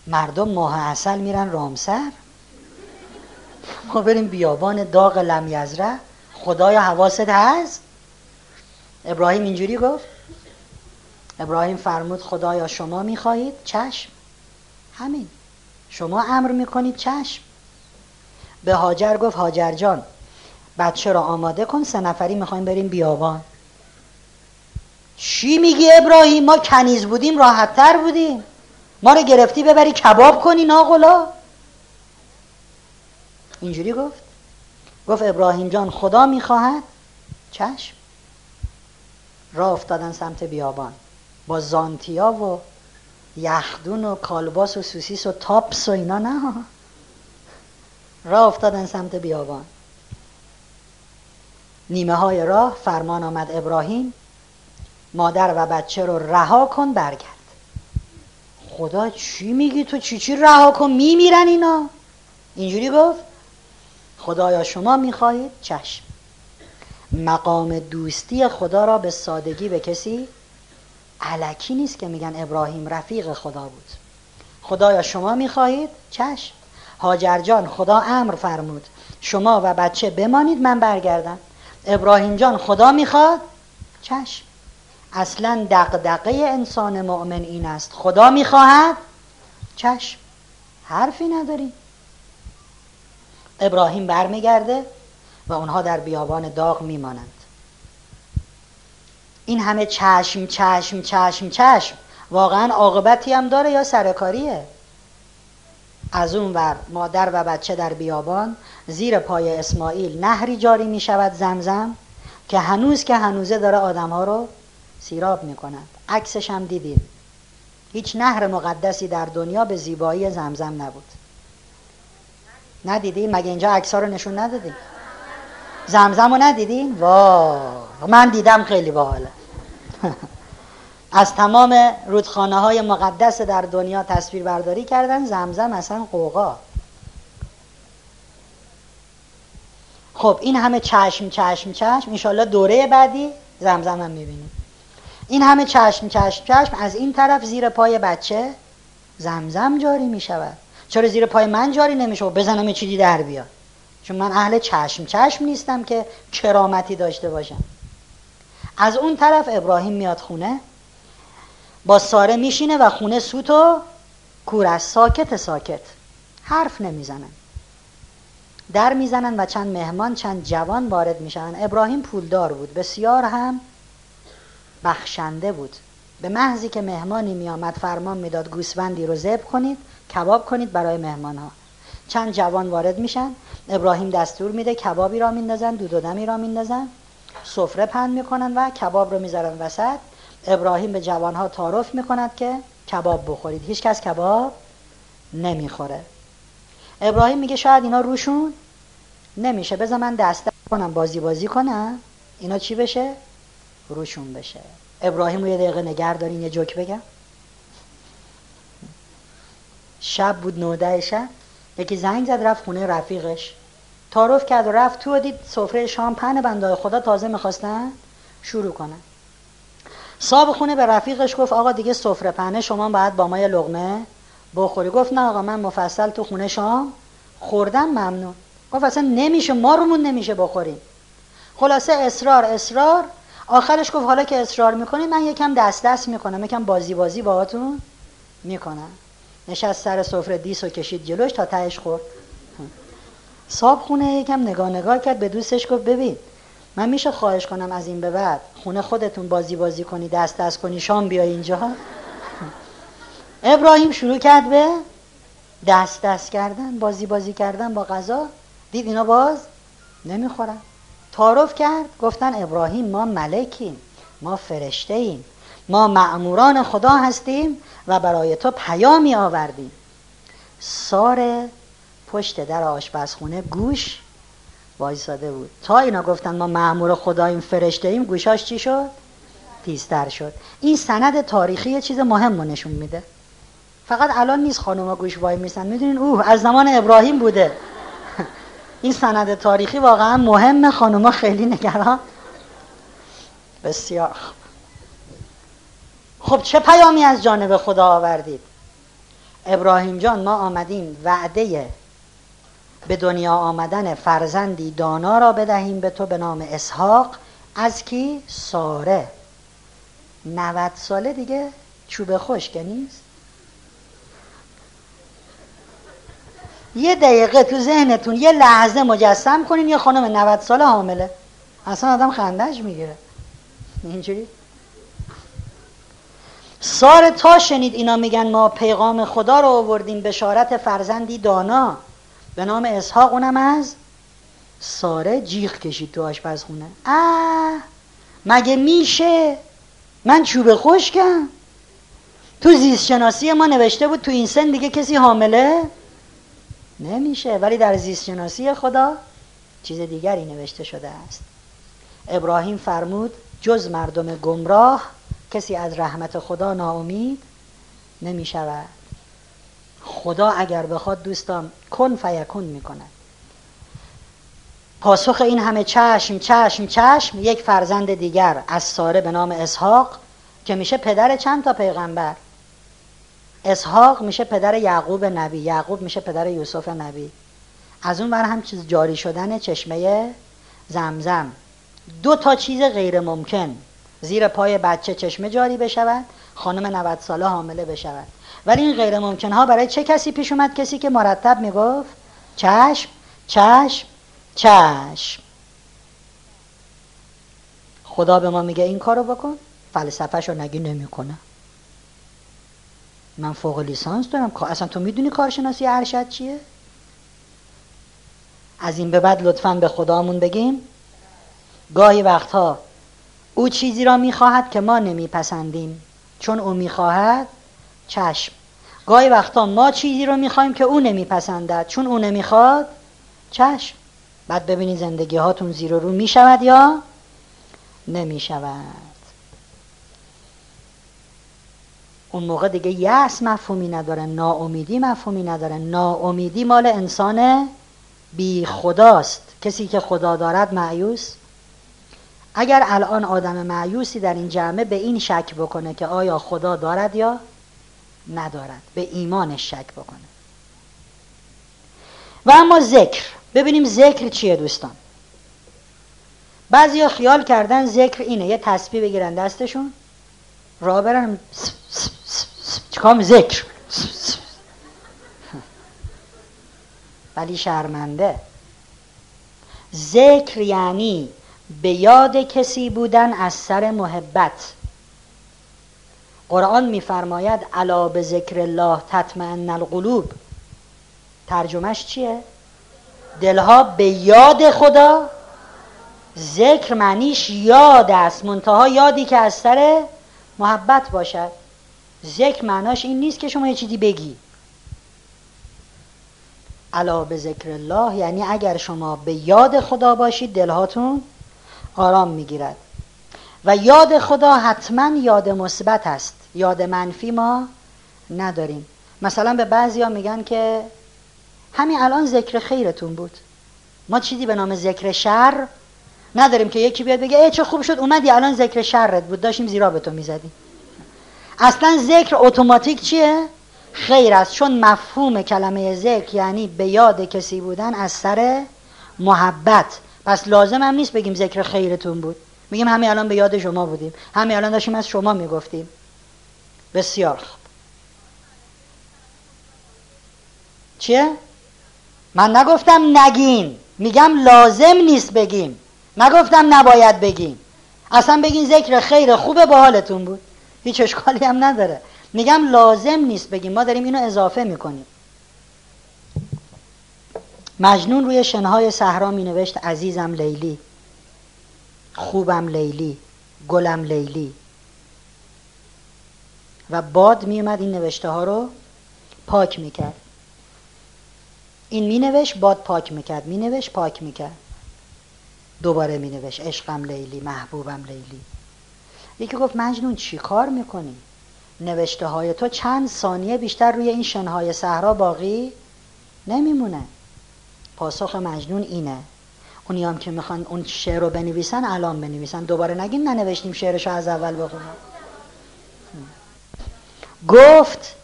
مردم ماه عسل میرن رامسر، ما بریم بیابان داغ لمیزره؟ خدایا حواست هست؟ ابراهیم اینجوری گفت. ابراهیم فرمود خدایا شما میخواهید، چشم، همین، شما امر میکنید، چشم. به هاجر گفت هاجر جان بچه را آماده کن، سه نفری میخوایم بریم بیابان. چی میگی ابراهیم؟ ما کنیز بودیم راحت تر بودیم، ما رو گرفتی ببری کباب کنی ناغلا؟ اینجوری گفت. گفت ابراهیم جان خدا میخواهد، چشم. راه افتادن سمت بیابان با زانتیا و یخدون و کالباس و سوسیس و تاپس و اینا، نه، راه افتادن سمت بیابان. نیمه های راه فرمان آمد ابراهیم مادر و بچه رو رها کن برگرد. خدا چی میگی تو؟ چی چی رها کن؟ میمیرن اینا. اینجوری گفت خدایا شما میخواهید، چشم. مقام دوستی خدا را به سادگی به کسی علکی نیست که میگن ابراهیم رفیق خدا بود. خدایا شما میخواهید، چشم. هاجر جان خدا امر فرمود شما و بچه بمانید من برگردم. ابراهیم جان خدا میخواد، چشم. اصلا دغدغه انسان مؤمن این است خدا میخواهد، چشم، حرفی نداری. ابراهیم برمیگرده و اونها در بیابان داغ میمانند. این همه چشم چشم چشم چشم واقعا عاقبتی هم داره یا سرکاریه؟ از اون ور مادر و بچه در بیابان، زیر پای اسماعیل نهری جاری می شود، زمزم، که هنوز که هنوزه داره آدم ها رو سیراب می کند. عکسش هم دیدین، هیچ نهر مقدسی در دنیا به زیبایی زمزم نبود. ندیدین؟ مگه اینجا عکس ها رو نشون ندادین؟ زمزم رو ندیدین؟ واو، من دیدم، خیلی باحاله. از تمام رودخانه های مقدس در دنیا تصویر برداری کردن، زمزم اصلا قوقا. خب این همه چشم چشم چشم، انشالله دوره بعدی زمزم هم میبینیم. این همه چشم چشم چشم، از این طرف زیر پای بچه زمزم جاری میشود. چرا زیر پای من جاری نمیشه؟ بزنم یه چیزی در بیاد، چون من اهل چشم چشم نیستم که کرامتی داشته باشم. از اون طرف ابراهیم میاد خونه، با ساره میشینه و خونه سوت و کور است، ساکت ساکت، حرف نمیزنن. در میزنن و چند مهمان، چند جوان وارد میشن. ابراهیم پولدار بود، بسیار هم بخشنده بود. به محضی که مهمانی میامد فرمان میداد گوسفندی رو ذبح کنید، کباب کنید برای مهمان ها. چند جوان وارد میشن، ابراهیم دستور میده کبابی را میندازن، دود و دمی را میندازن، سفره پهن میکنن و کباب رو میذارن وسط. ابراهیم به جوانها تعارف میکند که کباب بخورید، هیچ کس کباب نمیخوره. ابراهیم میگه شاید اینا روشون نمیشه، بذار من دست کنم، بازی بازی کنم، اینا چی بشه؟ روشون بشه. ابراهیم رو یه دقیقه نگر دارین، یه جوک بگم. شب بود، نوده شب، یکی زنگ زد رفت خونه رفیقش، تعارف کرد و رفت تو و دید سفره شام پهن، بنده خدا تازه میخواستن شروع کنن. صاحب خونه به رفیقش گفت آقا دیگه سفره پهنه، شما باید با ما یه لقمه بخوری. گفت نه آقا من مفصل تو خونه شام خوردم، ممنون. گفت اصلا نمیشه، ما رومون نمیشه بخوریم. خلاصه اصرار اصرار، آخرش گفت حالا که اصرار میکنید من یکم دست دست میکنم، یکم بازی بازی باهاتون میکنم. نشست سر سفره، دیسو کشید جلوش تا تهش خورد. صاحب خونه یکم نگاه نگاه کرد، به دوستش گفت ببین من میشه خواهش کنم از این به بعد خونه خودتون بازی بازی کنی، دست دست کنی، شام بیای اینجا؟ ابراهیم شروع کرد به دست دست کردن، بازی بازی کردن با غذا. دید اینا باز نمیخورن، تعارف کرد، گفتن ابراهیم ما ملکیم، ما فرشته ایم، ما مأموران خدا هستیم و برای تو پیامی آوردیم. ساره پشت در آشپزخونه گوش وایساده بود تا اینا گفتن ما مأمور خداییم، فرشته ایم. گوشاش چی شد؟ تیزتر شد. این سند تاریخی یه چیز مهم رو نشون میده. فقط الان نیست خانوما گوش وای میسن، میدونین اوه از زمان ابراهیم بوده. این سند تاریخی واقعا مهمه، خانوما خیلی نگران. بسیار خب، چه پیامی از جانب خدا آوردید؟ ابراهیم جان ما آمدیم وعده به دنیا آمدن فرزندی دانا را بدهیم به تو به نام اسحاق. از کی؟ ساره. نود ساله دیگه چوب خشک نیست. یه دقیقه تو ذهنتون یه لحظه مجسم کنین یه خانم نود ساله حامله، اصلا آدم خندش میگیره اینجوری. ساره تا شنید اینا میگن ما پیغام خدا رو آوردیم، بشارت فرزندی دانا به نام اسحاق، اونم از ساره، جیغ کشید تو آشپزخونه. آه مگه میشه؟ من چوب خشکم. تو زیست شناسی ما نوشته بود تو این سن دیگه کسی حامله نمیشه، ولی در زیست شناسی خدا چیز دیگری نوشته شده است. ابراهیم فرمود جز مردم گمراه کسی از رحمت خدا ناامید نمی شود. خدا اگر بخواد دوستان کن فیکون می کند. پاسخ این همه چشم چشم چشم، یک فرزند دیگر از ساره به نام اسحاق که میشه پدر چند تا پیغمبر. اسحاق میشه پدر یعقوب نبی، یعقوب میشه پدر یوسف نبی. از اون ور هم چیز جاری شدن چشمه زمزم، دو تا چیز غیر ممکن، زیر پای بچه چشمه جاری بشود، خانم نود ساله حامله بشود. ولی این غیر ممکن ها برای چه کسی پیش اومد؟ کسی که مرتب میگفت چشم چشم چشم. خدا به ما میگه این کارو بکن، فلسفهشو نگی نمیکنه. من فوق لیسانس دارم، اصلا تو میدونی کارشناسی ارشد چیه؟ از این به بعد لطفاً به خدامون بگیم گاهی وقتها او چیزی را میخواهد که ما نمیپسندیم چون او میخواهد چشم. گاهی وقتا ما چیزی رو میخوایم که او نمیپسندد چون او نمیخواد چشم. بعد ببینید زندگی هاتون زیر و رو میشود یا نمیشود. اون موقع دیگه یأس مفهومی نداره، ناامیدی مفهومی نداره. ناامیدی مال انسان بی خداست. کسی که خدا دارد مایوس. اگر الان آدم مایوسی در این جمعه به این شک بکنه که آیا خدا دارد یا ندارد، به ایمانش شک بکنه. و اما ذکر، ببینیم ذکر چیه دوستان. بعضیا خیال کردن ذکر اینه یه تسبیح بگیرن دستشون راه برن چیکام ذکر، ولی شرمنده. ذکر یعنی به یاد کسی بودن از سر محبت. قرآن میفرماید الا بذکر الله تطمئن القلوب. ترجمهش چیه؟ دلها به یاد خدا. ذکر معنیش یاد است، منتها یادی که از سر محبت باشد. ذکر معناش این نیست که شما یه چیزی بگی. الا بذکر الله یعنی اگر شما به یاد خدا باشید دلهاتون آرام میگیرد. و یاد خدا حتما یاد مثبت است، یاد منفی ما نداریم. مثلا به بعضیا میگن که همین الان ذکر خیرتون بود، ما چیزی به نام ذکر شر نداریم که یکی بیاد بگه ای چه خوب شد اومدی الان ذکر شرت بود، داشتیم زیرا به تو میزدیم. اصلا ذکر اتوماتیک چیه؟ خیر است، چون مفهوم کلمه ذکر یعنی به یاد کسی بودن از سر محبت. پس لازم هم نیست بگیم ذکر خیرتون بود، میگیم همین الان به یاد شما بودیم، همین الان داشتیم از شما میگفتیم. بسیار خوب. چیه؟ من نگفتم نگین، میگم لازم نیست بگیم. نگفتم نباید بگیم، اصلا بگین ذکر خیر خوبه، با حالتون بود، هیچ اشکالی هم نداره. میگم لازم نیست بگیم، ما داریم اینو اضافه میکنیم. مجنون روی شنهای صحرا مینوشت عزیزم لیلی، خوبم لیلی، گلم لیلی، و باد میومد این نوشته ها رو پاک میکرد. این مینوشت، باد پاک میکرد، مینوشت، پاک میکرد، دوباره مینوشت عشقم لیلی، محبوبم لیلی. یکی گفت مجنون چی کار میکنی؟ نوشته های تو چند ثانیه بیشتر روی این شنهای صحرا باقی نمیمونه. پاسخ مجنون اینه. اونی هم که میخوان اون شعر رو بنویسن الان بنویسن، دوباره نگین ننوشتیم شعرشو از اول بخونم. گفت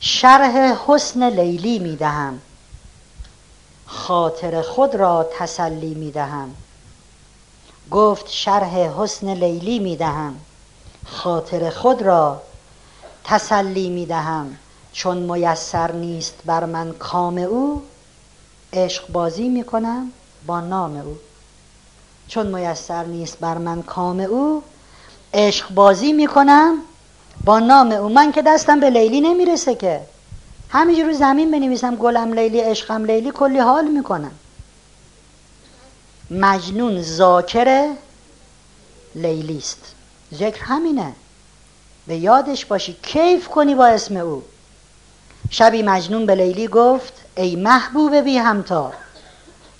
شرح حسن لیلی میدهم، خاطر خود را تسلی میدهم. گفت شرح حسن لیلی میدهم، خاطر خود را تسلی میدهم. چون میسر نیست بر من کام او، عشق بازی میکنم با نام او. چون میسر نیست بر من کام او، عشق بازی میکنم با نام او. من که دستم به لیلی نمیرسه که همینجور رو زمین بنویسم گلم لیلی، عشقم لیلی، کلی حال میکنم. مجنون ذاکر لیلیست. ذکر همینه، به یادش باشی، کیف کنی با اسم او. شبی مجنون به لیلی گفت ای محبوب بی همتا،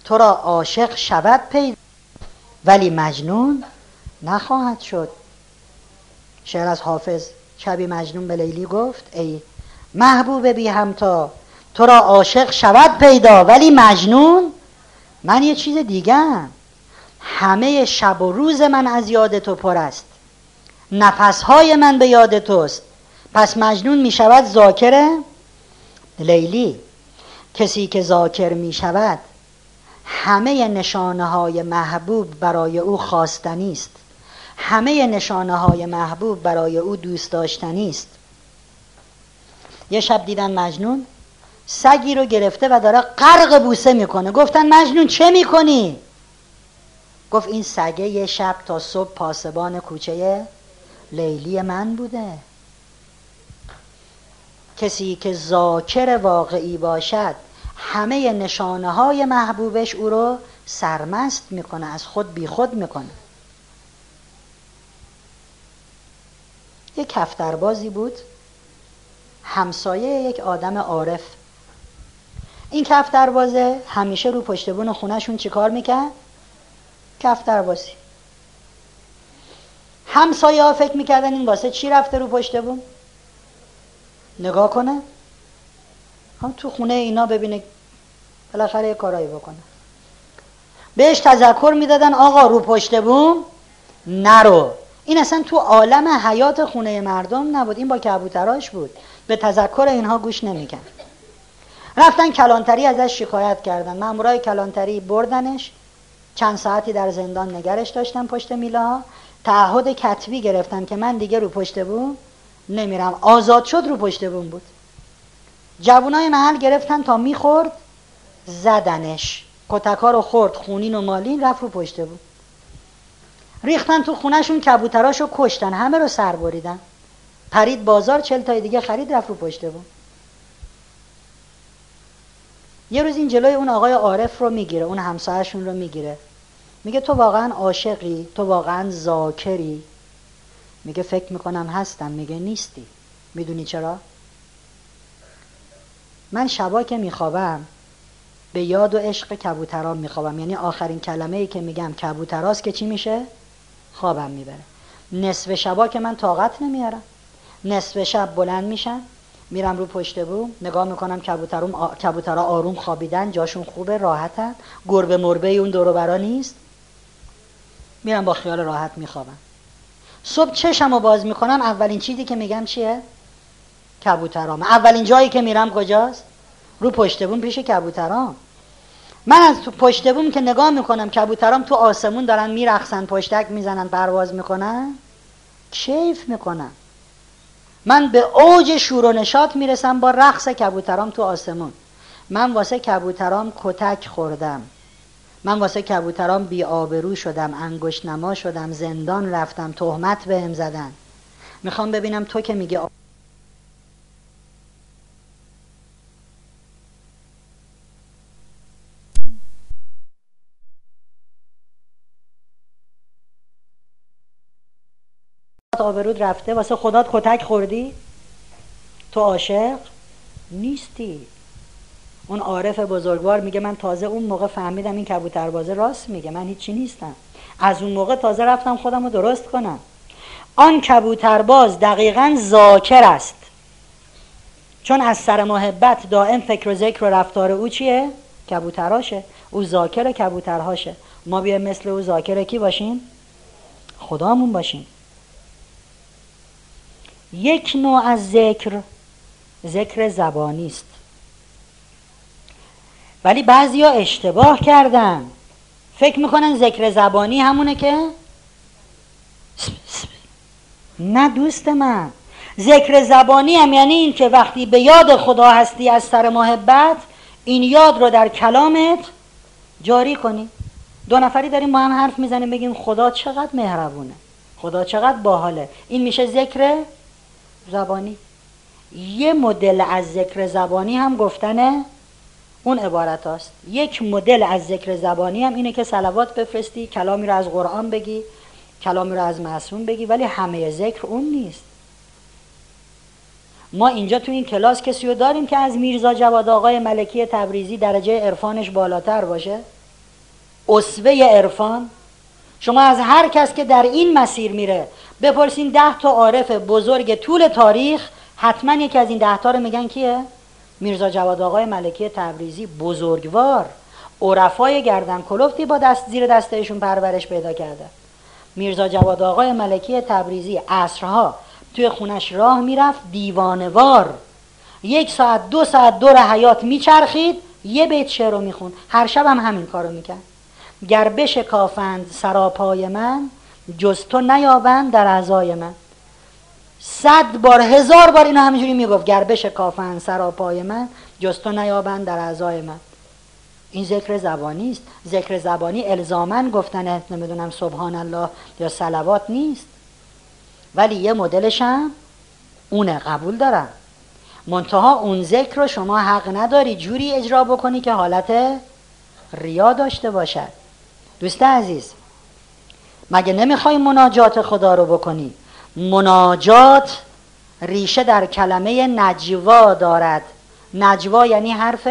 تو را عاشق شود پیدا، ولی مجنون نخواهد شد. شعر از حافظ. شبی مجنون به لیلی گفت ای محبوب بی همتا، تو را عاشق شود پیدا، ولی مجنون، من یه چیز دیگه هم. همه شب و روز من از یاد تو پر است، نفسهای من به یاد توست. پس مجنون می شود ذاکر لیلی. کسی که ذاکر می شود همه نشانه های محبوب برای او خواستنی است، همه نشانه های محبوب برای او دوست داشتنی است. یه شب دیدن مجنون سگی رو گرفته و داره غرق بوسه میکنه. گفتن مجنون چه میکنی؟ گفت این سگه یه شب تا صبح پاسبان کوچه لیلی من بوده. کسی که ذاکر واقعی باشد همه نشانه های محبوبش او رو سرمست میکنه، از خود بی خود میکنه. یک کفتربازی بود، همسایه یک آدم عارف. این کفتربازه همیشه رو پشت بون خونهشون چی کار میکرد؟ کفتربازی. همسایه ها فکر میکردن این واسه چی رفته رو پشت بون؟ نگاه کنه هم تو خونه اینا ببینه، بالاخره یه کارایی بکنه. بهش تذکر میدادن آقا رو پشت بون نرو. این اصلا تو عالم حیات خونه مردم نبود، این با کبوتراش بود، به تذکر اینها گوش نمیکن. رفتن کلانتری ازش شکایت کردن. مامورای کلانتری بردنش، چند ساعتی در زندان نگرش داشتن پشت میله. تعهد کتبی گرفتن که من دیگه رو پشت بوم نمیرم. آزاد شد رو پشت بوم بود. جوانای محل گرفتن تا میخورد زدنش، کتکا رو خورد، خونین و مالین، رفت رو پشت بوم. ریختن تو خونهشون، کبوتراشو کشتن، همه رو سر بریدن. پرید بازار، چل تای دیگه خرید، رفت رو پشت بوم. یه روز این جلوی اون آقای عارف رو میگیره، اون همسایه‌شون رو میگیره، میگه تو واقعا عاشقی؟ تو واقعا ذاکری؟ میگه فکر میکنم هستم. میگه نیستی. میدونی چرا؟ من شبا که میخوابم به یاد و عشق کبوترام میخوابم، یعنی آخرین کلمه ای که میگم کبوتراست که چی میشه؟ خوابم میبره. نصف شبا که من طاقت نمیارم، نصف شب بلند میشم میرم رو پشت بوم، نگاه میکنم کبوترام آ... کبوترا آروم خوابیدن، جاشون خوبه، راحتن، گربه مربه اون دور و برا نیست، میرم با خیال راحت میخوابم. صبح چشمو باز میکنم، اولین چیزی که میگم چیه؟ کبوترام. اولین جایی که میرم کجاست؟ رو پشت بوم، پیش کبوترام. من از تو پشت بوم که نگاه میکنم کبوترام تو آسمون دارن میرقصن، پشتک میزنن، پرواز میکنن، کیف میکنن. من به اوج شور و نشاط میرسم با رقص کبوترام تو آسمون. من واسه کبوترام کتک خوردم، من واسه کبوترام بی آبرو شدم، انگشت نما شدم، زندان رفتم، تهمت بهم زدن. میخوام ببینم تو که میگی آبرود رفته، واسه خدات کتک خوردی، تو عاشق نیستی. اون عارف بزرگوار میگه من تازه اون موقع فهمیدم این کبوتربازه راست میگه، من هیچی نیستم. از اون موقع تازه رفتم خودم رو درست کنم. آن کبوترباز دقیقاً ذاکر است، چون از سر محبت دائم فکر و ذکر و رفتار او چیه؟ کبوتراشه. او ذاکر کبوترهاشه. ما بیایم مثل او ذاکر کی باشیم؟ خدامون باشیم. یک نوع از ذکر، ذکر زبانی است. ولی بعضیا اشتباه کردن، فکر میکنن ذکر زبانی همونه که نه دوست من. ذکر زبانی هم یعنی این که وقتی به یاد خدا هستی از سر محبت، این یاد رو در کلامت جاری کنی. دو نفری داریم با هم حرف میزنیم بگیم خدا چقدر مهربونه، خدا چقدر باحاله، این میشه ذکر زبانی. یه مدل از ذکر زبانی هم گفتنه اون عبارت هاست. یک مدل از ذکر زبانی هم اینه که صلوات بفرستی، کلامی رو از قرآن بگی، کلامی رو از معصوم بگی، ولی همه ذکر اون نیست. ما اینجا تو این کلاس کسی رو داریم که از میرزا جواد آقای ملکی تبریزی درجه عرفانش بالاتر باشه؟ اسوه عرفان. شما از هر کس که در این مسیر میره بپرسین ده تا عارف بزرگ طول تاریخ، حتما یکی از این ده تا رو میگن کیه؟ میرزا جواد آقای ملکی تبریزی، بزرگوار، عرفای گردن کلفتی با دست زیر دستشون پرورش پیدا کرده. میرزا جواد آقای ملکی تبریزی عصرها توی خونش راه میرفت، دیوانوار، یک ساعت دو ساعت دور حیات میچرخید، یه بیت شعر رو میخوند. هر شب هم همین کارو میکرد. گر بشکافند سراپای من، جز تو نیابند در اعضای من. صد بار هزار بار اینو همینجوری میگفت، گر بشکافند سراپای من، جز تو نیابند در اعضای من. این ذکر زبانی است. ذکر زبانی الزاماً گفتن نمیدونم سبحان الله یا صلوات نیست، ولی یه مدلش هم اونه، قبول دارم. منتها اون ذکر رو شما حق نداری جوری اجرا بکنی که حالت ریا داشته باشد. دوست عزیز، مگه نمیخوای مناجات خدا رو بکنی؟ مناجات ریشه در کلمه نجوا دارد. نجوا یعنی حرف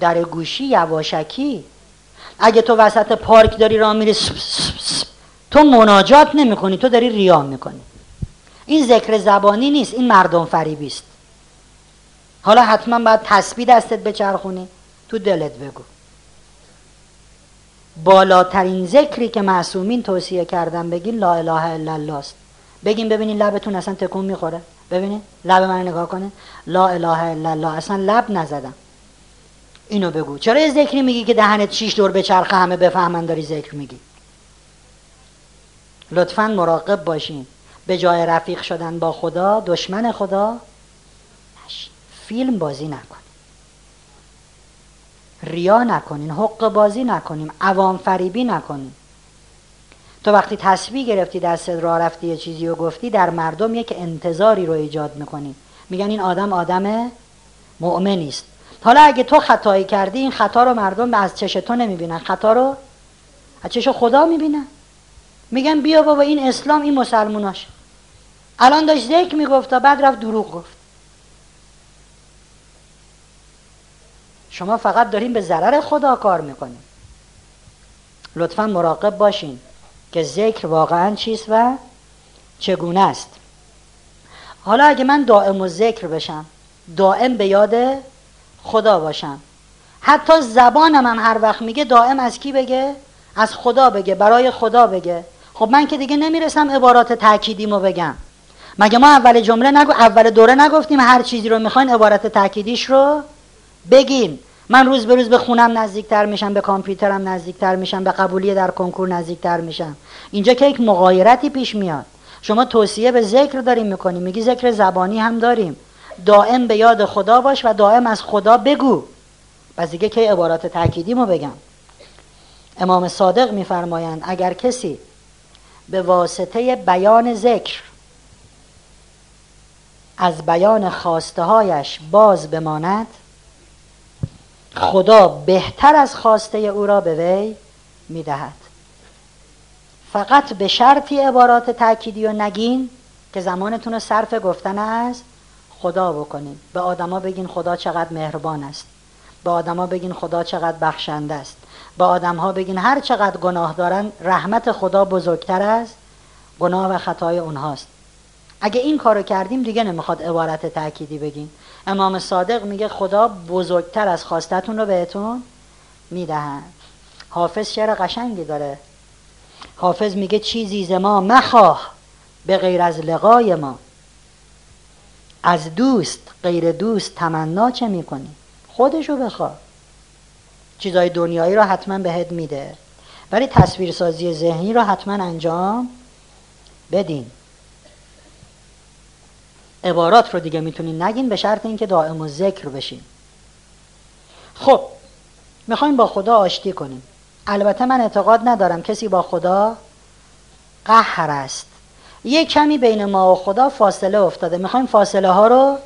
در گوشی، یواشکی. اگه تو وسط پارک داری راه میری تو مناجات نمی کنی، تو داری ریا میکنی. این ذکر زبانی نیست، این مردم فریبی است. حالا حتما باید تسبیح دستت بچرخونی، تو دلت بگو. بالاترین ذکری که معصومین توصیه کردن بگین لا اله الا الله است. بگین ببینین لبتون اصلا تکون میخوره؟ ببینین لب من نگاه کنه، لا اله الا الله، اصلا لب نزدم. اینو بگو. چرا یه ذکری میگی که دهنت شیش دور بچرخه همه بفهمن داری ذکر میگی؟ لطفاً مراقب باشین، به جای رفیق شدن با خدا دشمن خدا نشین. فیلم بازی نکنین، ریا نکنین، حق بازی نکنیم، عوام فریبی نکنیم. تو وقتی تسبیح گرفتی دست را رفتی یه چیزی رو گفتی، در مردم یک انتظاری رو ایجاد میکنی، میگن این آدم آدم مؤمنی است. حالا اگه تو خطایی کردی، این خطا رو مردم از چش تو نمیبینن، خطا رو از چش خدا میبینن. میگن بیا بابا این اسلام، این مسلموناش الان داشت ذکر میگفت بعد رفت دروغ گفت. شما فقط دارین به ضرر خدا کار میکنین. لطفاً مراقب باشین که ذکر واقعاً چیست و چگونه است. حالا اگه من دائم و ذکر بشم، دائم به یاد خدا باشم، حتی زبانم هم هر وقت میگه دائم از کی بگه؟ از خدا بگه، برای خدا بگه. خب من که دیگه نمیرسم عبارات تأکیدیمو بگم. مگه ما اول جمله نگو اول دوره نگفتیم هر چیزی رو میخواین عبارت تأکیدیش رو بگین؟ من روز به روز به خونم نزدیکتر میشم، به کامپیوترم نزدیکتر میشم، به قبولی در کنکور نزدیکتر میشم. اینجا که یک مغایرتی پیش میاد. شما توصیه به ذکر داریم میکنیم، میگی ذکر زبانی هم داریم، دائم به یاد خدا باش و دائم از خدا بگو. پس دیگه کی عبارات تأکیدیمو بگم؟ امام صادق میفرمایند اگر کسی به واسطه بیان ذکر از بیان خواسته هایش باز بماند، خدا بهتر از خواسته او را به وی میدهد. فقط به شرطی عبارات تأکیدی و نگین که زمانتون رو صرف گفتن از خدا بکنید. به آدما بگین خدا چقدر مهربان است، به آدما بگین خدا چقدر بخشنده است، به آدمها بگین هر چقدر گناه دارن رحمت خدا بزرگتر از گناه و خطای اونهاست. اگه این کارو کردیم دیگه نمیخواد عبارت تأکیدی بگین. امام صادق میگه خدا بزرگتر از خواستتون رو بهتون میدهن. حافظ شعر قشنگی داره. حافظ میگه چیزی ز ما مخواه به غیر از لقای ما، از دوست غیر دوست تمنا چه میکنی؟ خودشو بخواه. چیزای دنیایی رو حتما بهت میده، ولی تصویرسازی ذهنی رو حتما انجام بدین. عبارات رو دیگه میتونین نگین به شرط اینکه دائم الذکر بشین. خب میخوایم با خدا آشتی کنیم. البته من اعتقاد ندارم کسی با خدا قهر است. یه کمی بین ما و خدا فاصله افتاده، میخوایم فاصله ها رو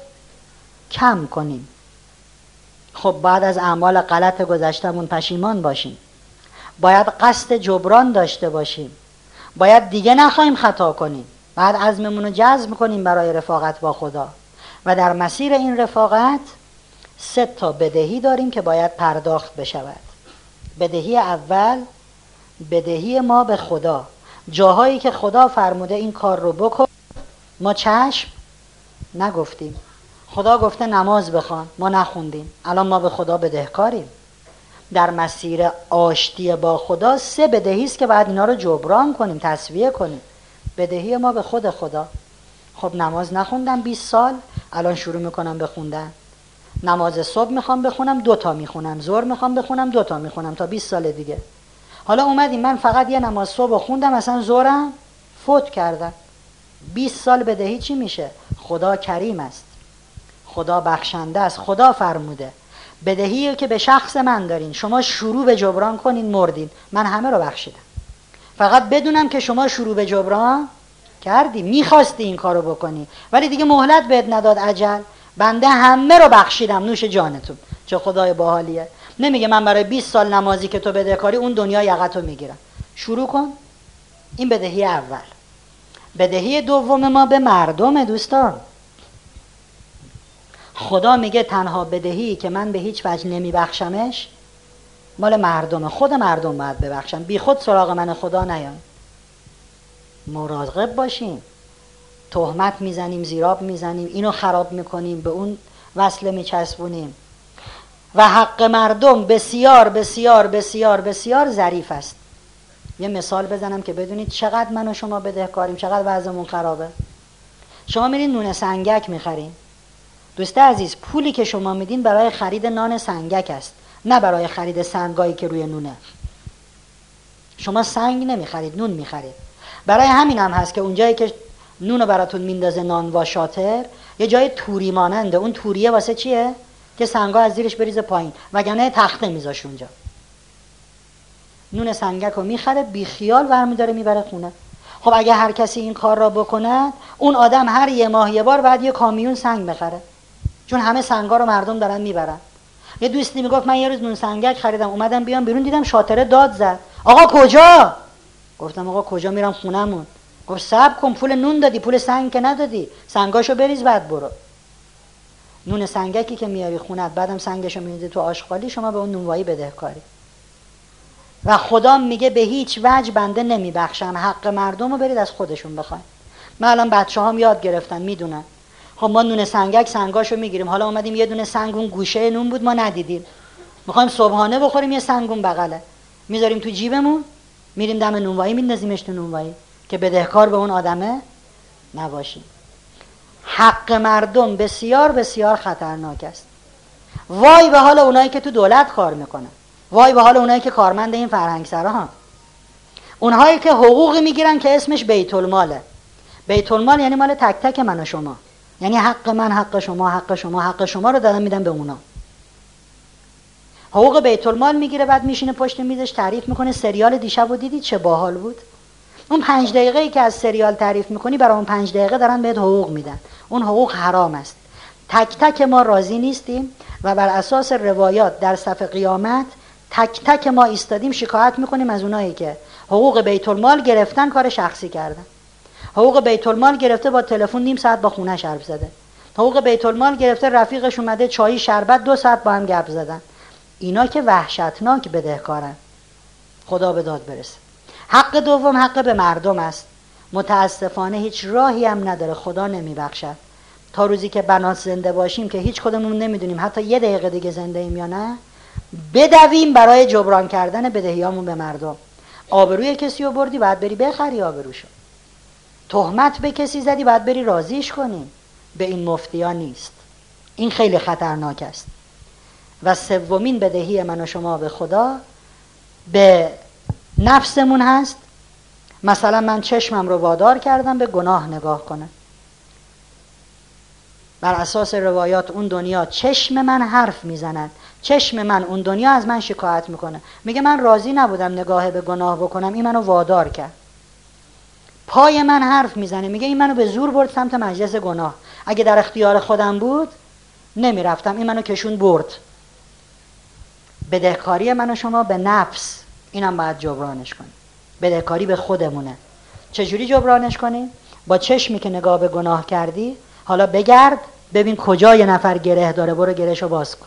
کم کنیم. خب بعد از اعمال غلط گذشتمون پشیمان باشیم، باید قصد جبران داشته باشیم، باید دیگه نخواهیم خطا کنیم، بعد عزممون رو جزم کنیم برای رفاقت با خدا. و در مسیر این رفاقت سه تا بدهی داریم که باید پرداخت بشود. بدهی اول بدهی ما به خدا، جاهایی که خدا فرموده این کار رو بکن ما چشم نگفتیم. خدا گفته نماز بخوان ما نخوندیم، الان ما به خدا بدهکاریم. در مسیر آشتی با خدا سه بدهی است که باید اینا رو جبران کنیم، تسویه کنیم. بدهی ما به خود خدا، خب نماز نخوندم بیست سال، الان شروع میکنم بخوندن. نماز صبح میخوام بخونم دوتا میخونم، ظهر میخوام بخونم دوتا میخونم تا بیست سال دیگه. حالا اومدیم من فقط یه نماز صبح خوندم اصلا ظهرم فوت کردم. بیست سال بدهی چی میشه؟ خدا کریم است، خدا بخشنده است، خدا فرموده. بدهی که به شخص من دارین شما شروع به جبران کنین. مردین من همه رو بخشیدم، فقط بدونم که شما شروع به جبران کردی، میخواستی این کارو بکنی ولی دیگه مهلت بهت نداد عجل. بنده همه رو بخشیدم، نوش جانتون. چه خدای باحالیه. نمیگه من برای بیست سال نمازی که تو بدهکاری اون دنیا یقتو میگیرم. شروع کن. این بدهی اول. بدهی دوم ما به مردم دوستان. خدا میگه تنها بدهی که من به هیچ وجه نمیبخشمش مال مردم، خود مردم باید ببخشن. بی خود سراغ من خدا نیان. مراقب باشیم، تهمت میزنیم، زیراب میزنیم، اینو خراب میکنیم، به اون وصله میچسبونیم. و حق مردم بسیار بسیار بسیار بسیار ظریف است. یه مثال بزنم که بدونید چقدر من و شما بدهکاریم، چقدر وضعمون خرابه. شما میرین نون سنگک میخرین. دوست عزیز، پولی که شما میدین برای خرید نان سنگک است، نه برای خرید سنگایی که روی نونه. شما سنگ نمیخرید، نون میخرید. برای همین هم هست که اونجایی که نونو براتون میندازه نان و شاتر، یه جای توری ماننده. اون توریه واسه چیه؟ که سنگا از زیرش بریزه پایین، وگرنه تخته میذاش اونجا. نون سنگک رو میخره، بیخیال برمی داره میبره خونه. خب اگه هر کسی این کار را بکند، اون آدم هر یه ماه یه بار بعد یه کامیون سنگ بخره، چون همه سنگا رو مردم دارن میبرن. یه دوستی میگفت من یه روز نون سنگک خریدم، اومدم بیام بیرون دیدم شاتره داد زد. آقا کجا؟ گفتم آقا کجا میرم خونمون. گفت صبر کن، پول نون دادی، پول سنگ که ندادی، سنگاشو بریز بعد برو. نون سنگکی که میاری خونت بعدم سنگشو میریزی تو آشغالی، شما به اون نونوایی بدهکاری. و خدا میگه به هیچ وجه بنده نمیبخشم. حق مردمو برید از خودشون بخواید. من الان بچه‌هام یاد گرفتن میدونن. خب ما نون سنگک سنگاشو میگیریم، حالا اومدیم یه دونه سنگ اون گوشه نون بود ما ندیدیم، میخوایم صبحانه بخوریم، یه سنگ اون بغله میذاریم تو جیبمون، میریم دم نونوایی میندازیمش تو نونوایی که بدهکار به اون آدمه نباشیم. حق مردم بسیار بسیار خطرناک است. وای به حال اونایی که تو دولت کار میکنن، وای به حال اونایی که کارمند این فرهنگ سراها، اونهایی که حقوقی میگیرن که اسمش بیت الماله. بیت المال یعنی مال تک تک من و شما، یعنی حق من، حق شما، حق شما، حق شما رو دادم میدم به اونا. حقوق بیت المال میگیره، بعد میشینه پشت میزش تعریف میکنه سریال دیشب و دیدی چه باحال بود. اون پنج دقیقه ای که از سریال تعریف میکنی برای اون پنج دقیقه دارن بهت حقوق میدن. اون حقوق حرام است. تک تک ما راضی نیستیم و بر اساس روایات در صف قیامت تک تک ما ایستادیم شکایت میکنیم از اونایی که حقوق بیت المال گرفتن کار شخصی کردن، حقوق بیت المال گرفته با تلفن نیم ساعت با خونه حرف زده، حقوق بیت المال گرفته رفیقش اومده چای شربت دو ساعت با هم گپ زدن. اینا که وحشتناک بدهکارن، خدا به داد برسه. حق دوم حق به مردم است. متاسفانه هیچ راهی هم نداره، خدا نمیبخشد. تا روزی که بنات زنده باشیم که هیچ خودمون نمیدونیم حتی یه دقیقه دیگه زنده ایم یا نه، بدویم برای جبران کردن بدهیامون به مردم. آبروی کسی رو بردی باید بری بخری آبروشو، تهمت به کسی زدی باید بری راضیش کنی. به این مفتیا نیست، این خیلی خطرناک است. و سومین بدهی من و شما به خدا، به نفسمون هست. مثلا من چشمم رو وادار کردم به گناه نگاه کنم. بر اساس روایات اون دنیا چشم من حرف میزند، چشم من اون دنیا از من شکایت میکنه، میگه من راضی نبودم نگاه به گناه بکنم، این منو وادار کرد. پای من حرف میزنه، میگه این منو به زور برد سمت مجلس گناه، اگه در اختیار خودم بود نمیرفتم، این منو کشون برد. بدهکاری من و شما به نفس، اینم باید جبرانش کنیم. بدهکاری به خودمونه. چجوری جبرانش کنیم؟ با چشمی که نگاه به گناه کردی حالا بگرد ببین کجا یه نفر گره داره، برو گرهشو باز کن.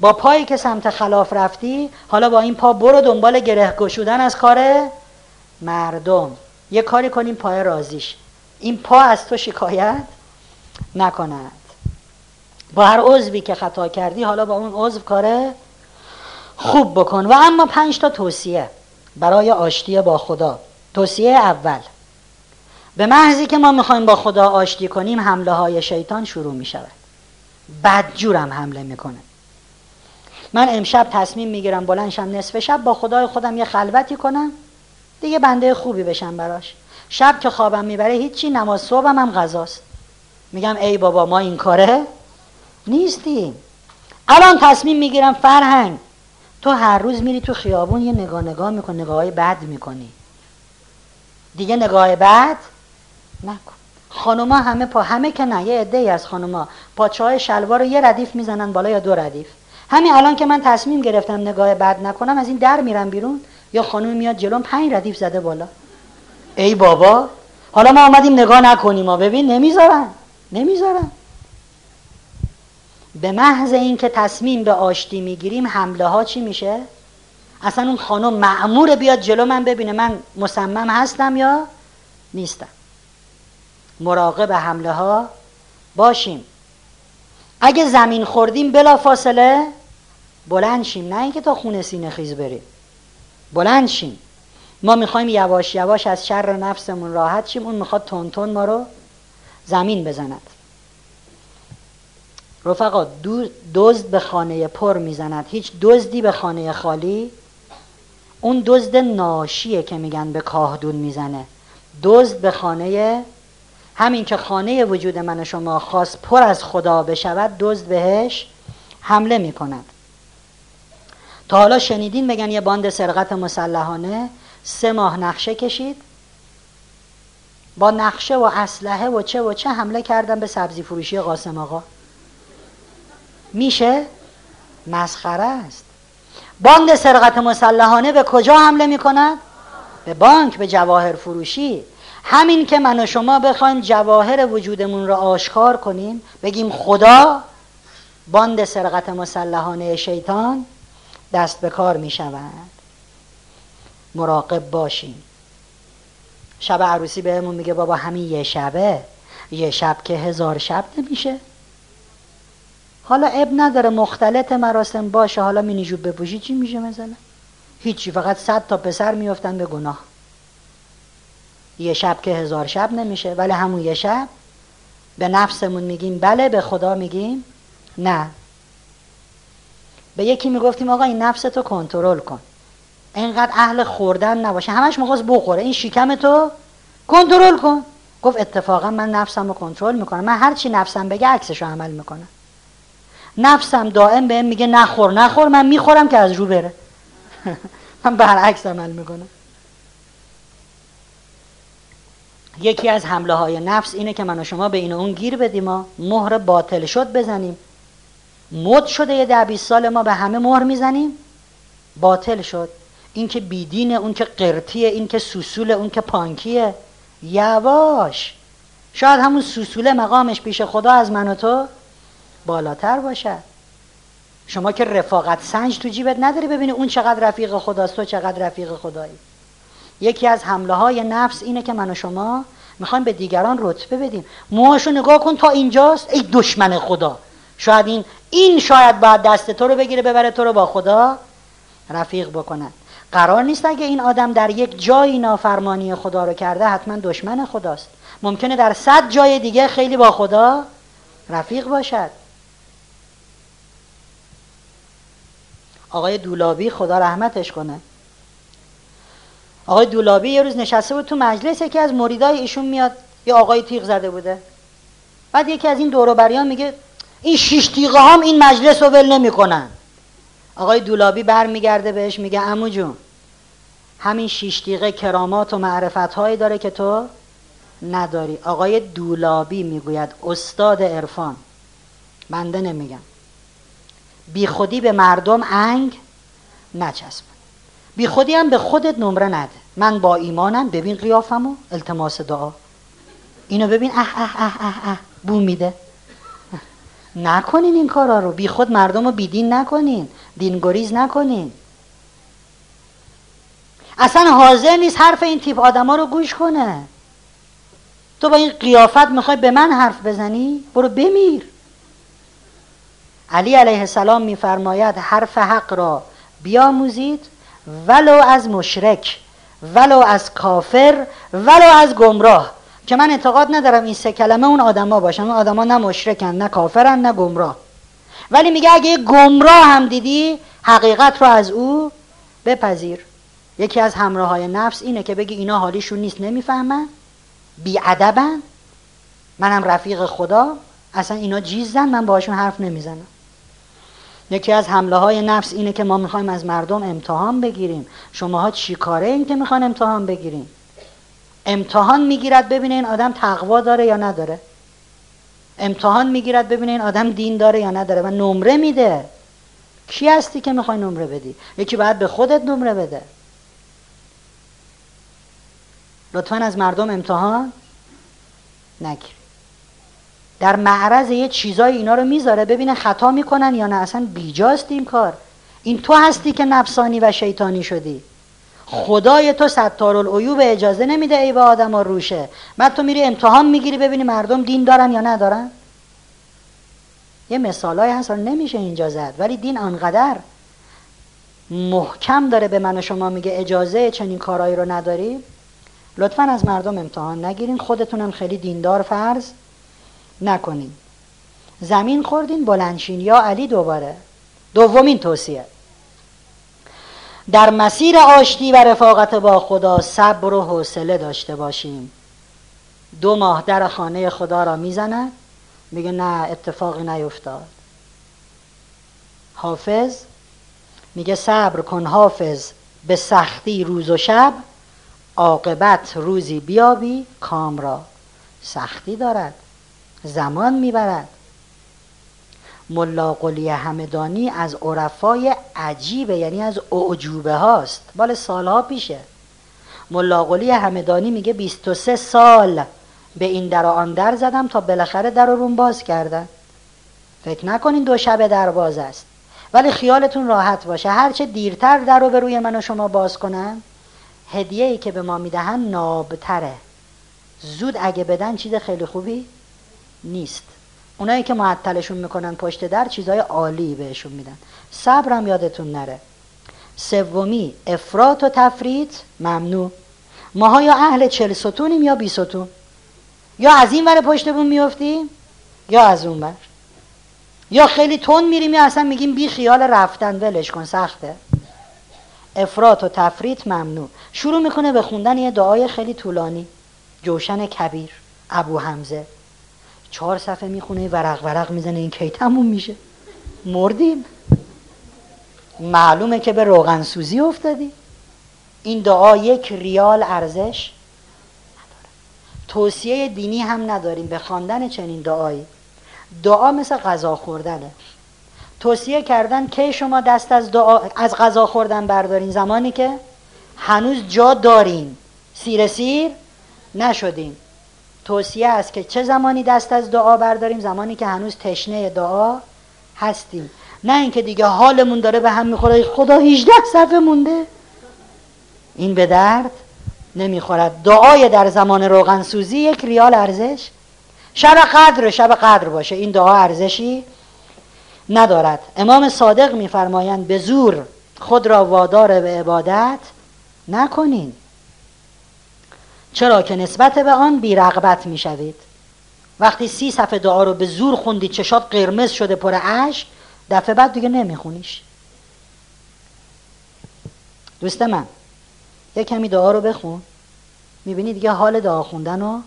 با پایی که سمت خلاف رفتی حالا با این پا برو دنبال گره گشودن از کار مردم. یه کاری کنیم پای رازیش، این پا از تو شکایت نکند. با هر عضوی که خطا کردی حالا با اون عضو کاره خوب بکن. و اما پنج تا توصیه برای آشتی با خدا. توصیه اول، به محضی که ما میخوایم با خدا آشتی کنیم حمله های شیطان شروع میشود، بدجورم حمله میکنه. من امشب تصمیم میگیرم بلندشم نصف شب با خدای خودم یه خلوتی کنم دیگه، بنده خوبی بشم براش. شب که خوابم میبره هیچی، نماز صبحم هم غذاست. میگم ای بابا ما این کاره نیستیم. الان تصمیم میگیرم فرهنگ، تو هر روز میری تو خیابون یه نگاه نگاه میکنی، نگاه های بد میکنی، دیگه نگاه بد نکن. خانوما همه پا، همه که نه، یه عده‌ای از خانوما پاچه‌های شلوار رو یه ردیف میزنن بالا یا دو ردیف. همین الان که من تصمیم گرفتم نگاه بد نکنم، از این در میرم بیرون یا خانوم میاد جلوم پنج ردیف زده بالا. ای بابا حالا ما اومدیم نگاه نکنیم، ما ببین نمیذارن نمیذارن. به محض اینکه تصمیم به آشتی میگیریم حمله ها چی میشه؟ اصلا اون خانم مأمور بیاد جلو من ببینه من مصمم هستم یا نیستم. مراقب حمله ها باشیم. اگه زمین خوردیم بلا فاصله بلند شیم، نه اینکه تا خونه سینه خیز بریم، بلند شیم. ما میخوایم یواش یواش از شر نفسمون راحت شیم، اون میخواد تون تون ما رو زمین بزند. رفقا دزد به خانه پر میزند، هیچ دزدی به خانه خالی. اون دزد ناشیه که میگن به کاهدون میزنه. دزد به خانه، همین که خانه وجود من شما خاص پر از خدا بشود دزد بهش حمله میکند. تا حالا شنیدین بگن یه باند سرقت مسلحانه سه ماه نقشه کشید، با نقشه و اسلحه و چه و چه حمله کردن به سبزی فروشی قاسم آقا؟ میشه؟ مسخره است. باند سرقت مسلحانه به کجا حمله میکند؟ به بانک، به جواهر فروشی. همین که من و شما بخوایم جواهر وجودمون را آشکار کنیم بگیم خدا، باند سرقت مسلحانه شیطان دست به کار میشوند. مراقب باشیم. شب عروسی بهمون میگه بابا همین یه شبه، یه شب که هزار شب نمیشه. حالا اب نداره مختلط مراسم باشه، حالا مینیجوب بپوشی چی میشه مثلا؟ هیچی، فقط صد تا پسر میفتن به گناه. یه شب که هزار شب نمیشه، ولی همون یه شب به نفسمون میگیم بله، به خدا میگیم نه. به یکی میگفتیم آقا این نفستو کنترل کن، اینقدر اهل خوردن نباشه، همش میخواست بخوره، این شکمتو کنترل کن. گفت اتفاقا من نفسمو کنترل میکنم، من هرچی نفسم بگه عکسشو عمل میکنم. نفسم دائم بهم میگه نخور نخور، من میخورم که از رو بره من برعکس عمل میکنم. یکی از حمله های نفس اینه که من و شما به این و اون گیر بدیم، ما مهر باطل شد بزنیم. مد شده یه ده بیست سال ما به همه مهر میزنیم، باطل شد. این که بیدینه، اون که قرتیه، این که سوسوله، اون که پانکیه. یواش، شاید همون سوسوله مقامش پیش خدا از من و تو بالاتر باشه. شما که رفاقت سنج تو جیبت نداری ببینی اون چقدر رفیق خداست، تو چقدر رفیق خدایی. یکی از حمله های نفس اینه که من و شما میخوایم به دیگران رتبه بدیم. موهاشو نگاه کن تا اینجاست، ای دشمن خدا. شاید این این شاید بعد دست تو رو بگیره ببره تو رو با خدا رفیق بکنن. قرار نیست اگه این آدم در یک جایی نافرمانی خدا رو کرده حتما دشمن خداست. ممکنه در صد جای دیگه خیلی با خدا رفیق باشد. آقای دولابی خدا رحمتش کنه، آقای دولابی یه روز نشسته بود تو مجلس، یکی از مریدای ایشون میاد، یه آقای تیغ زده بوده، بعد یکی از این دوروبریان میگه این شیش تیغه هم این مجلس رو ول نمیکنن. آقای دولابی برمیگرده بهش میگه عمو جون همین شیش تیغه کرامات و معرفت هایی داره که تو نداری. آقای دولابی میگوید استاد عرفان، بنده نمیگم، بی خودی به مردم انگ نچسب، بی خودی هم به خودت نمره نده. من با ایمانم، ببین قیافمو، التماس دعا، اینو ببین، اح اح اح اح اح بو میده. نکنین این کارا رو، بی خود مردم رو بی دین نکنین، دینگریز نکنین. اصلا حاضر نیست حرف این تیپ آدم ها رو گوش کنه. تو با این قیافت میخوای به من حرف بزنی؟ برو بمیر. علی علیه السلام میفرماید حرف حق را بیاموزید ولو از مشرک، ولو از کافر، ولو از گمراه. که من اعتقاد ندارم این سه کلمه اون آدما باشن. اون آدما نه مشرکن، نه کافرن، نه گمراه. ولی میگه اگه یه گمراه هم دیدی حقیقت رو از او بپذیر. یکی از همراهای نفس اینه که بگی اینا حالیشون نیست، نمیفهمن، بی‌ادبن، منم رفیق خدا، اصلا اینا جیزن، من باهاشون حرف نمیزنم. یکی از حمله های نفس اینه که ما میخوایم از مردم امتحان بگیریم. شماها چی کاره این که میخواین امتحان بگیریم؟ امتحان میگیرد ببینه این آدم تقوا داره یا نداره، امتحان میگیرد ببینه این آدم دین داره یا نداره و نمره میده. کی هستی که میخوای نمره بدی؟ یکی باید به خودت نمره بده. لطفاً از مردم امتحان نگیر. در معرض یه چیزای اینا رو میذاره ببینه خطا میکنن یا نه. اصلا بیجاست این کار. این تو هستی که نفسانی و شیطانی شدی. خدای تو ستارالعیوب اجازه نمیده ای به آدم ها روشه. بعد تو میری امتحان میگیری ببینی مردم دین دارن یا ندارن. یه مثالای هست رو نمیشه اینجا زد، ولی دین انقدر محکم داره به من و شما میگه اجازه چنین کارایی رو نداری. لطفاً از مردم امتحان نگیرین، خودتونم خیلی دیندار فرض نکنین. زمین خوردین بلندشین. یا علی دوباره دومین توصیه: در مسیر آشتی و رفاقت با خدا صبر و حوصله داشته باشیم. دو ماه در خانه خدا را میزند، میگه نه اتفاقی نیفتاد. حافظ میگه صبر کن حافظ به سختی روز و شب، عاقبت روزی بیابی کام را. سختی دارد، زمان میبرد. ملا قلی همدانی از عرفای عجیبه، یعنی از اعجوبه هاست، بال سالها پیشه. ملا قلی همدانی میگه بیست و سه سال به این در و آن در زدم تا بالاخره در رو رون باز کردن. فکر نکنین دو شب در باز است، ولی خیالتون راحت باشه هرچه دیرتر در رو به روی من و شما باز کنن هدیه‌ای که به ما میدهن نابتره. زود اگه بدن چیز خیلی خوبی نیست. اونایی که معطلشون میکنن پشت در چیزای عالی بهشون میدن. صبرم یادتون نره. سومی، افراط و تفریط ممنوع. ماها یا اهل چهل ستونیم یا بیست ستون، یا از این ور پشت بون میافتیم یا از اون ور، یا خیلی تند میریم یا اصلا میگیم بی خیال رفتن، ولش کن، سخته. افراط و تفریط ممنوع. شروع میکنه به خوندن یه دعای خیلی طولانی، جوشن کبیر ابو حمزه، چهار صفحه میخونه، ورق ورق میزنه. این کی تموم میشه؟ مردیم. معلومه که به روغن سوزی افتادی. این دعا یک ریال ارزش نداره. توصیه دینی هم نداریم به خواندن چنین دعایی. دعا مثل غذا خوردنه، توصیه کردن کی شما دست از دعا از غذا خوردن بردارین؟ زمانی که هنوز جا دارین، سیر سیر نشدیم. توصیه است که چه زمانی دست از دعا برداریم؟ زمانی که هنوز تشنه دعا هستیم، نه اینکه دیگه حالمون داره به هم میخوره، خدا هجده صفحه مونده، این به درد نمیخورد. دعای در زمان روغن سوزی یک ریال ارزش، شب قدر شب قدر باشه این دعا ارزشی ندارد. امام صادق میفرمایند به زور خود را وادار به عبادت نکنین، چرا که نسبت به آن بی رغبت میشوید. وقتی سی صفحه دعا رو به زور خوندی، چشات قرمز شده پر اشک، دفعه بعد دیگه نمیخونیش. دوست من، یه کمی دعا رو بخون، میبینی دیگه حال دعا خوندن رو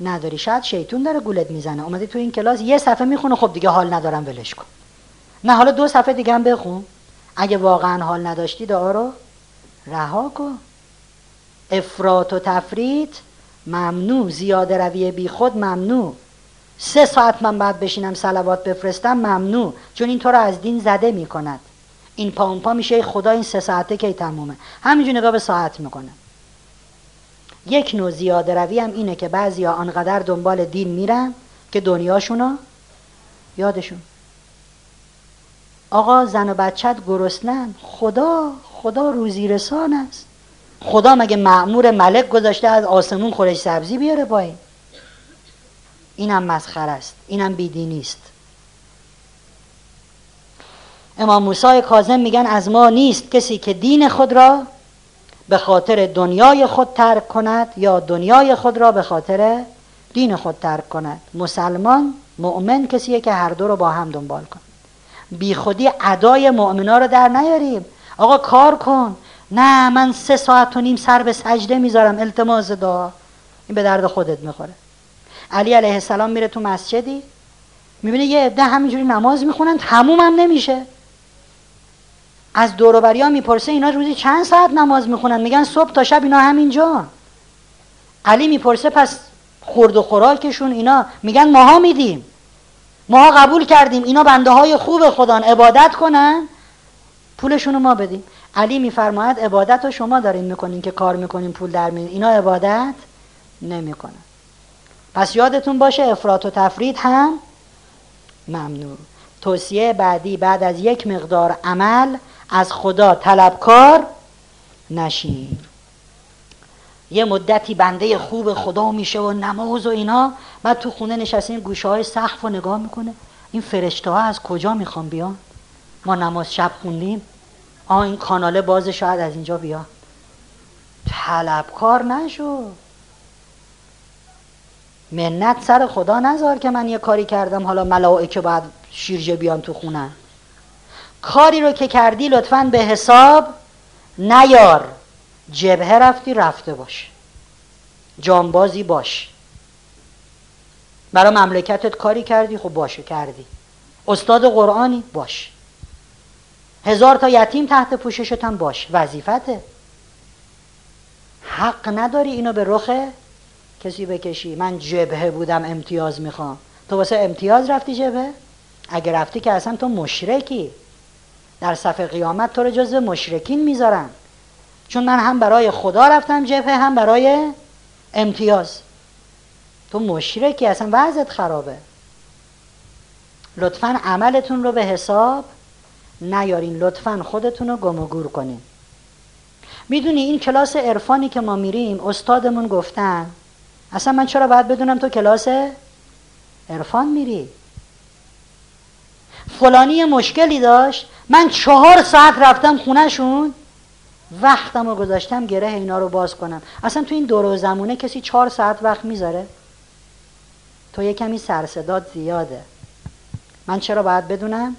نداری. شاید شیطون داره گولت میزنه، اومدی تو این کلاس یه صفحه میخونه، خب دیگه حال ندارم ولش کن. نه، حالا دو صفحه دیگه هم بخون. اگه واقعا حال نداشتی دعا رو رها کن. افراط و تفریط ممنوع، زیاده روی بی خود ممنوع. سه ساعت من بعد بشینم صلوات بفرستم ممنوع، چون این تو رو از دین زده میکند. این پا اون پا میشه، ای خدا این سه ساعته کی تمومه؟ همینجوری نگاه به ساعت میکنه. یک نوع زیاده روی هم اینه که بعضیا آنقدر دنبال دین میرن که دنیاشونا یادشون. آقا زن و بچت گرسنن، خدا خدا روزی رسان است. خدا مگه مأمور ملک گذاشته از آسمون خورش سبزی بیاره پایین؟ اینم مسخره است، اینم بیدینی است. امام موسی کاظم میگن از ما نیست کسی که دین خود را به خاطر دنیای خود ترک کند یا دنیای خود را به خاطر دین خود ترک کند. مسلمان مؤمن کسیه که هر دو رو با هم دنبال کند. بی خودی ادای مؤمنا رو در نیاریم. آقا کار کن، نه من سه ساعت و نیم سر به سجده میذارم التماس دعا، این به درد خودت میخوره. علی علیه السلام میره تو مسجدی میبینه یه عده همینجوری نماز میخونن، تموم هم نمیشه. از دور و بریا میپرسه اینا روزی چند ساعت نماز میخونن؟ میگن صبح تا شب اینا همینجا. علی میپرسه پس خورد و خوراکشون اینا؟ میگن ماها میدیم، ماها قبول کردیم، اینا بنده های خوب خدان، عبادت کنن پولشونو ما بدیم. علی میفرماید عبادت رو شما دارین میکنین که کار میکنین پول در میارین، اینا عبادت نمیکنن. پس یادتون باشه افراط و تفرید هم ممنوع. توصیه بعدی، بعد از یک مقدار عمل از خدا طلبکار نشین. یه مدتی بنده خوب خدا میشه و نماز و اینا، بعد تو خونه نشستین گوشه های سقف رو نگاه میکنه، این فرشته ها از کجا میخوان بیان؟ ما نماز شب خوندیم، آه این کاناله بازه، شاید از اینجا بیا. طلبکار نشو، منت سر خدا نذار که من یه کاری کردم حالا ملائکه باید شیرجه بیان تو خونه. کاری رو که کردی لطفاً به حساب نیار. جبهه رفتی رفته باش، جانبازی باش. برای مملکتت کاری کردی، خب باشه کردی. استاد قرآنی باش، هزار تا یتیم تحت پوششت هم باش، وظیفته. حق نداری اینو به رخ کسی بکشی. من جبهه بودم امتیاز میخوام، تو واسه امتیاز رفتی جبهه؟ اگه رفتی که اصلا تو مشرکی، در صفحه قیامت تو رو جزو مشرکین میذارن، چون من هم برای خدا رفتم جبهه هم برای امتیاز. تو مشرکی، اصلا وضعت خرابه. لطفاً عملتون رو به حساب نیارین، لطفاً خودتون رو گم و گور کنین. میدونی این کلاس عرفانی که ما میریم استادمون گفتن اصلا من چرا باید بدونم تو کلاس عرفان میری؟ فلانی مشکلی داشت، من چهار ساعت رفتم خونهشون، وقتم رو گذاشتم گره اینا رو باز کنم. اصلا تو این دور زمونه کسی چهار ساعت وقت میذاره؟ تو یه کمی سرصداد زیاده. من چرا باید بدونم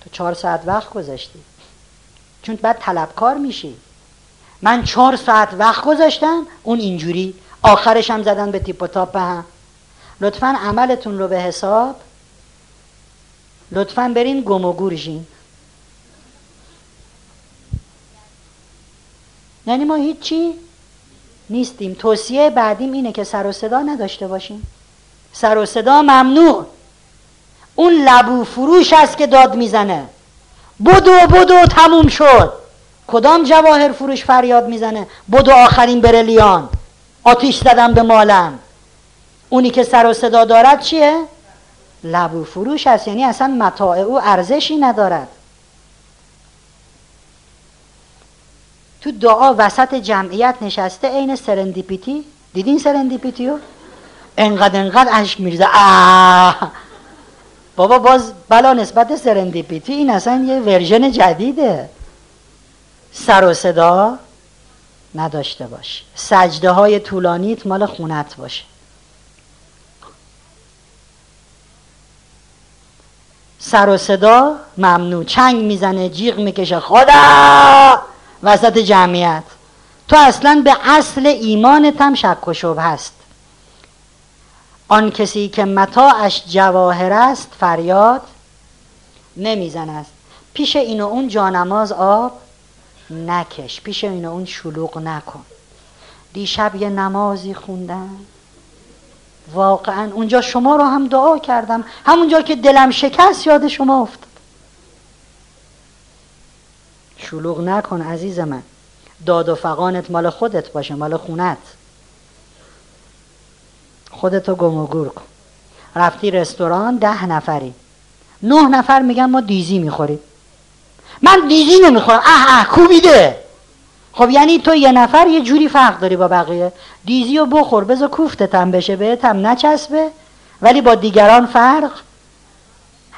تو چهار ساعت وقت گذاشتی؟ چون بعد طلبکار میشی. من چهار ساعت وقت گذاشتم، اون اینجوری، آخرش هم زدن به تیپ و تاپ هم. لطفاً عملتون رو به حساب، لطفاً برین گم و گور شین. یعنی ما هیچی نیستیم. توصیه بعدیم اینه که سر و صدا نداشته باشیم. سر و صدا ممنوع. اون لبو فروش است که داد میزنه بدو بدو تموم شد. کدام جواهر فروش فریاد میزنه بدو آخرین بریلیان، آتیش زدم به مالم؟ اونی که سر و صدا دارد چیه؟ لبو فروش است، یعنی اصلا متاع او ارزشی ندارد. تو دعا وسط جمعیت نشسته عین سرندیپیتی، دیدین سرندیپیتیو؟ انقدر انقدر عشق میریزه آه بابا باز بلا نسبت سرندیپیتی، این اصلا یه ورژن جدیده. سر و صدا نداشته باش، سجده های طولانیت مال خونت باشه. سر و صدا ممنوع، چنگ میزنه جیغ میکشه خدا وسط جمعیت، تو اصلا به اصل ایمانت هم شک و شبهه هست. آن کسی که متاعش جواهر است فریاد نمیزند. پیش این و اون جانماز آب نکش، پیش این و اون شلوغ نکن. دیشب یه نمازی خوندم واقعا اونجا شما رو هم دعا کردم، همونجا که دلم شکست یاد شما افتاد. شلوغ نکن عزیز من، داد و فغانت مال خودت باشه، مال خونت. خودتو گم و گور کن. رفتی رستوران ده نفری، نه نفر میگن ما دیزی میخوریم، من دیزی نمیخورم، اه اه کوبیده. خب یعنی تو یه نفر یه جوری فرق داری با بقیه. دیزی رو بخور بذار کوفتت هم بشه، بهت هم نچسبه، ولی با دیگران فرق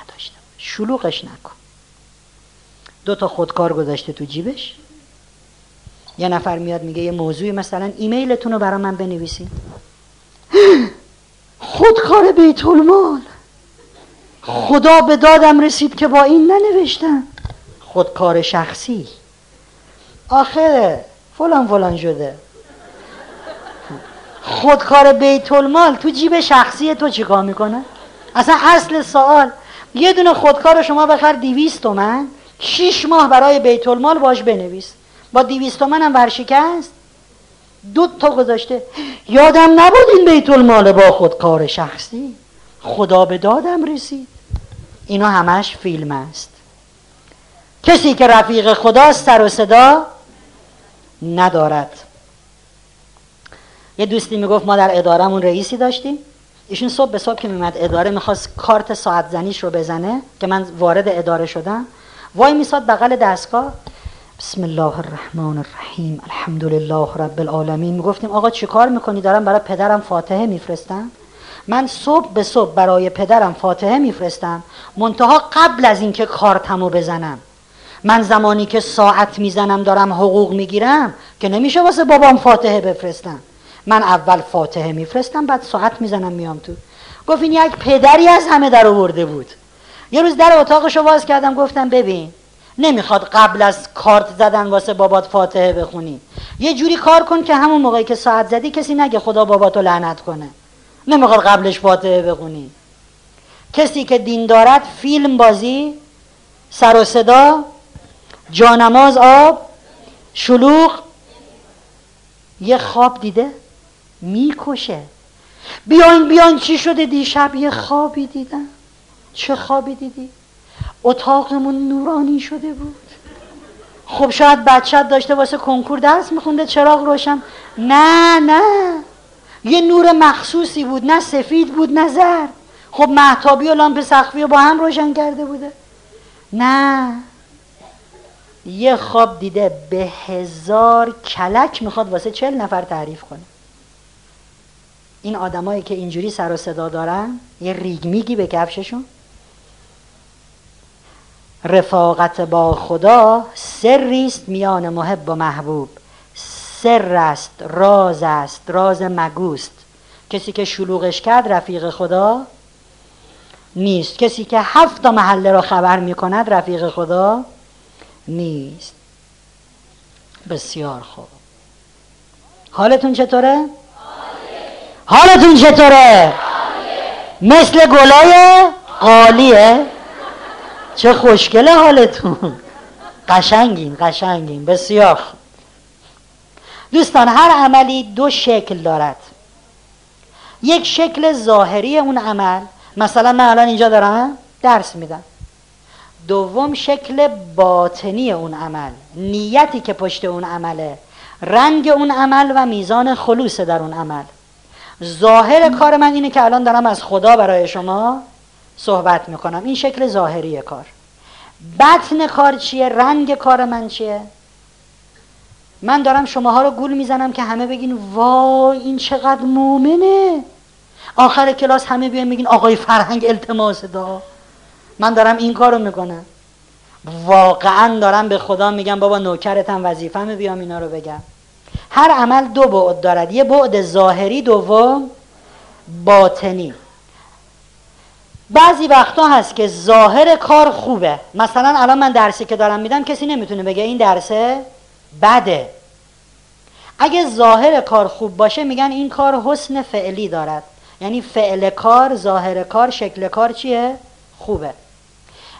نداشتم. شلوغش نکن. دو تا خودکار گذاشته تو جیبش، یه نفر میاد میگه یه موضوعی، مثلا ایمیلتون رو برای من بنویسید. خودکار بیت المال، خدا به دادم رسید که با این ننوشتم. خودکار شخصی، آخره فلان فلان شده. خودکار بیت المال تو جیب شخصی تو چیکار میکنه؟ اصلا اصل سوال، یه دونه خودکار شما بخر دویست تومن، شیش ماه برای بیت المال باش بنویس، با دویست تومن هم ورشکست. دو تا گذاشته، یادم نبود این بیت المال با خودکار شخصی، خدا به دادم رسید. اینا همش فیلم است. کسی که رفیق خداست سر و صدا ندارد. یه دوستی میگفت ما در ادارمون رئیسی داشتیم، ایشون صبح به صبح که میمد اداره میخواست کارت ساعت زنیش رو بزنه که من وارد اداره شدم، وای میساد بغل دستگاه، بسم الله الرحمن الرحیم الحمدلله رب العالمین. میگفتیم آقا چی کار میکنی؟ دارم برای پدرم فاتحه میفرستم، من صبح به صبح برای پدرم فاتحه میفرستم، منتها قبل از اینکه کارتمو بزنم، من زمانی که ساعت میزنم دارم حقوق میگیرم که نمیشه واسه بابام فاتحه بفرستم، من اول فاتحه میفرستم بعد ساعت میزنم میام تو. گفت این یک پدری از همه در آورده بود. یه روز در اتاقشو باز کردم گفتم ببین نمیخواد قبل از کارت زدن واسه بابات فاتحه بخونی، یه جوری کار کن که همون موقعی که ساعت زدی کسی نگه خدا باباتو لعنت کنه، نمیخواد قبلش فاتحه بخونی. کسی که دین دارد فیلم بازی، سر و صدا، جانماز آب، شلوغ. یه خواب دیده میکشه، بیان بیان چی شده دیشب یه خوابی دیدم. چه خوابی دیدی؟ اتاقمون نورانی شده بود. خب شاید بچت داشته واسه کنکور درس میخونده چراغ روشن. نه نه، یه نور مخصوصی بود، نه سفید بود نه زرد. خب مهتابی و لامپ سقفی رو با هم روشن کرده بوده. نه، یه خواب دیده به هزار کلک میخواد واسه چهل نفر تعریف کنه. این آدمایی که اینجوری سر و صدا دارن یه ریگ میگی به کفششون. رفاقت با خدا سریست میان محب و محبوب، سر است، راز است، راز مگوست. کسی که شلوغش کرد رفیق خدا نیست، کسی که هفت محله را خبر میکند رفیق خدا نیست. بسیار خوب، حالتون چطوره؟ حالتون چطوره؟ مثل گلای قالیه؟ چه خوشگله حالتون، قشنگین قشنگین. بسیار خوب دوستان، هر عملی دو شکل دارد. یک شکل ظاهری اون عمل، مثلا من الان اینجا دارم درس میدن. دوم شکل باطنی اون عمل، نیتی که پشت اون عمله، رنگ اون عمل و میزان خلوص در اون عمل. ظاهر کار من اینه که الان دارم از خدا برای شما صحبت میکنم، این شکل ظاهری کار. بطن کار چیه؟ رنگ کار من چیه؟ من دارم شماها رو گول میزنم که همه بگین وای این چقدر مومنه، آخر کلاس همه بیان میگین آقای فرهنگ التماس دعا. من دارم این کارو میکنم، واقعا دارم به خدا میگم بابا نوکرتم وظیفه‌مه بیام اینا رو بگم. هر عمل دو بعد دارد، یه بعد ظاهری، دوم باطنی. بعضی وقتا هست که ظاهر کار خوبه، مثلا الان من درسی که دارم میدم کسی نمیتونه بگه این درسه بده. اگه ظاهر کار خوب باشه میگن این کار حسن فعلی دارد، یعنی فعل کار، ظاهر کار، شکل کار چیه؟ خوبه.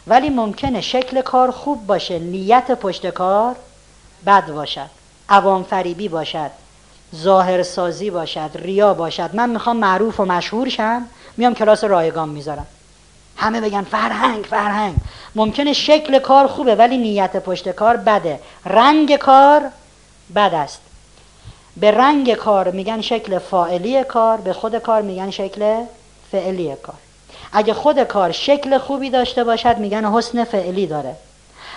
ولی ممکنه شکل کار خوب باشه، نیت پشت کار بد باشد، عوام فریبی باشد، ظاهر سازی باشد، ریا باشد. من میخوام معروف و مشهور شم، میام کلاس رایگان میذارم، همه بگن فرهنگ فرهنگ. ممکنه شکل کار خوبه ولی نیت پشت کار بده، رنگ کار بد است. به رنگ کار میگن شکل فاعلی کار، به خود کار میگن شکل فعلی کار. اگه خود کار شکل خوبی داشته باشد میگن حسن فعلی داره،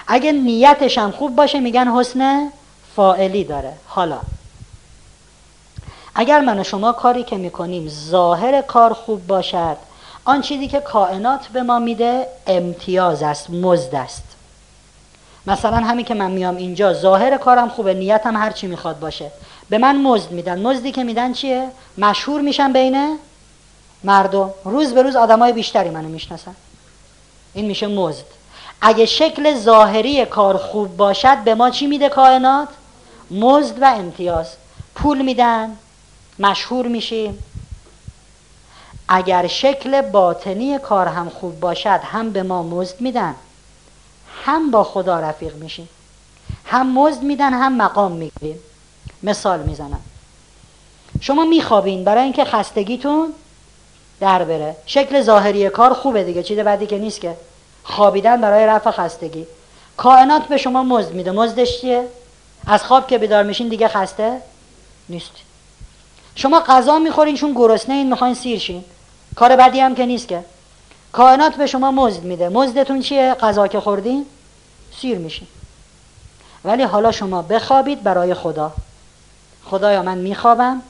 اگه نیتش هم خوب باشه میگن حسن فاعلی داره. حالا اگر من و شما کاری که میکنیم ظاهر کار خوب باشد، آن چیزی که کائنات به ما میده امتیاز است، مزد است. مثلا همین که من میام اینجا ظاهر کارم خوبه، نیتم هر چی میخواد باشه، به من مزد میدن. مزدی که میدن چیه؟ مشهور میشم بین مردم، روز به روز آدمای بیشتری منو میشناسن، این میشه مزد. اگه شکل ظاهری کار خوب باشد به ما چی میده کائنات؟ مزد و امتیاز، پول میدن، مشهور میشیم. اگر شکل باطنی کار هم خوب باشد هم به ما مزد میدن، هم با خدا رفیق میشیم، هم مزد میدن، هم مقام میگیریم. مثال میزنم، شما میخوابین برای اینکه خستگیتون در بره، شکل ظاهری کار خوبه دیگه، چیز بعدی که نیست که، خوابیدن برای رفع خستگی. کائنات به شما مزد میده، مزدش چیه؟ از خواب که بیدار میشین دیگه خسته نیست. شما غذا میخورین چون گرسنه این، میخواین سیر شین، کار بدی هم که نیست که، کائنات به شما مزد میده. مزدتون چیه؟ غذا که خوردین سیر میشین. ولی حالا شما بخوابید برای خدا، خدایا من میخوابم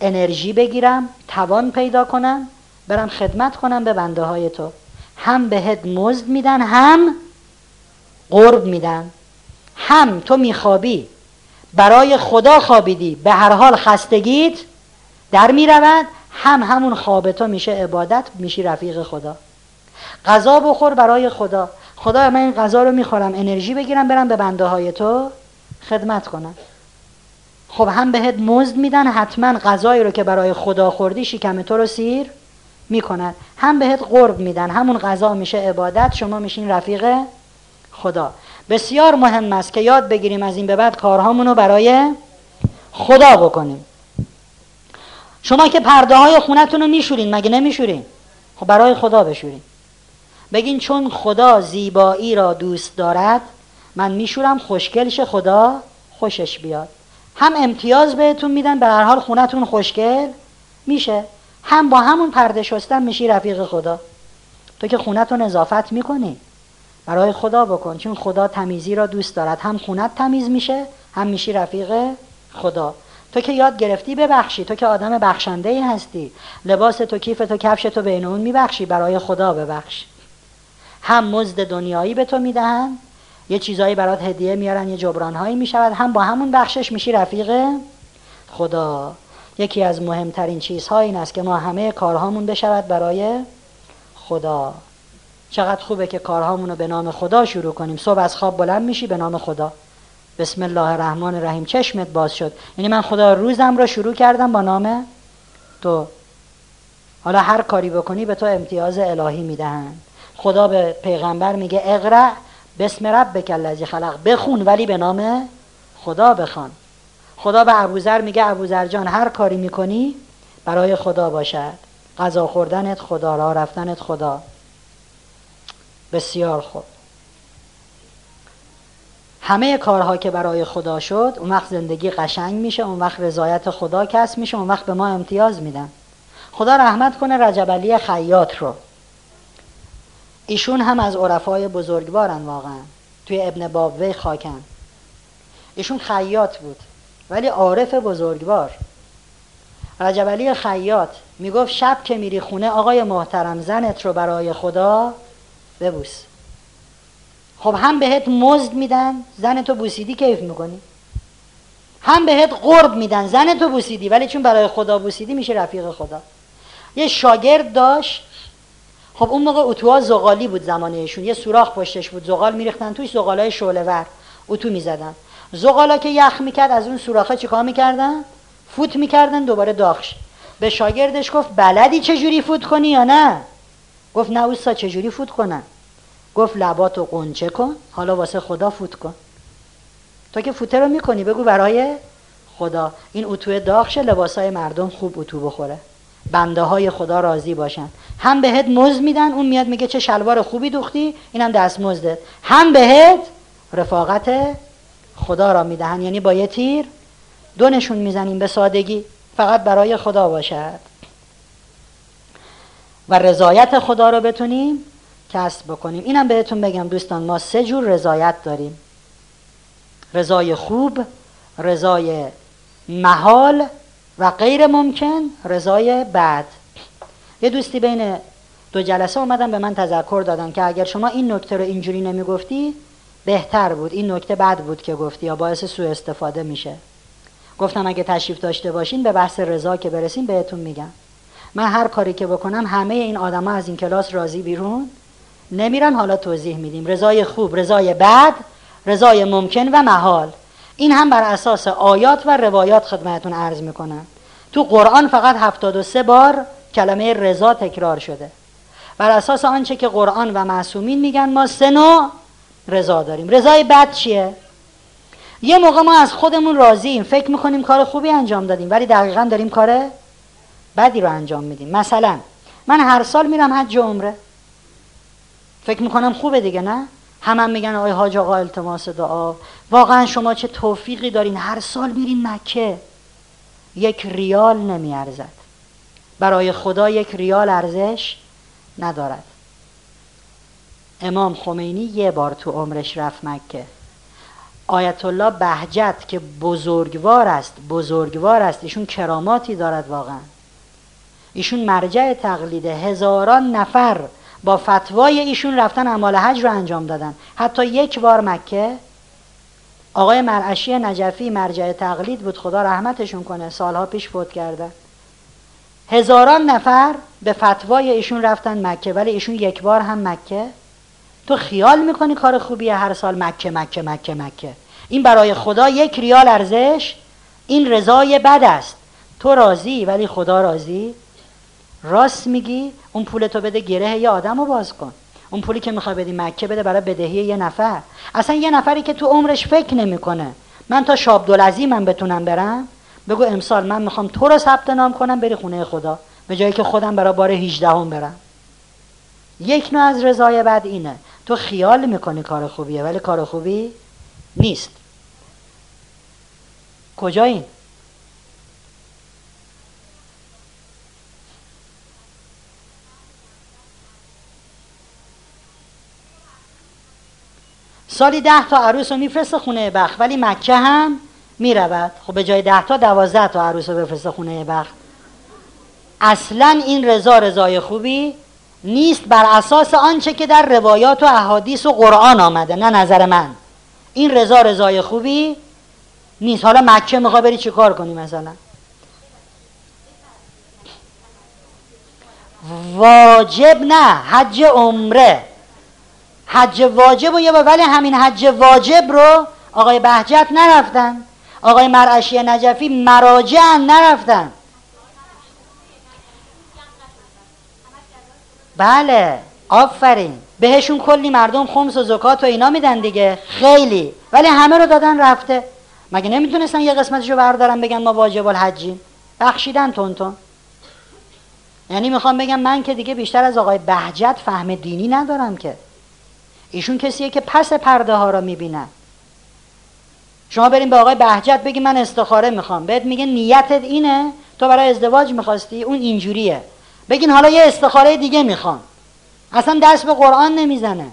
انرژی بگیرم، توان پیدا کنم، برم خدمت کنم به بنده های تو، هم بهت مزد میدن، هم قرب میدن. هم تو میخوابی برای خدا خوابیدی، به هر حال خستگیت در میرود، هم همون خواب تو میشه عبادت، میشی رفیق خدا. غذا بخور برای خدا، خدا من این غذا رو میخورم انرژی بگیرم برم به بنده های تو خدمت کنم. خب هم بهت مزد میدن، حتما غذایی رو که برای خدا خوردی شکم تو رو سیر میکنن، هم بهت قرب میدن، همون غذا میشه عبادت، شما میشین رفیق خدا. بسیار مهم است که یاد بگیریم از این به بعد کارهامون رو برای خدا بکنیم. شما که پرده های خونتون رو میشورین، مگه نمیشورین؟ خب برای خدا بشورین، بگین چون خدا زیبایی را دوست دارد من میشورم خوشگلش، خدا خوشش بیاد. هم امتیاز بهتون میدن، به هر حال خونتون خوشگل میشه، هم با همون پرده شستن میشی رفیق خدا. تو که خونتون اضافت میکنی برای خدا بکن، چون خدا تمیزی را دوست دارد، هم خونت تمیز میشه، هم میشی رفیق خدا. تو که یاد گرفتی ببخشی، تو که آدم بخشنده‌ای هستی، لباس تو، کیف تو، کفش تو بین اون میبخشی، برای خدا ببخش. هم مزد دنیایی به تو میدن، یه چیزایی برات هدیه میارن، یه جبرانهایی میشود، هم با همون بخشش میشی رفیق خدا. یکی از مهمترین چیزها این است که ما همه کارهامون بشود برای خدا. چقدر خوبه که کارهامون رو به نام خدا شروع کنیم. صبح از خواب بلند میشی به نام خدا، بسم الله الرحمن الرحیم، چشمت باز شد، یعنی من خدا روزم رو شروع کردم با نام تو. حالا هر کاری بکنی به تو امتیاز الهی میدهن. خدا به پیغمبر میگه اقرأ بسم ربک الذی خلق، بخون ولی به نام خدا بخوان. خدا به ابوذر میگه ابوذر جان هر کاری میکنی برای خدا باشد، غذا خوردنت خدا، راه رفتنت خدا. بسیار خوب. همه کارها که برای خدا شد، اون وقت زندگی قشنگ میشه، اون وقت رضایت خدا کسب میشه، اون وقت به ما امتیاز میدن. خدا رحمت کنه رجب علی خیاط رو، ایشون هم از عرفای بزرگوارن واقعا، توی ابن باوی خاکن. ایشون خیاط بود ولی عارف بزرگوار. رجب علی خیاط میگفت شب که میری خونه آقای محترم زنت رو برای خدا ببوس. خب هم بهت مزد میدن، زنتو بوسیدی کیف میکنی، هم بهت قرب میدن، زنتو بوسیدی، ولی چون برای خدا بوسیدی میشه رفیق خدا. یه شاگرد داشت، خب اون موقع اتوها زغالی بود زمانهشون، یه سوراخ پشتش بود، زغال میریختن توش، زغالای شعله ور اتو میزدن. زغالا که یخ میکرد از اون سوراخا چیکار میکردن؟ فوت میکردن دوباره داغش. به شاگردش گفت بلدی چجوری فوت کنی یا نه؟ گفت نه اوستا چجوری فوت کنن؟ گفت لباتو قنچه کن، حالا واسه خدا فوت کن. تو که فوته رو میکنی بگو برای خدا. این اتوه داغشه، لباسای مردم خوب اتو بخوره، بنده های خدا راضی باشن. هم بهت مزد میدن، اون میاد میگه چه شلوار خوبی دوختی، اینم دستمزدت، هم بهت رفاقت خدا را میدهن. یعنی با یه تیر دو نشون میزنیم، به سادگی فقط برای خدا باشد و رضایت خدا رو بتونیم کسب بکنیم. اینم بهتون بگم دوستان، ما سه جور رضایت داریم: رضای خوب، رضای محال و غیر ممکن، رضای بد. یه دوستی بین دو جلسه اومدن به من تذکر دادن که اگر شما این نکته رو اینجوری نمیگفتی بهتر بود، این نکته بد بود که گفتی یا باعث سوء استفاده میشه. گفتم اگه تشریف داشته باشین به بحث رضا که برسیم بهتون میگم. من هر کاری که بکنم همه این آدما از این کلاس راضی بیرون نمیرن، حالا توضیح میدیم. رضای خوب، رضای بد، رضای ممکن و محال. این هم بر اساس آیات و روایات خدمتتون عرض میکنم. تو قرآن فقط هفتاد و سه بار کلمه رضا تکرار شده. بر اساس آنچه که قرآن و معصومین میگن ما سه نوع رضا داریم. رضای بد چیه؟ یه موقع ما از خودمون راضییم، فکر میکنیم کار خوبی انجام دادیم ولی دقیقاً داریم کار بدی رو انجام میدیم. مثلا من هر سال میرم حج و عمره، فکر میکنم خوبه دیگه، نه؟ همم هم میگن آقای حاج آقا التماس دعا، واقعا شما چه توفیقی دارین، هر سال میرین مکه. یک ریال نمیارزد برای خدا، یک ریال ارزش ندارد. امام خمینی یه بار تو عمرش رفت مکه. آیت الله بهجت که بزرگوار است، بزرگوار است، ایشون کراماتی دارد واقعا، ایشون مرجع تقلید، هزاران نفر با فتوای ایشون رفتن اعمال حج رو انجام دادن. حتی یک بار مکه آقای مرعشی نجفی مرجع تقلید بود، خدا رحمتشون کنه، سالها پیش فوت کردن. هزاران نفر به فتوای ایشون رفتن مکه ولی ایشون یک بار هم مکه. تو خیال میکنی کار خوبیه، هر سال مکه مکه مکه مکه. این برای خدا یک ریال ارزش، این رضای بد است. تو راضی ولی خدا راضی؟ راست میگی. اون پولتو بده گره یه آدمو باز کن، اون پولی که میخوای بدی مکه بده برای بدهی یه نفر، اصلا یه نفری که تو عمرش فکر نمیکنه من تا شاب دولزی من بتونم برم، بگو امسال من میخوام تو رو ثبت نام کنم بری خونه خدا، به جایی که خودم برای بار هجدهم برم. یک نوع از رضای بد اینه، تو خیال میکنی کار خوبیه ولی کار خوبی نیست. کجا این؟ سالی ده تا عروس رو میفرسته خونه بخت ولی مکه هم میرود. خب به جای ده تا دوازده تا عروس رو بفرسته خونه بخت. اصلا این رضا رضای خوبی نیست بر اساس آنچه که در روایات و احادیث و قرآن آمده، نه نظر من. این رضا رضای خوبی نیست. حالا مکه میخوای بری چی کار کنی مثلا؟ واجب نه، حج عمره، حج واجب و یه با. ولی همین حج واجب رو آقای بهجت نرفتن، آقای مرعشی نجفی مراجع نرفتن. بله آفرین، بهشون کلی مردم خمس و زکات و اینا میدن دیگه، خیلی، ولی همه رو دادن رفته. مگه نمیتونستن یه قسمتشو بردارن بگن ما واجب الحجیم؟ بخشیدن تونتون. یعنی میخوام بگم من که دیگه بیشتر از آقای بهجت فهم دینی ندارم که، ایشون کسیه که پس پرده ها را میبینن. شما بریم به آقای بهجت بگی من استخاره میخوام، بهت میگه نیتت اینه، تو برای ازدواج میخواستی، اون اینجوریه. بگین حالا یه استخاره دیگه میخوام، اصلا دست به قرآن نمیزنه،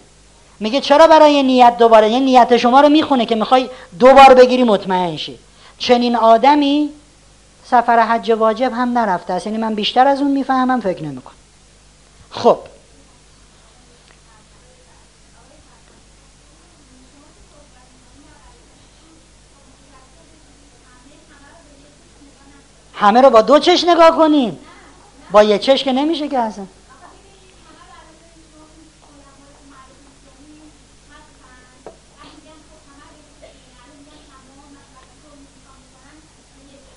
میگه چرا برای نیت دوباره؟ یه نیت شما رو میخونه که میخوای دوبار بگیری مطمئن شی. چنین آدمی سفر حج واجب هم نرفته است. یعنی من بیشتر از اون میفهمم فکر نمیکنم. خب همه رو با دو چش نگاه کنین، با یه چش که نمیشه که اصلا.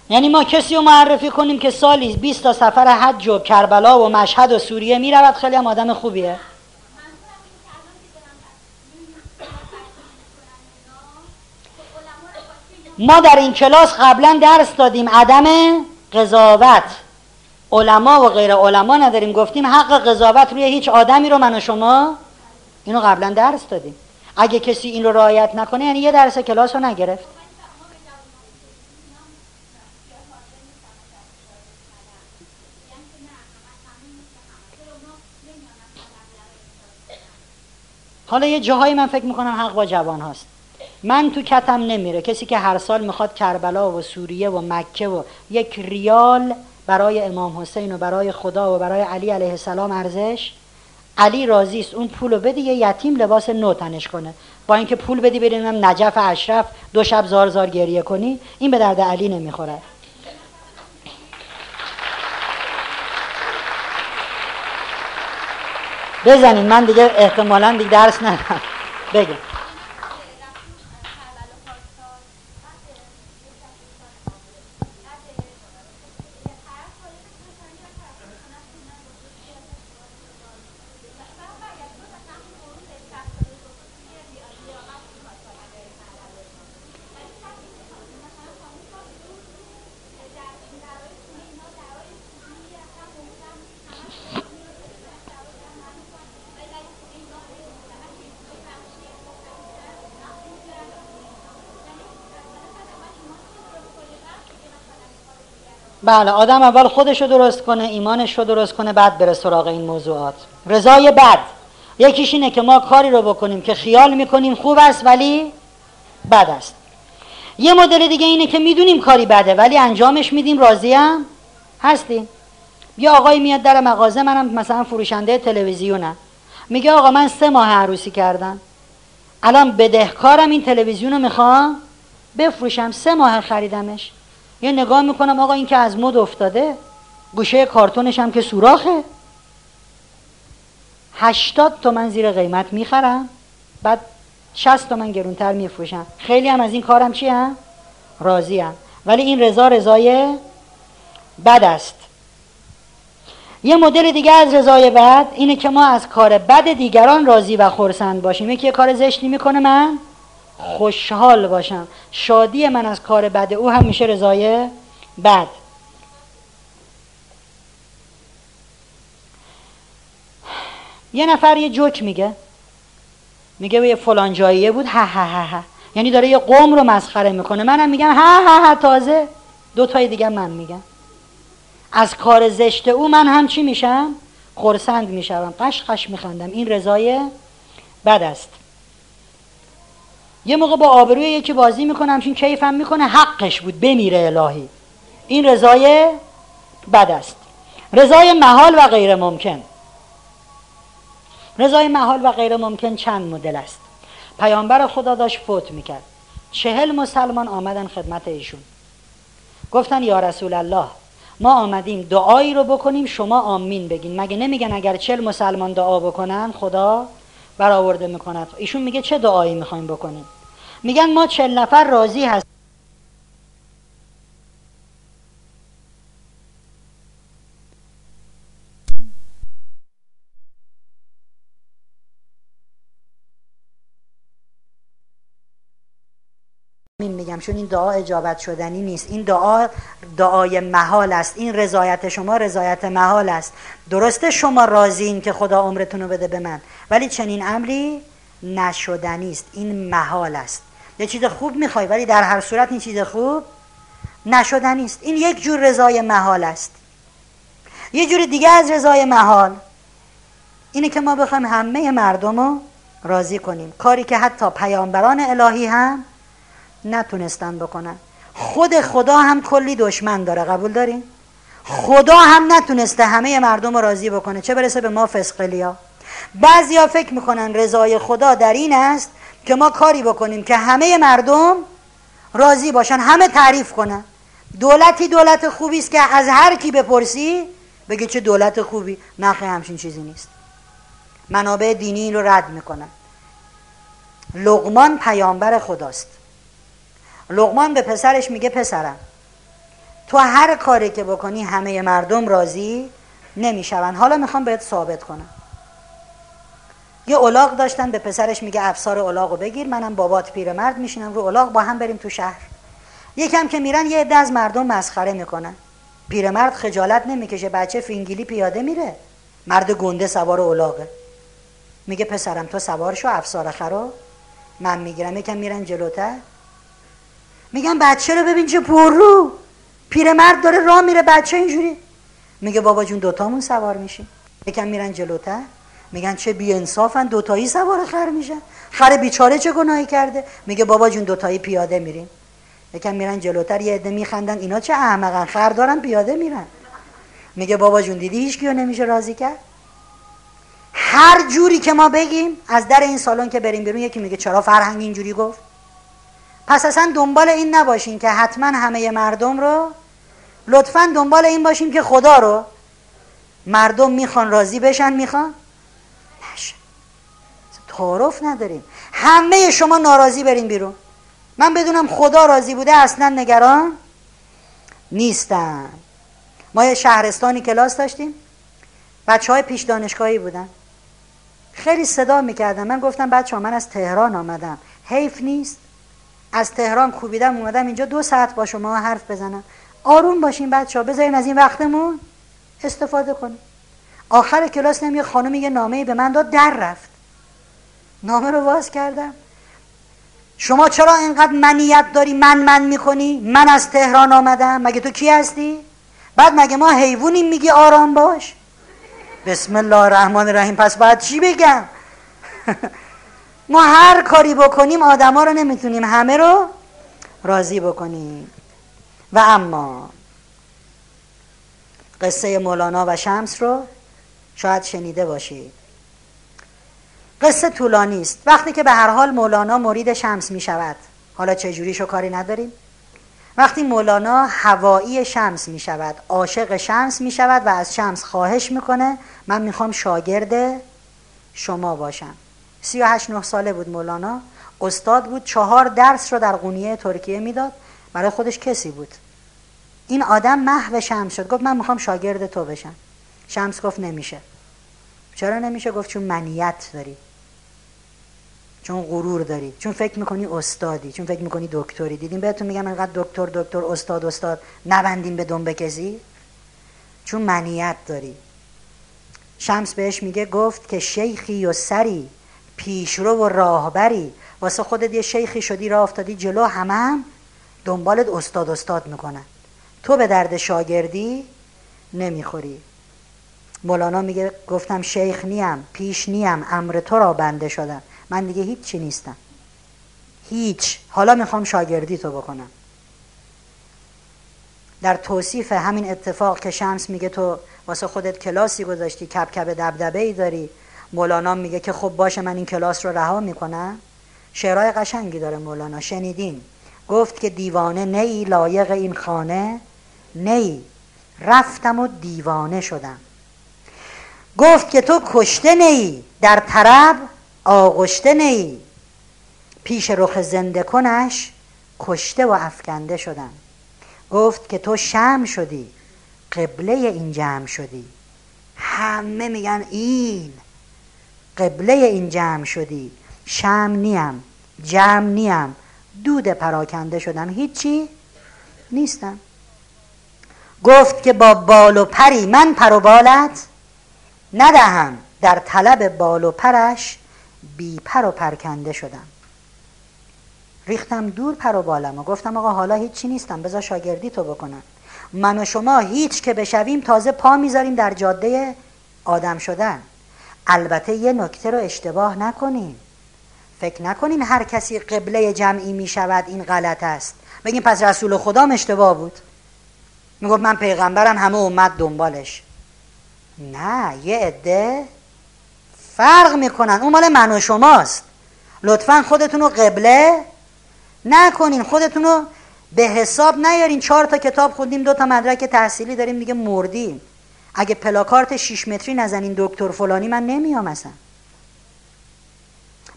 یعنی ما کسی رو معرفی کنیم که سالی بیست تا سفر حج و کربلا و مشهد و سوریه میرود، خیلی هم آدم خوبیه. ما در این کلاس قبلا درس دادیم عدم قضاوت، علما و غیر علما نداریم، گفتیم حق قضاوت روی هیچ آدمی رو من و شما اینو قبلا درس دادیم. اگه کسی این رو رعایت نکنه یعنی یه درس کلاس رو نگرفت. حالا یه جاهایی من فکر میکنم حق با جوان هاست، من تو کتم نمیره کسی که هر سال میخواد کربلا و سوریه و مکه و یک ریال برای امام حسین و برای خدا و برای علی علیه السلام ارزش، علی راضیست اون پولو بدی یه یتیم لباس نو تنش کنه، با اینکه پول بدی بریم نجف اشرف دو شب زار زار گریه کنی، این به درد علی نمیخوره. بزنین من دیگه احتمالاً دیگه درس ندم. بگم بله، آدم اول خودشو درست کنه، ایمانشو درست کنه، بعد بره سراغ این موضوعات. رضای بد یکیش اینه که ما کاری رو بکنیم که خیال میکنیم خوب است ولی بد است. یه مدل دیگه اینه که میدونیم کاری بده ولی انجامش میدیم، راضیم هستیم. یه آقای میاد در مغازه، منم مثلا فروشنده تلویزیونم، میگه آقا من سه ماه عروسی کردم، الان بدهکارم، این تلویزیونو میخوام بفروشم، سه ماه خریدمش. یه نگاه میکنم آقا این که از مد افتاده، گوشه کارتونش هم که سوراخه، هشتاد تومن زیر قیمت میخرم، بعد شصت تومن گرونتر میفروشم. خیلی هم از این کارم چی هم؟ راضی هم. ولی این رضا رضای بد است. یه مدل دیگه از رضای بد اینه که ما از کار بد دیگران راضی و خرسند باشیم. یکی کار زشتی میکنه من خوشحال باشم، شادی من از کار بده او هم میشه رضای بد. یه نفر یه جوک میگه، میگه یه فلان جاییه بود ها ها ها ها، یعنی داره یه قوم رو مسخره میکنه. منم میگم ها ها ها، تازه دو تای دیگه من میگم. از کار زشت او من هم چی میشم؟ خرسند میشم، قش قش میخندم. این رضای بد است. یه موقع با آبروی یکی بازی میکنم چون کیفم میکنه، حقش بود بمیره الهی، این رضای بد است. رضای محال و غیر ممکن. رضای محال و غیر ممکن چند مدل است. پیامبر خدا داشت فوت میکرد، چهل مسلمان آمدن خدمت ایشون، گفتن یا رسول الله ما آمدیم دعایی رو بکنیم شما آمین بگین، مگه نمیگن اگر چهل مسلمان دعا بکنن خدا برآورده میکند؟ ایشون میگه چه دعایی میخوایم بکنیم؟ میگن ما چهل نفر راضی هست. میگم چون این دعا اجابت شدنی نیست، این دعا دعای محال است. این رضایت شما رضایت محال است. درسته شما راضی این که خدا عمرتون رو بده به من، ولی چنین امری نشدنی است، این محال است. یه چیز خوب میخوای ولی در هر صورت این چیز خوب نشدنی است، این یک جور رضای محال است. یه جور دیگه از رضای محال اینه که ما بخوایم همه مردم رو راضی کنیم، کاری که حتی پیامبران الهی هم نتونستن بکنن. خود خدا هم کلی دشمن داره، قبول دارین؟ خدا هم نتونسته همه مردم رو راضی بکنه، چه برسه به ما فسقلیا. بعضیا فکر میکنن رضای خدا در این است که ما کاری بکنیم که همه مردم راضی باشن، همه تعریف کنن. دولتی دولت خوبی است که از هر کی بپرسی بگه چه دولت خوبی. نخه، همچین چیزی نیست. منابع دینی این رو رد میکنن. لقمان پیامبر خداست. لقمان به پسرش میگه پسرم، تو هر کاری که بکنی همه مردم راضی نمیشون. حالا میخوام بهت ثابت کنم. یه الاغ داشتن، به پسرش میگه افسار الاغو بگیر، منم بابات پیرمرد میشینم رو الاغ، با هم بریم تو شهر. یکم که میرن یه عده از مردم مسخره میکنن. پیرمرد خجالت نمیکشه، بچه فینگیلی پیاده میره، مرد گنده سوار الاغه. میگه پسرم تو سوار شو، افسار خرو من میگیرم. یکم میرن جلوتر، میگن بچه رو ببین چه پررو، پیرمرد داره راه میره، بچه اینجوری. میگه بابا جون دوتامون سوار میشیم. یکم میرن جلوتر، میگن چه بی انصافن، دوتایی سوار خر میشن، خر بیچاره چه گناهی کرده. میگه بابا جون دوتایی پیاده میریم. یکم میرن جلوتر، یه عده میخندن، اینا چه احمقن، خر دارن پیاده میرن. میگه بابا جون دیدی هیچ کیو نمیشه راضی کرد. هر جوری که ما بگیم از در این سالن که بریم بیرون یکی میگه چرا فرهنگ اینجوری گفت. پس اصلا دنبال این نباشین که حتما همه مردم رو، لطفا دنبال این باشیم که خدا رو مردم میخوان راضی بشن، میخوان نشن. تعارف نداریم. همه شما ناراضی برین بیرون، من بدونم خدا راضی بوده، اصلا نگران نیستم. ما یه شهرستانی کلاس داشتیم، بچه های پیش دانشگاهی بودن، خیلی صدا میکردن. من گفتم بچه ها من از تهران آمدم، حیف نیست از تهران کوبیدم اومدم اینجا دو ساعت با شما حرف بزنم؟ آروم باشین بچه ها، بذارین از این وقتمون استفاده کنیم. آخر کلاس نمی یه خانم یه نامه‌ای به من داد، در رفت. نامه رو باز کردم، شما چرا اینقدر منیت داری، من من میکنی، من از تهران آمدم، مگه تو کی هستی؟ بعد مگه ما حیوانیم میگی آرام باش؟ بسم الله الرحمن الرحیم، پس باید چی بگم؟ ما هر کاری بکنیم آدم ها رو نمیتونیم همه رو راضی بکنیم. و اما قصه مولانا و شمس رو شاید شنیده باشید. قصه طولانی است. وقتی که به هر حال مولانا مرید شمس می شود، حالا چجوریشو کاری نداریم، وقتی مولانا هوایی شمس می شود، عاشق شمس می شود و از شمس خواهش میکنه من میخوام شاگرد شما باشم. سی و هشت نه ساله بود مولانا، استاد بود، چهار درس رو در قونیه ترکیه میداد، برای خودش کسی بود. این آدم محو شمس شد، گفت من میخوام شاگرد تو بشم. شمس گفت نمیشه. چرا نمیشه؟ گفت چون منیت داری، چون غرور داری، چون فکر میکنی استادی، چون فکر میکنی دکتری. دیدین بهتون میگم اینقدر دکتر دکتر استاد استاد نبندین به دنبه کسی، چون منیت داری. شمس بهش میگه، گفت که شیخی و سری، پیشرو و راهبری، واسه خودت یه شیخی شدی، راه افتادی جلو، همم هم دنبالت استاد استاد میکنن، تو به درد شاگردی نمیخوری. مولانا میگه گفتم شیخ نیم، پیش نیم، امر تو را بنده شدم، من دیگه هیچ چی نیستم، هیچ، حالا میخوام شاگردی تو بکنم. در توصیف همین اتفاق که شمس میگه تو واسه خودت کلاسی گذاشتی، کبکب دبدبه‌ای داری، مولانا میگه که خب باشه من این کلاس رو رها میکنم. شعرهای قشنگی داره مولانا، شنیدین؟ گفت که دیوانه نی، لایق این خانه نی، رفتم و دیوانه شدم. گفت که تو کشته نی، در طرب آغشته نی، پیش رخ زنده کنش کشته و افکنده شدم. گفت که تو شمع شدی، قبله این جمع شدی، همه میگن این قبله این جمع شدی، شمع نیم، جمع نیم، دود پراکنده شدم، هیچی نیستم. گفت که با بال و پری من پر و بالت ندهم، در طلب بال و پرش بی پر و پرکنده شدم. ریختم دور پر و بالم و گفتم آقا حالا هیچی نیستم، بذار شاگردی تو بکنم. من و شما هیچ که بشویم تازه پا میذاریم در جاده آدم شدن. البته یه نکته رو اشتباه نکنین، فکر نکنین هر کسی قبله جمعی میشود این غلط است. بگین پس رسول خدام اشتباه بود، میگفت من پیغمبرم همه امت دنبالش. نه، یه عده فرق میکنن، اون مال من و شماست. لطفاً خودتون رو قبله نکنین، خودتون رو به حساب نیارین. چهار تا کتاب خوندیم، دو تا مدرک تحصیلی داریم، دیگه مردیم. اگه پلاکارت شیش متری نزنین دکتر فلانی من نمیام اصلا.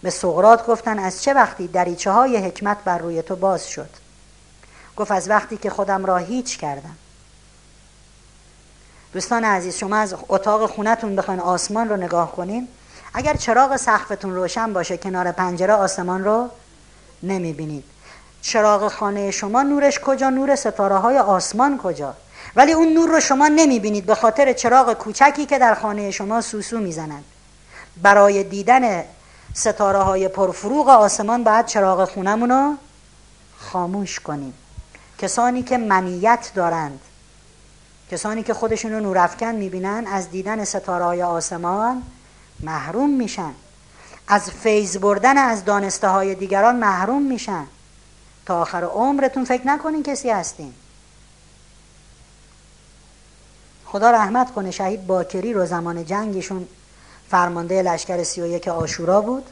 به سقراط گفتن از چه وقتی دریچه های حکمت بر روی تو باز شد؟ گفت از وقتی که خودم را هیچ کردم. دوستان عزیز، شما از اتاق خونتون بخواین آسمان رو نگاه کنین، اگر چراغ سقفتون روشن باشه کنار پنجره آسمان رو نمیبینید. چراغ خانه شما نورش کجا؟ نور ستاره های آسمان کجا؟ ولی اون نور رو شما نمیبینید به خاطر چراغ کوچکی که در خانه شما سوسو میزنند. برای دیدن ستاره های پرفروغ آسمان باید چراغ خونمون رو خاموش کنیم. کسانی که منیت دارند، کسانی که خودشون رو نورافکن میبینن، از دیدن ستاره های آسمان محروم میشن، از فیض بردن از دانسته های دیگران محروم میشن. تا آخر عمرتون فکر نکنین کسی هستین. خدا رحمت کنه شهید باکری رو، زمان جنگشون فرمانده لشکر سی و یک آشورا بود.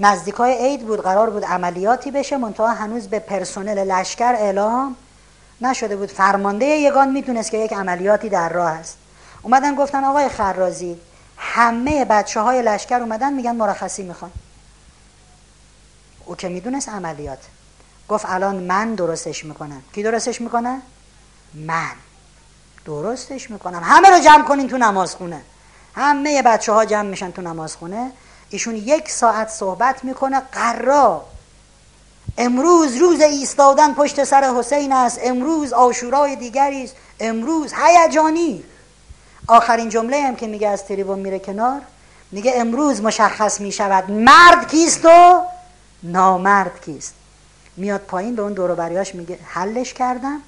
نزدیکای عید بود، قرار بود عملیاتی بشه، منتها هنوز به پرسنل لشکر اعلام نشده بود. فرمانده یگان میتونست که یک عملیاتی در راه است. اومدن گفتن آقای خرازی، همه بچه های لشکر اومدن میگن مرخصی میخوان. او که میدونست عملیات، گفت الان من درستش میکنم. کی درستش میکنه؟ من درستش میکنم. همه رو جمع کنین تو نمازخونه. همه بچه ها جمع میشن تو نمازخونه. ایشون یک ساعت صحبت میکنه. قرا امروز روز ایستادن پشت سر حسین است، امروز عاشورای دیگری است، امروز هیجانی. آخرین جمله هم که میگه از تریبون میره کنار، میگه امروز مشخص میشود مرد کیست و نامرد کیست. میاد پایین به اون دور و بریاش میگه حلش کردم،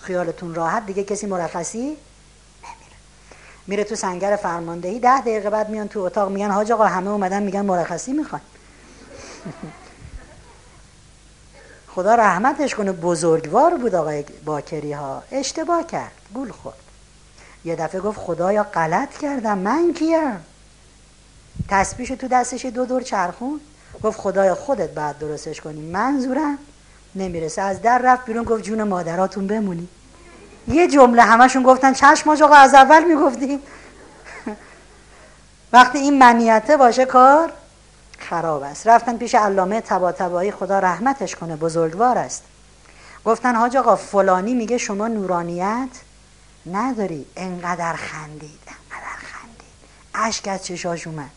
خیالتون راحت، دیگه کسی مرخصی نمیره. میره تو سنگر فرماندهی. ده دقیقه بعد میان تو اتاق میگن حاج آقا همه اومدن میگن مرخصی میخوان. خدا رحمتش کنه، بزرگوار بود آقای باکری ها. اشتباه کرد، گول خورد. یه دفعه گفت خدایا غلط کردم، من کیم؟ تسبیحشو تو دستش دو دور چرخون، گفت خدایا خودت بعد درستش کنی، منظورم نمیرسه. از در رفت بیرون، گفت جون مادراتون بمونی. یه جمله همشون گفتن چشم آقا، از اول میگفتیم. وقتی این منیته باشه کار خراب است. رفتن پیش علامه طباطبایی، خدا رحمتش کنه، بزرگوار است. گفتن حاج آقا فلانی میگه شما نورانیت نداری. انقدر خندید، انقدر خندید، اشک از چشاش اومد.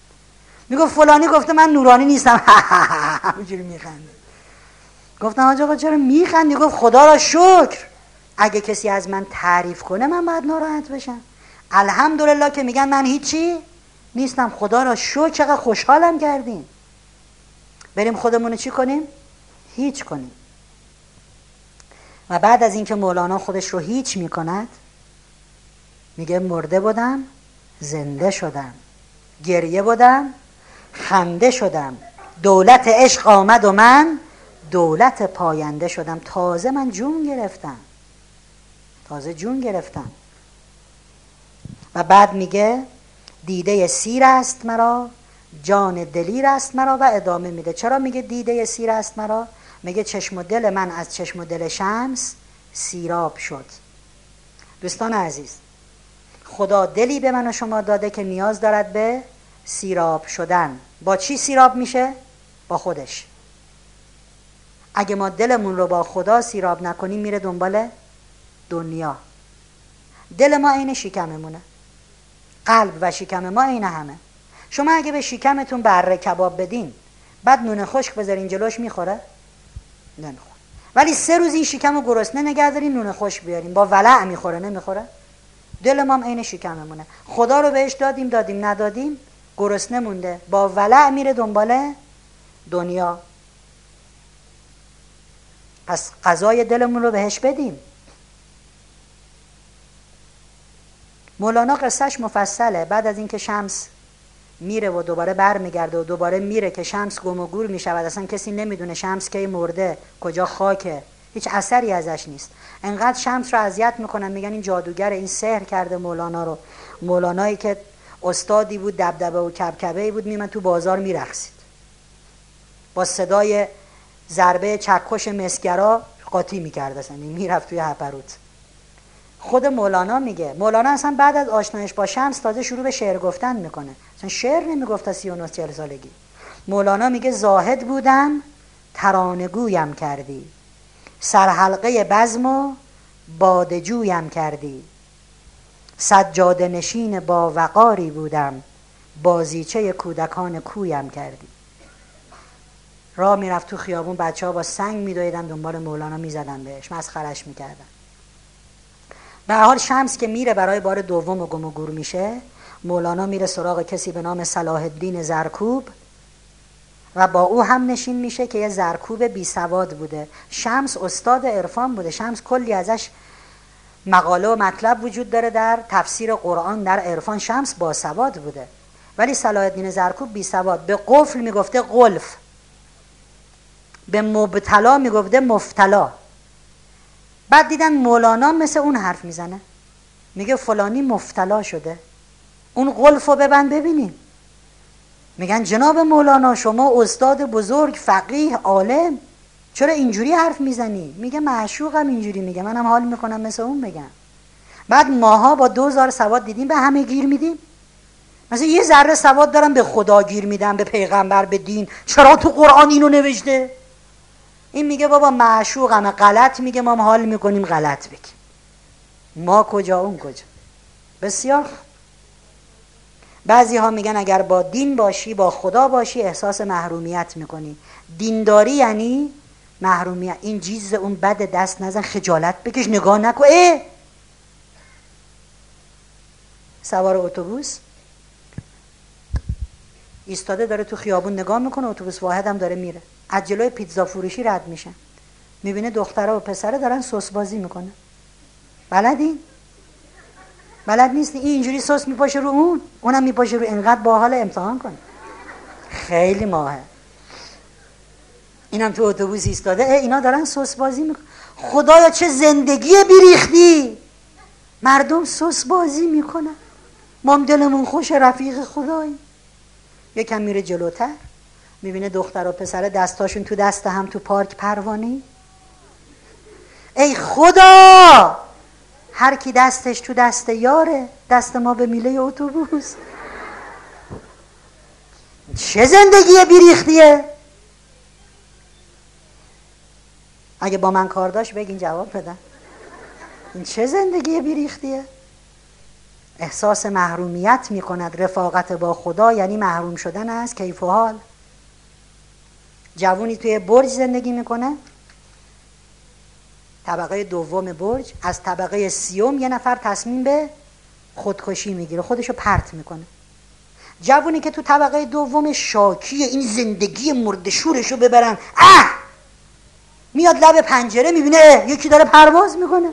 میگه فلانی گفته من نورانی نیستم. همونجوری میخندید. گفتن حاج آقا چرا میخندی؟ گفت خدا را شکر اگه کسی از من تعریف کنه من باید ناراحت بشم. الحمدلله که میگن من هیچی نیستم، خدا را شکر چقدر خوشحالم کردین. بریم خودمونو چی کنیم؟ هیچ کنیم. و بعد از اینکه مولانا خودش رو هیچ میکند، میگه مرده بودم زنده شدم، گریه بودم خنده شدم، دولت عشق آمد و من دولت پاینده شدم. تازه من جون گرفتم، تازه جون گرفتم. و بعد میگه دیده سیر است مرا، جان دلیر است مرا. و ادامه میده. چرا میگه دیده سیر است مرا؟ میگه چشم و دل من از چشم و دل شمس سیراب شد. دوستان عزیز، خدا دلی به من و شما داده که نیاز دارد به سیراب شدن. با چی سیراب میشه؟ با خودش. اگه ما دلمون رو با خدا سیراب نکنیم میره دنبال دنیا. دل ما عین شکممونه، قلب و شکم ما عین همه. شما اگه به شکمتون بره کباب بدین بعد نون خشک بذارین جلوش، میخوره؟ نمیخوره. ولی سه روز این شکمو گرسنه نگه دارین، نون خشک بیارین، با ولع میخوره، نمیخوره؟ دل ما عین شکممونه. خدا رو بهش دادیم دادیم، ندادیم گرسنه مونده، با ولع میره دنبال دنیا. پس غذای دلمون رو بهش بدیم. مولانا قصهش مفصله. بعد از اینکه شمس میره و دوباره بر میگرده و دوباره میره که شمس گم و گور میشود، اصلا کسی نمیدونه شمس کی مرده، کجا خاکه، هیچ اثری ازش نیست. انقدر شمس رو اذیت میکنن، میگن این جادوگر، این سحر کرده مولانا رو. مولانایی که استادی بود، دبدبه و کبکبه‌ای بود، میمن تو بازار میرقصید، با صدای ضربه چکش مسگرا قاطی میکرد، اصلا میرفت توی هپروت. خود مولانا میگه، مولانا اصلا بعد از آشنایش با شمس تازه شروع به شعر گفتن میکنه، اصلا شعر نمیگفت تا سی و نه چهل سالگی. مولانا میگه زاهد بودم ترانه‌گویم کردی، سرحلقه بزم و بادجویم کردی، سجاده نشین با وقاری بودم، بازیچه کودکان کویم کردی. راه میرفت تو خیابون، بچه ها با سنگ میدویدن دنبال مولانا، میزدن بهش، مسخره‌اش میکردن. به هر حال شمس که میره برای بار دوم و گم و گور میشه، مولانا میره سراغ کسی به نام صلاح الدین زرکوب و با او هم نشین میشه که یه زرکوب بی سواد بوده. شمس استاد عرفان بوده، شمس کلی ازش مقاله و مطلب وجود داره در تفسیر قرآن، در عرفان. شمس با سواد بوده، ولی صلاح الدین زرکوب بی سواد، به قفل میگفته قلف، به مبتلا میگفته مفتلا. بعد دیدن مولانا مثل اون حرف میزنه، میگه فلانی مفتلا شده، اون قلف رو ببند ببینیم. میگن جناب مولانا شما استاد بزرگ، فقیه، عالم، چرا اینجوری حرف میزنی؟ میگه معشوقم اینجوری میگه، منم حال میکنم مثل اون بگم. بعد ماها با دوزار سواد دیدیم به همه گیر میدیم، مثلا یه ذره سواد دارم به خدا گیر میدم، به پیغمبر، به دین، چرا تو قرآن اینو نوشته؟ این میگه بابا معشوقم غلط میگه، ما هم حال میکنیم غلط بگیم، ما کجا اون کجا. بسیار بعضی ها میگن اگر با دین باشی، با خدا باشی، احساس محرومیت میکنی. دینداری یعنی محرومیت. این چیز اون بد، دست نزن، خجالت بکش، نگاه نکن. اه! سوار اتوبوس ایستاده داره تو خیابون نگاه میکنه، اتوبوس واحد هم داره میره، از جلوی پیتزا فروشی رد میشه، میبینه دخترها و پسره دارن سس بازی میکنه. بلدین؟ بلد نیستی. این اینجوری سس میپاشه رو اون، اونم میپاشه رو، انقدر باحال، امتحان کن. خیلی ماهه. اینم تو اتوبوس ایستاده، اینا دارن سس بازی میکنن. خدایا چه زندگی بیریختی، مردم سس بازی میکنن، ما هم دلمون خوش رفیق خدایی. یکم میره جلوتر، میبینه دختر و پسره دستاشون تو دست هم تو پارک پروانه. ای خدا، هر کی دستش تو دست یاره، دست ما به میله اتوبوس. چه زندگی بیریختیه. اگه با من کار داشت بگین جواب بدن، این چه زندگی بیریختیه. احساس محرومیت میکند. رفاقت با خدا یعنی محروم شدن از کیف و حال. جوونی توی برج زندگی میکنه، طبقه دوم برج، از طبقه سیوم یه نفر تصمیم به خودکشی میگیره، خودشو پرت میکنه. جوونی که تو طبقه دوم شاکیه، این زندگی مردشورشو ببرن، اه! میاد لب پنجره میبینه یکی داره پرواز میکنه.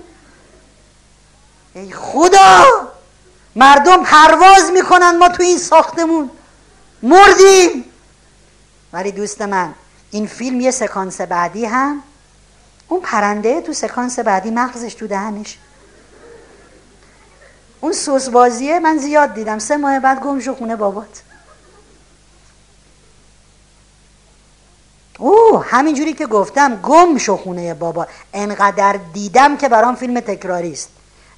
ای خدا، مردم پرواز میکنن، ما تو این ساختمون مردیم. ولی دوست من، این فیلم یه سکانس بعدی هم اون پرنده تو سکانس بعدی مغزش تو دهنش، اون سوس بازیه. من زیاد دیدم، سه ماه بعد گم شو خونه بابات. اوه، همینجوری که گفتم گم شو خونه بابا، انقدر دیدم که برام فیلم تکراری است.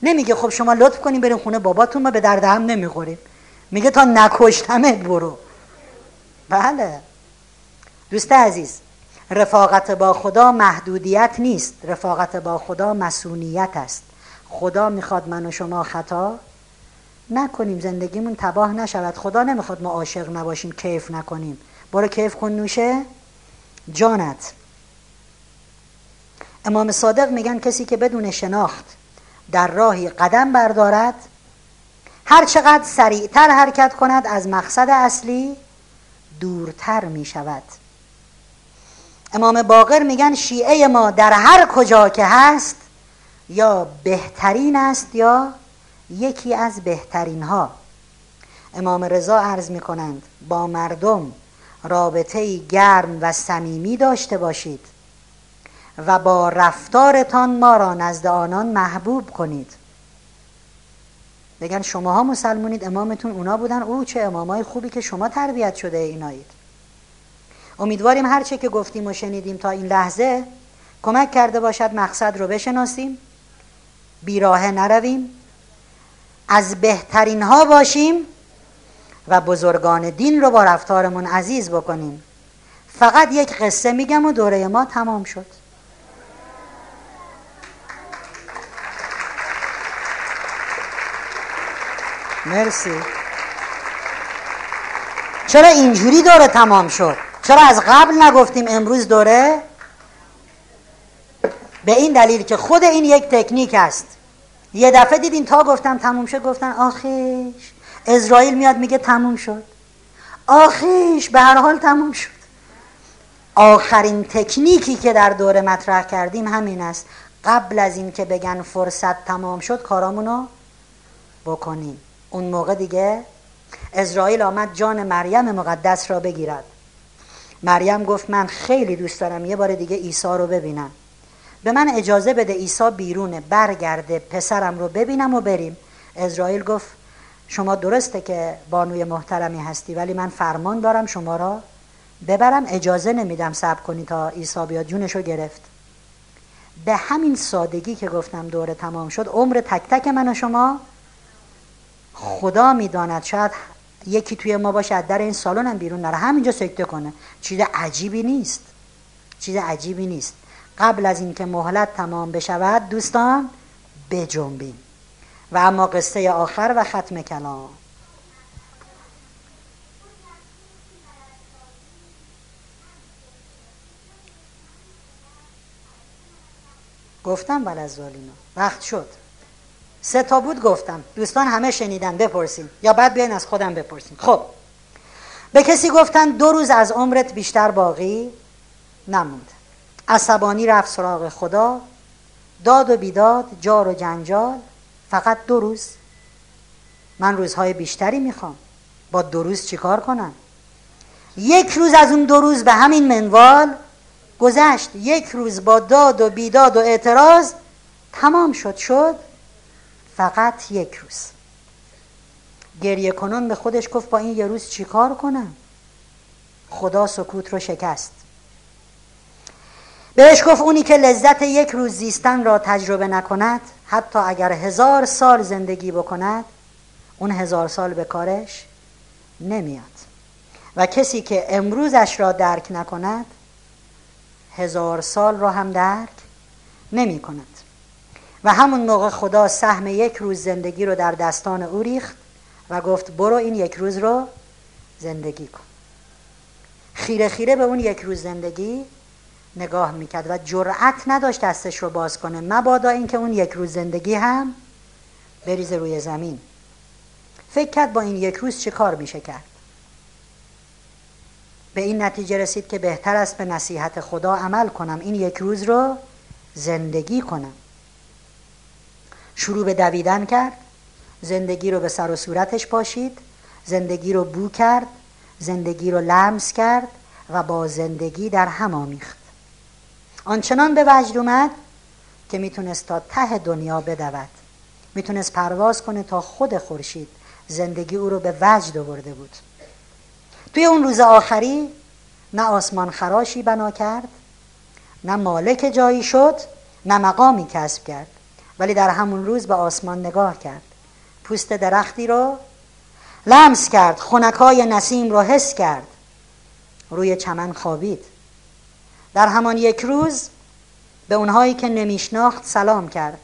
نمیگه خب شما لطف کنین برین خونه باباتون، ما به درد هم نمیخوریم، میگه تا نکشتمت برو. بله دوست عزیز، رفاقت با خدا محدودیت نیست، رفاقت با خدا مسئولیت است. خدا میخواد من و شما خطا نکنیم، زندگیمون تباه نشود. خدا نمیخواد ما عاشق نباشیم، کیف نکنیم. برو کیف کن نوشه جانت. امام صادق میگن کسی که بدون شناخت در راهی قدم بردارد هر چقدر سریعتر حرکت کند از مقصد اصلی دورتر می شود. امام باقر میگن شیعه ما در هر کجا که هست یا بهترین است یا یکی از بهترین ها. امام رضا عرض می کنند با مردم رابطه گرم و صمیمی داشته باشید و با رفتارتان ما را نزد آنان محبوب کنید. بگن شماها مسلمونید، امامتون اونا بودن، او چه امامای خوبی که شما تربیت شده اینایید. امیدواریم هرچه که گفتیم و شنیدیم تا این لحظه کمک کرده باشد مقصد رو بشناسیم، بیراهه نرویم، از بهترین ها باشیم و بزرگان دین رو با رفتارمون عزیز بکنیم. فقط یک قصه میگم و دوره ما تمام شد. مرسی. چرا اینجوری دوره تمام شد؟ چرا از قبل نگفتیم امروز دوره؟ به این دلیل که خود این یک تکنیک است. یه دفعه دیدین تا گفتم تموم شد گفتن آخیش، اسرائیل میاد میگه تموم شد، آخیش به هر حال تموم شد. آخرین تکنیکی که در دوره مطرح کردیم همین است، قبل از این که بگن فرصت تمام شد کارامونو بکنیم. اون موقع دیگه اسرائیل آمد جان مریم مقدس را بگیرد. مریم گفت من خیلی دوست دارم یه بار دیگه عیسی رو ببینم، به من اجازه بده عیسی بیرونه، برگرده پسرم رو ببینم و بریم. اسرائیل گفت شما درسته که بانوی محترمی هستی ولی من فرمان دارم شما را ببرم، اجازه نمیدم، صبر کنی تا عیسی بیاد. جونش رو گرفت. به همین سادگی که گفتم دوره تمام شد. عمر تک تک من و شما خدا میداند، شاید یکی توی ما باشه از در این سالن هم بیرون نره، همینجا سکته کنه. چیز عجیبی نیست، چیز عجیبی نیست. قبل از اینکه مهلت تمام بشود دوستان بجنبیم. و اما قصه آخر و ختم کلام. گفتم بل از ظالمین وقت شد. سه تا بود گفتم، دوستان همه شنیدن، بپرسین یا بعد بیاین از خودم بپرسین. خب به کسی گفتن دو روز از عمرت بیشتر باقی نموند، عصبانی رفت سراغ خدا، داد و بیداد، جار و جنجال. فقط دو روز، من روزهای بیشتری میخوام، با دو روز چیکار کنم؟ یک روز از اون دو روز به همین منوال گذشت. یک روز با داد و بیداد و اعتراض تمام شد. شد فقط یک روز. گریه کنان به خودش گفت با این یه روز چیکار کنم؟ خدا سکوت رو شکست. بهش گفت اونی که لذت یک روز زیستن را تجربه نکند، حتی اگر هزار سال زندگی بکند اون هزار سال به کارش نمیاد، و کسی که امروزش را درک نکند هزار سال را هم درک نمی کند. و همون موقع خدا سهم یک روز زندگی رو در دستان او ریخت و گفت برو این یک روز رو زندگی کن. خیره خیره به اون یک روز زندگی نگاه میکرد و جرأت نداشت دستش رو باز کنه، مبادا اینکه اون یک روز زندگی هم بریزه روی زمین. فکر کرد با این یک روز چه کار میشه کرد. به این نتیجه رسید که بهتر است به نصیحت خدا عمل کنم، این یک روز رو زندگی کنم. شروع به دویدن کرد، زندگی رو به سر و صورتش پاشید، زندگی رو بو کرد، زندگی رو لمس کرد و با زندگی در هم آمیخت. آنچنان به وجد اومد که میتونست تا ته دنیا بدود، میتونست پرواز کنه تا خود خورشید. زندگی او رو به وجد آورده بود. توی اون روز آخری نه آسمان خراشی بنا کرد، نه مالک جایی شد، نه مقامی کسب کرد، ولی در همون روز به آسمان نگاه کرد، پوست درختی رو لمس کرد، خنکای نسیم رو حس کرد، روی چمن خوابید. در همان یک روز به اونهایی که نمیشناخت سلام کرد،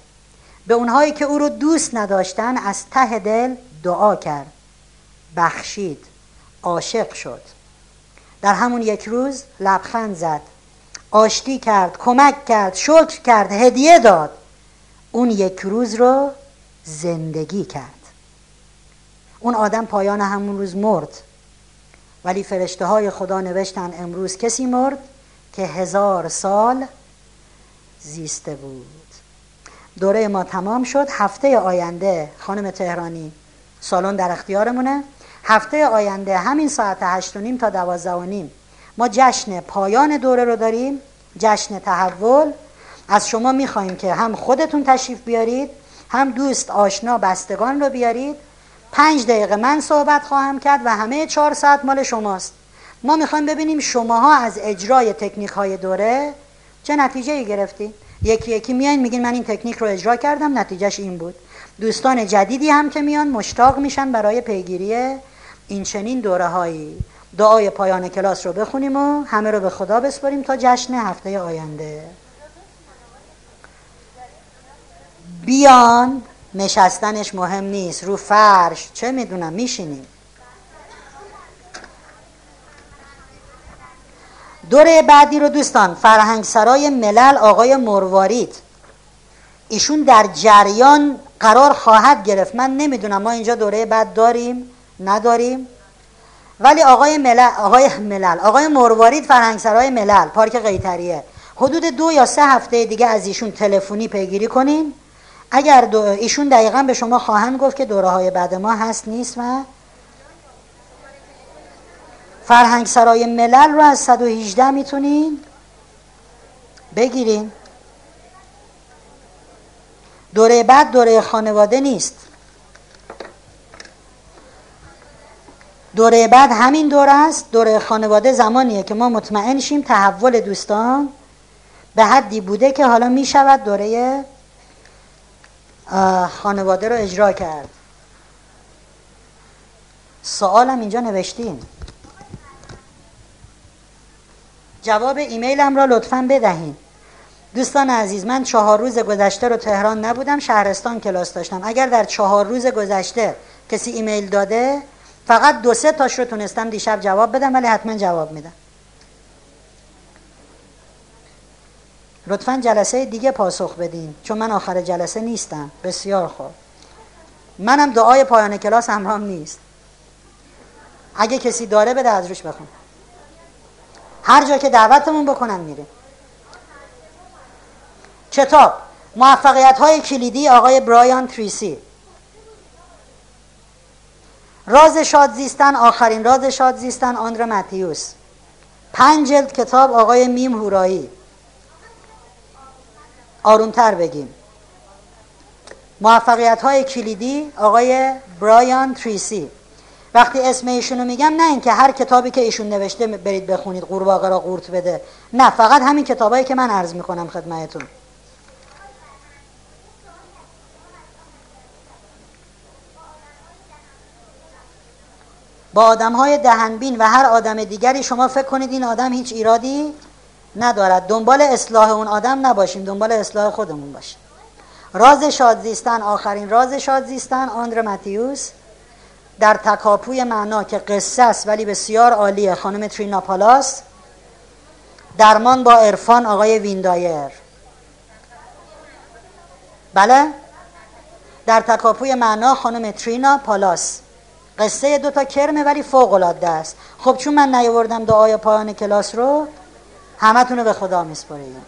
به اونهایی که او رو دوست نداشتن از ته دل دعا کرد، بخشید، عاشق شد. در همون یک روز لبخند زد، آشتی کرد، کمک کرد، شکر کرد، هدیه داد. اون یک روز رو زندگی کرد. اون آدم پایان همون روز مرد، ولی فرشته های خدا نوشتن امروز کسی مرد که هزار سال زیسته بود. دوره ما تمام شد. هفته آینده خانم تهرانی سالن در اختیارمونه، هفته آینده همین ساعت هشت و نیم تا دوازده و نیم ما جشن پایان دوره رو داریم، جشن تحول. از شما میخواییم که هم خودتون تشریف بیارید، هم دوست آشنا بستگان رو بیارید. پنج دقیقه من صحبت خواهم کرد و همه چهار ساعت مال شماست. ما میخوایم ببینیم شماها از اجرای تکنیک های دوره چه نتیجه‌ای گرفتید. یکی یکی میان میگین من این تکنیک رو اجرا کردم، نتیجهش این بود. دوستان جدیدی هم که میان مشتاق میشن برای پیگیری این چنین دوره‌هایی. دعای پایان کلاس رو بخونیم و همه رو به خدا بسپاریم تا جشن هفته آینده. بیان نشستنش مهم نیست، رو فرش چه میدونم میشینیم. دوره بعدی رو دوستان فرهنگ سرای ملل آقای مروارید، ایشون در جریان قرار خواهد گرفت. من نمیدونم ما اینجا دوره بعد داریم نداریم، ولی آقای ملل آقای ملل آقای مروارید فرهنگ سرای ملل پارک قیطریه، حدود دو یا سه هفته دیگه از ایشون تلفنی پیگیری کنین. اگر ایشون دقیقا به شما خواهند گفت که دوره های بعد ما هست نیست. و فرهنگ سرای ملل رو از صد و هجده میتونین بگیرین. دوره بعد دوره خانواده نیست، دوره بعد همین دوره است. دوره خانواده زمانیه که ما مطمئن شیم تحول دوستان به حدی بوده که حالا میشود دوره خانواده رو اجرا کرد. سوالم اینجا نوشتین، جواب ایمیلم را لطفاً بدهین. دوستان عزیز، من چهار روز گذشته رو تهران نبودم، شهرستان کلاس داشتم. اگر در چهار روز گذشته کسی ایمیل داده، فقط دو سه تاش رو تونستم دیشب جواب بدم، ولی حتما جواب میدم. لطفاً جلسه دیگه پاسخ بدین چون من آخر جلسه نیستم. بسیار خوب، منم دعای پایان کلاس همراهم نیست. اگه کسی داره بده از روش بخون، هر جا که دعوتمون بکنن میره. کتاب موفقیت‌های کلیدی آقای برایان تریسی، راز شادزیستن، آخرین راز شادزیستن آندره ماتیوس، پنج جلد کتاب آقای میم هورایی. آرومتر بگیم، موفقیت‌های کلیدی آقای برایان تریسی. وقتی اسم ایشونو میگم نه اینکه هر کتابی که ایشون نوشته برید بخونید قورباغه را قورت بده، نه، فقط همین کتابایی که من عرض میکنم خدمتتون. با آدم‌های دهنبین و هر آدم دیگری شما فکر کنید این آدم هیچ ایرادی ندارد، دنبال اصلاح اون آدم نباشیم، دنبال اصلاح خودمون باشیم. راز شادزیستن، آخرین راز شادزیستن آندره ماتیوس، در تکاپوی معنا که قصه است ولی بسیار عالیه خانم ترینا پالاس، درمان با عرفان آقای ویندایر. بله، در تکاپوی معنا خانم ترینا پالاس. قصه دوتا کرمه ولی فوق‌العاده است. خب چون من نیاوردم دعای پایان کلاس رو، همه تون رو به خدا میسپاریم.